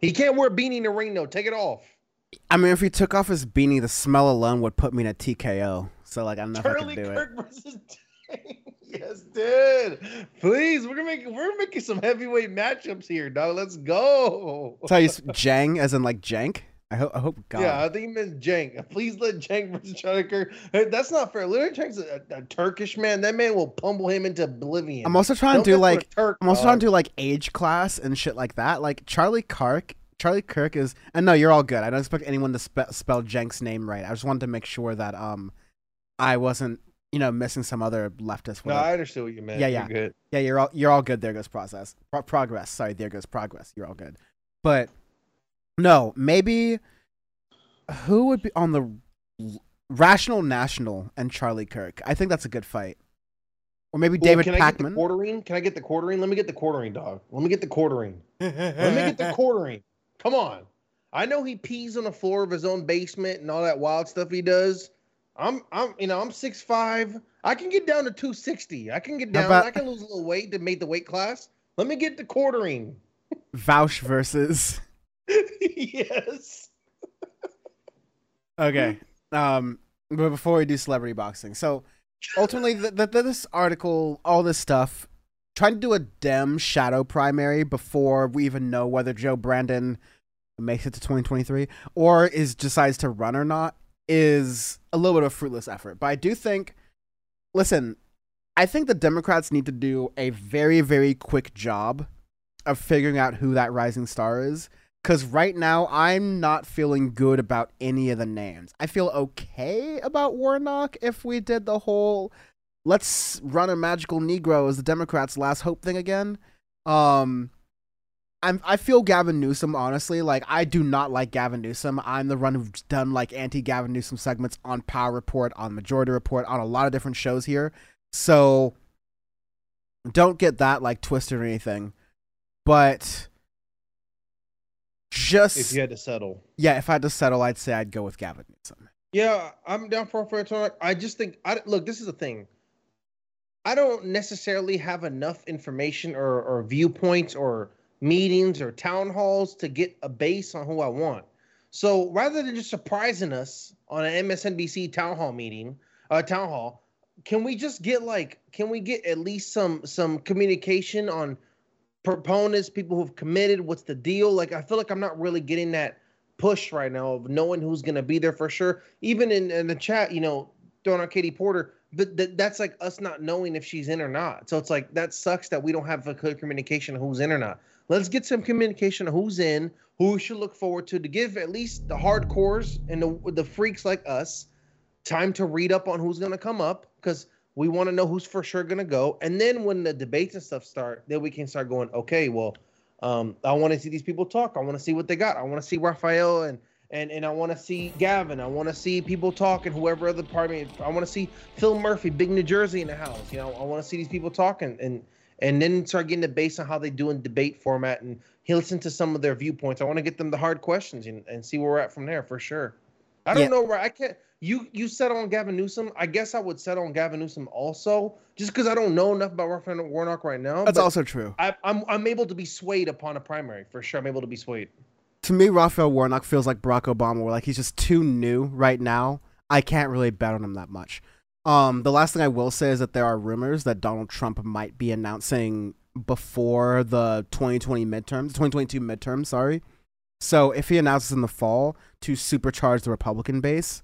He can't wear a beanie in the ring though. Take it off. I mean, if he took off his beanie, the smell alone would put me in a TKO. So like, I don't know Charlie if I can do Kirk it. Charlie Kirk versus Dan. Yes, dude. Please, we're making some heavyweight matchups here, dog. Let's go. That's how you Jang, as in like jank. I hope God. Yeah, I think he meant Jank. Please let Jank versus Charlie Kirk. That's not fair. Leonard Jank's a Turkish man. That man will pummel him into oblivion. I'm also trying to do like age class and shit like that. Like Charlie Kirk is. And no, you're all good. I don't expect anyone to spell Jank's name right. I just wanted to make sure that I wasn't missing some other leftist. No, I understood what you meant. Yeah, yeah, you're good. Yeah. You're all good. There goes progress. Sorry, there goes progress. You're all good, but. No, maybe who would be on the Rational National and Charlie Kirk? I think that's a good fight. Or maybe David Pakman. Can I get the quartering? Let me get the quartering, dog. Let me get the quartering. Come on. I know he pees on the floor of his own basement and all that wild stuff he does. I'm 6'5". I can get down to 260. I can get down. I can lose a little weight to make the weight class. Let me get the quartering. Vouch versus. Yes. Okay. But before we do celebrity boxing, so ultimately, this article, all this stuff, trying to do a Dem shadow primary before we even know whether Joe Brandon makes it to 2023 or decides to run or not is a little bit of a fruitless effort. But I do think, listen, I think the Democrats need to do a very, very quick job of figuring out who that rising star is. Because right now, I'm not feeling good about any of the names. I feel okay about Warnock if we did the whole let's run a magical Negro as the Democrats' last hope thing again. I feel Gavin Newsom, honestly. Like, I do not like Gavin Newsom. I'm the one who's done, like, anti-Gavin Newsom segments on Power Report, on Majority Report, on a lot of different shows here. So, don't get that, like, twisted or anything. But... just if you had to settle, yeah. If I had to settle, I'd say I'd go with Gavin Newsom. Yeah, I'm down for a talk. I just think, look, this is the thing. I don't necessarily have enough information or viewpoints or meetings or town halls to get a base on who I want. So rather than just surprising us on an MSNBC town hall, can we get at least some communication on? Proponents, people who've committed, what's the deal? Like, I feel like I'm not really getting that push right now of knowing who's going to be there for sure. Even in the chat, throwing out Katie Porter, that's like us not knowing if she's in or not. So it's like, that sucks that we don't have a clear communication of who's in or not. Let's get some communication of who's in, who we should look forward to give at least the hardcores and the freaks like us time to read up on who's going to come up, because we want to know who's for sure going to go. And then when the debates and stuff start, then we can start going, okay, well, I want to see these people talk. I want to see what they got. I want to see Raphael and I want to see Gavin. I want to see people talk and whoever other party. I want to see Phil Murphy, big New Jersey in the house. I want to see these people talking and then start getting the base on how they do in debate format. And he listened to some of their viewpoints. I want to get them the hard questions and see where we're at from there for sure. I don't know where I can't. You settle on Gavin Newsom. I guess I would settle on Gavin Newsom also, just because I don't know enough about Raphael Warnock right now. That's also true. I'm able to be swayed upon a primary for sure. I'm able to be swayed. To me, Raphael Warnock feels like Barack Obama, where like he's just too new right now. I can't really bet on him that much. The last thing I will say is that there are rumors that Donald Trump might be announcing before the 2022 midterms. Sorry. So if he announces in the fall to supercharge the Republican base.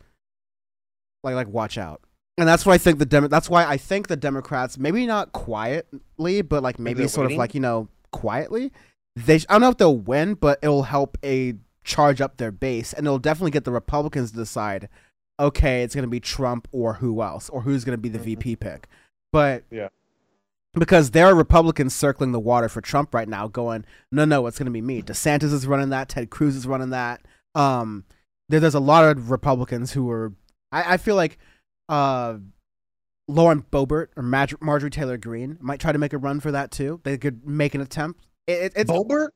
Like, watch out. And that's why I think the Democrats, maybe not quietly, but like maybe sort of like, quietly. I don't know if they'll win, but it'll help charge up their base. And it'll definitely get the Republicans to decide, okay, it's going to be Trump or who else, or who's going to be the VP pick. But yeah, because there are Republicans circling the water for Trump right now going, no, it's going to be me. DeSantis is running that. Ted Cruz is running that. There's a lot of Republicans who are... I feel like Lauren Boebert or Marjorie Taylor Greene might try to make a run for that too. They could make an attempt. It's Boebert?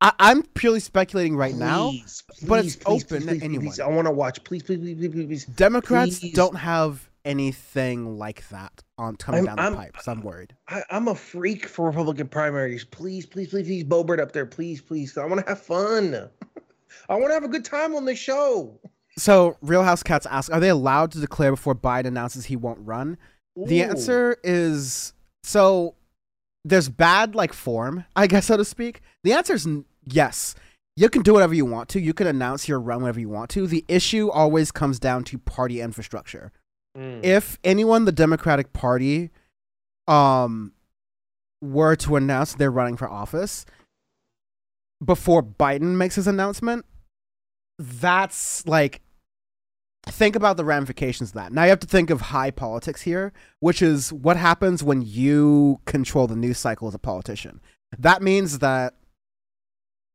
I'm purely speculating right now, but it's open to anyone. I want to watch. Please. Democrats don't have anything like that on coming down the pipes. I'm worried. I'm a freak for Republican primaries. Please, Boebert up there. Please. I want to have fun. I want to have a good time on this show. So Real House Cats ask, are they allowed to declare before Biden announces he won't run? Ooh. The answer is, so there's bad like form, I guess, so to speak. The answer is yes. You can do whatever you want to. You can announce your run whenever you want to. The issue always comes down to party infrastructure. If anyone, the Democratic Party, were to announce they're running for office before Biden makes his announcement, that's like, think about the ramifications of that. Now you have to think of high politics here, which is what happens when you control the news cycle as a politician. That means that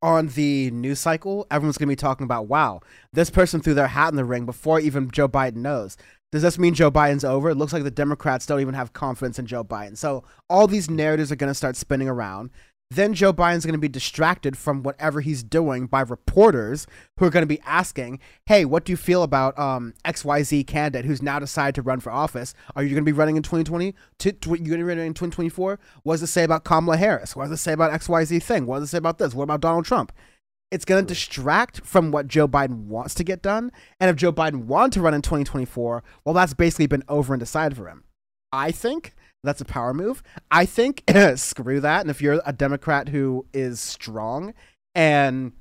on the news cycle, everyone's going to be talking about, wow, this person threw their hat in the ring before even Joe Biden knows. Does this mean Joe Biden's over? It looks like the Democrats don't even have confidence in Joe Biden. So all these narratives are going to start spinning around. Then Joe Biden's going to be distracted from whatever he's doing by reporters who are going to be asking, hey, what do you feel about XYZ candidate who's now decided to run for office? Are you going to be running in 2020? You're going to be running in 2024? What does it say about Kamala Harris? What does it say about XYZ thing? What does it say about this? What about Donald Trump? It's going to distract from what Joe Biden wants to get done. And if Joe Biden wanted to run in 2024, well, that's basically been over and decided for him. I think that's a power move. I think screw that. And if you're a Democrat who is strong and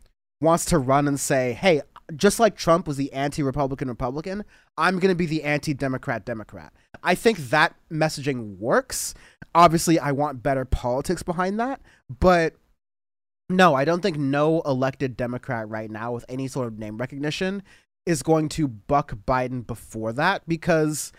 wants to run and say, hey, just like Trump was the anti-Republican Republican, I'm going to be the anti-Democrat Democrat. I think that messaging works. Obviously, I want better politics behind that. But no, I don't think no elected Democrat right now with any sort of name recognition is going to buck Biden before that, because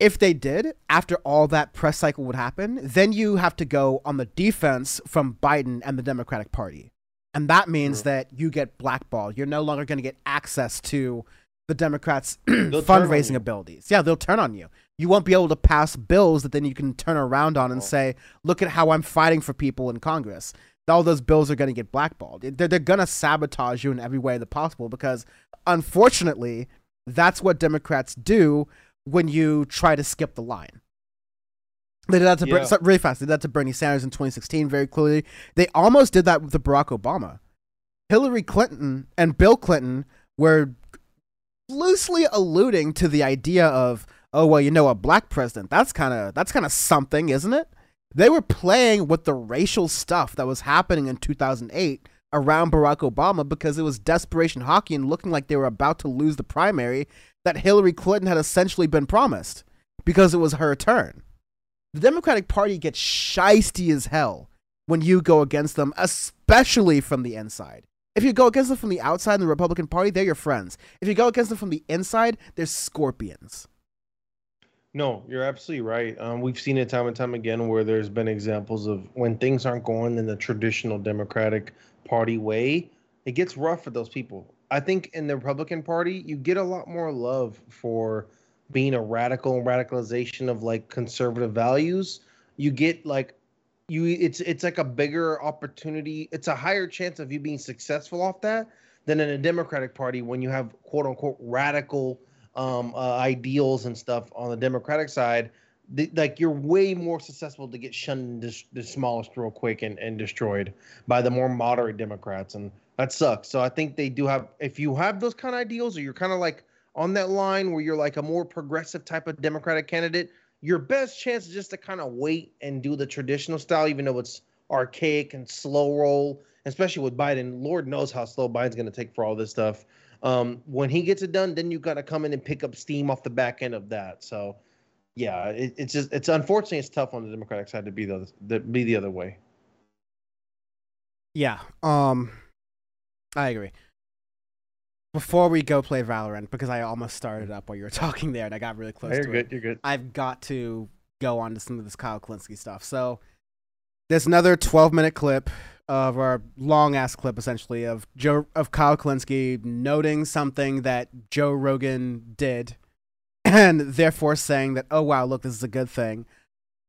if they did, after all that press cycle would happen, then you have to go on the defense from Biden and the Democratic Party. And that means that you get blackballed. You're no longer going to get access to the Democrats' fundraising abilities. Yeah, they'll turn on you. You won't be able to pass bills that then you can turn around on and say, look at how I'm fighting for people in Congress. All those bills are going to get blackballed. They're going to sabotage you in every way that possible, because unfortunately, that's what Democrats do when you try to skip the line. They did that to really fast. They did that to Bernie Sanders in 2016 very clearly. They almost did that with the Barack Obama. Hillary Clinton and Bill Clinton were loosely alluding to the idea of, oh, well, you know, a black president, that's kind of something, isn't it? They were playing with the racial stuff that was happening in 2008 around Barack Obama, because it was desperation hockey and looking like they were about to lose the primary that Hillary Clinton had essentially been promised, because it was her turn. The Democratic Party gets shisty as hell when you go against them, especially from the inside. If you go against them from the outside in the Republican Party, they're your friends. If you go against them from the inside, they're scorpions. No, you're absolutely right. We've seen it time and time again where there's been examples of when things aren't going in the traditional Democratic Party way, it gets rough for those people. I think in the Republican Party, you get a lot more love for being a radical and radicalization of like conservative values. You get like it's like a bigger opportunity. It's a higher chance of you being successful off that than in a Democratic Party when you have quote unquote radical ideals and stuff on the Democratic side. Like you're way more susceptible to get shunned and demolished real quick and destroyed by the more moderate Democrats, and that sucks. So I think they do have, if you have those kind of ideals, or you're kind of like on that line where you're like a more progressive type of Democratic candidate, your best chance is just to kind of wait and do the traditional style, even though it's archaic and slow roll, especially with Biden. Lord knows how slow Biden's going to take for all this stuff. When he gets it done, then you got to come in and pick up steam off the back end of that. So, yeah, it's unfortunately it's tough on the Democratic side to be the other way. Yeah, I agree. Before we go play Valorant, because I almost started up while you were talking there, and I got really close to it. You're good. I've got to go on to some of this Kyle Kulinski stuff. So there's another 12-minute clip of our long-ass clip, essentially, of Kyle Kulinski noting something that Joe Rogan did and therefore saying that, oh, wow, look, this is a good thing.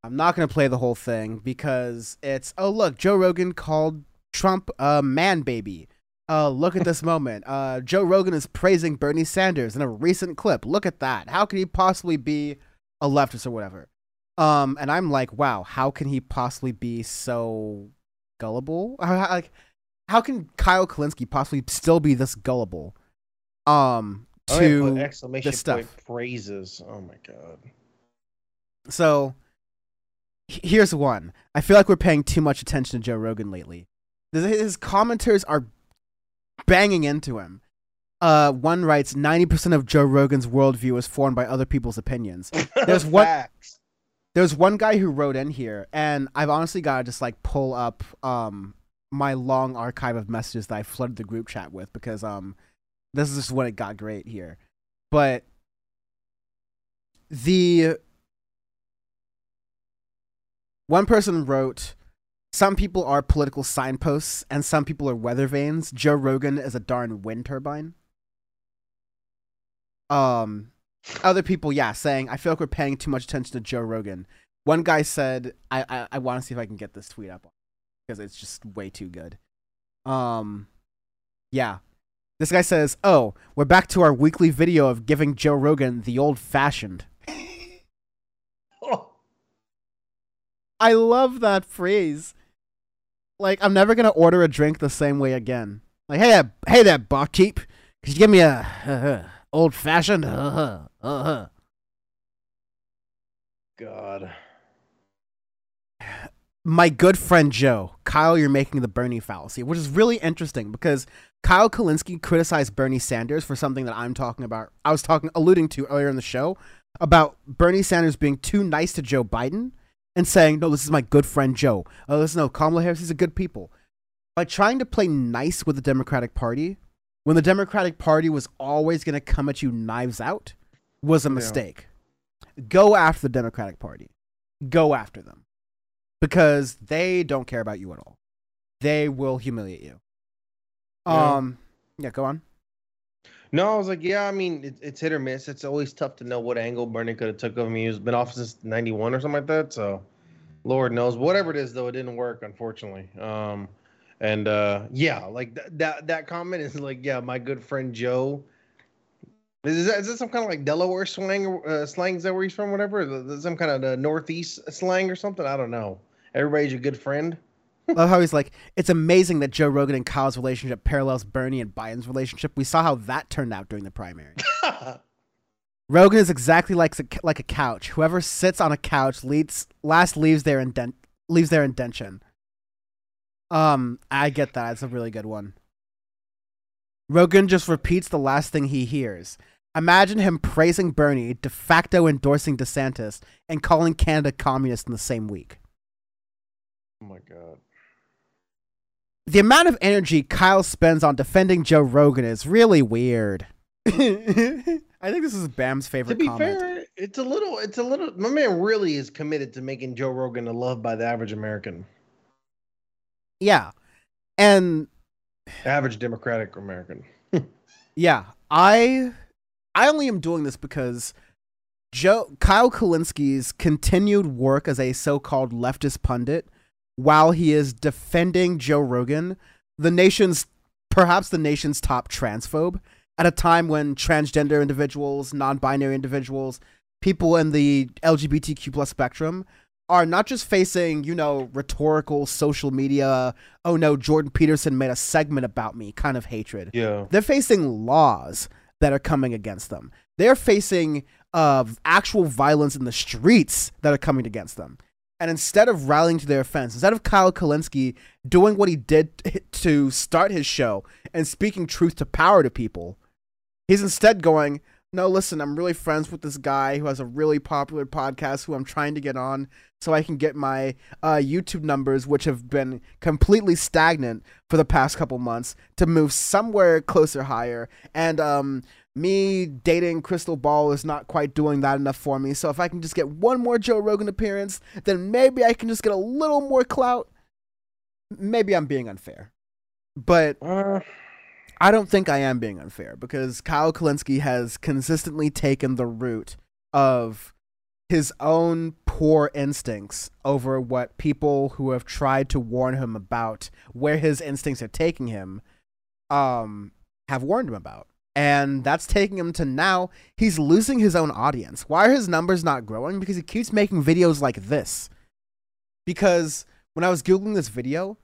I'm not going to play the whole thing because it's, oh, look, Joe Rogan called Trump a man baby. Look at this moment. Joe Rogan is praising Bernie Sanders in a recent clip. Look at that. How could he possibly be a leftist or whatever? And I'm like, wow, how can he possibly be so gullible? Like, how can Kyle Kulinski possibly still be this gullible? To exclamation this stuff. Point praises. Oh my god. So here's one. I feel like we're paying too much attention to Joe Rogan lately. His commenters are banging into him. One writes, 90% of Joe Rogan's worldview is formed by other people's opinions. There's one. There's one guy who wrote in here, and I've honestly got to just like pull up my long archive of messages that I flooded the group chat with, because this is just when it got great here. But the one person wrote, some people are political signposts and some people are weather vanes. Joe Rogan is a darn wind turbine. Other people, yeah, saying, I feel like we're paying too much attention to Joe Rogan. One guy said, I want to see if I can get this tweet up because it's just way too good. Yeah. This guy says, oh, we're back to our weekly video of giving Joe Rogan the old-fashioned. Oh. I love that phrase. Like, I'm never going to order a drink the same way again. Like, hey there, barkeep. Could you give me a old-fashioned? God. My good friend Joe, Kyle, you're making the Bernie fallacy, which is really interesting because Kyle Kulinski criticized Bernie Sanders for something that I'm talking about. I was alluding to earlier in the show about Bernie Sanders being too nice to Joe Biden and saying, no, this is my good friend Joe. Oh, listen, no, Kamala Harris is a good people. By trying to play nice with the Democratic Party when the Democratic Party was always going to come at you knives out was a mistake. Yeah. Go after the Democratic Party. Go after them. Because they don't care about you at all. They will humiliate you. Yeah. Yeah, go on. No, I was like, yeah, I mean, it's hit or miss. It's always tough to know what angle Bernie could have took of him. He's been off since 91 or something like that. So, Lord knows. Whatever it is, though, it didn't work, unfortunately. Yeah, like that comment is like, yeah, my good friend Joe. Is that some kind of like Delaware slang? Slang, is that where he's from? Whatever. Is some kind of Northeast slang or something? I don't know. Everybody's your good friend. Love how he's like, it's amazing that Joe Rogan and Kyle's relationship parallels Bernie and Biden's relationship. We saw how that turned out during the primary. Rogan is exactly like a couch. Whoever sits on a couch leaves their indention. I get that. It's a really good one. Rogan just repeats the last thing he hears. Imagine him praising Bernie, de facto endorsing DeSantis, and calling Canada communist in the same week. Oh my god. The amount of energy Kyle spends on defending Joe Rogan is really weird. I think this is Bam's favorite comment. To be fair, it's a little, my man really is committed to making Joe Rogan loved by the average American. Yeah. And average Democratic American. Yeah, I only am doing this because Kyle Kulinski's continued work as a so-called leftist pundit, while he is defending Joe Rogan, perhaps the nation's top transphobe, at a time when transgender individuals, non-binary individuals, people in the LGBTQ+ spectrum are not just facing, rhetorical social media, oh no, Jordan Peterson made a segment about me kind of hatred. Yeah. They're facing laws that are coming against them. They're facing actual violence in the streets that are coming against them. And instead of rallying to their offense, instead of Kyle Kulinski doing what he did to start his show and speaking truth to power to people, he's instead going, no, listen, I'm really friends with this guy who has a really popular podcast who I'm trying to get on so I can get my YouTube numbers, which have been completely stagnant for the past couple months, to move somewhere closer, higher. And me dating Crystal Ball is not quite doing that enough for me. So if I can just get one more Joe Rogan appearance, then maybe I can just get a little more clout. Maybe I'm being unfair. But I don't think I am being unfair because Kyle Kulinski has consistently taken the route of his own core instincts over what people who have tried to warn him about, where his instincts are taking him, have warned him about. And that's taking him to now, he's losing his own audience. Why are his numbers not growing? Because he keeps making videos like this. Because when I was Googling this video,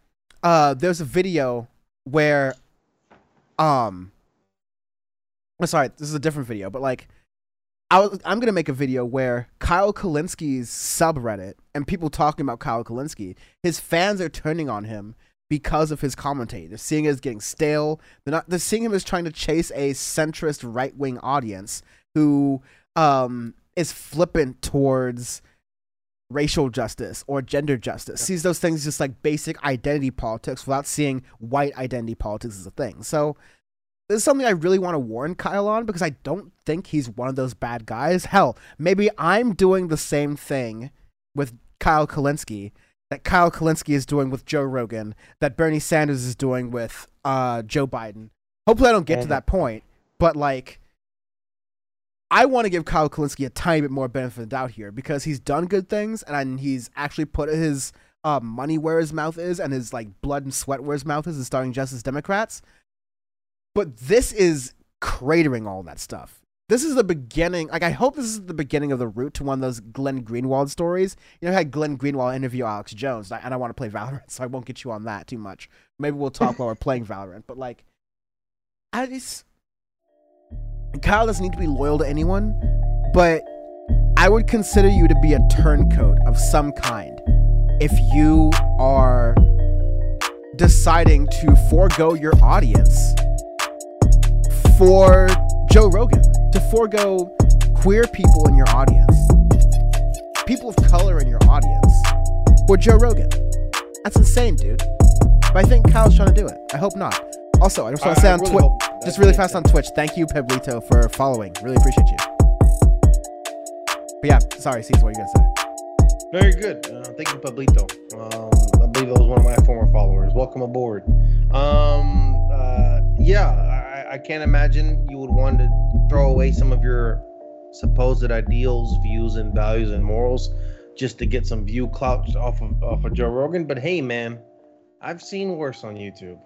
there's a video where, I'm sorry, this is a different video, but like, I'm going to make a video where Kyle Kulinski's subreddit and people talking about Kyle Kulinski, his fans are turning on him because of his commentary. They're seeing it as getting stale. They're seeing him as trying to chase a centrist right-wing audience who is flippant towards racial justice or gender justice. Sees those things just like basic identity politics without seeing white identity politics as a thing. So this is something I really want to warn Kyle on, because I don't think he's one of those bad guys. Hell, maybe I'm doing the same thing with Kyle Kulinski that Kyle Kulinski is doing with Joe Rogan, that Bernie Sanders is doing with Joe Biden. Hopefully I don't get to that point, but like, I want to give Kyle Kulinski a tiny bit more benefit of the doubt here, because he's done good things and he's actually put his money where his mouth is and his like blood and sweat where his mouth is and starting Justice Democrats. But this is cratering all that stuff. This is the beginning. Like, I hope this is the beginning of the route to one of those Glenn Greenwald stories. You know, I had Glenn Greenwald interview Alex Jones, and I don't want to play Valorant, so I won't get you on that too much. Maybe we'll talk while we're playing Valorant. But like, I just, Kyle doesn't need to be loyal to anyone, but I would consider you to be a turncoat of some kind if you are deciding to forego your audience for Joe Rogan, to forego queer people in your audience, people of color in your audience, or Joe Rogan. That's insane, dude. But I think Kyle's trying to do it. I hope not. Also, I just want to say on Twitch, just really fast on Twitch, thank you, Peblito, for following. Really appreciate you. But yeah, sorry, C's, what are you going to say? Very good. Thank you, Peblito. I believe that was one of my former followers. Welcome aboard. I can't imagine you would want to throw away some of your supposed ideals, views, and values and morals just to get some view clout off of Joe Rogan. But hey, man, I've seen worse on YouTube.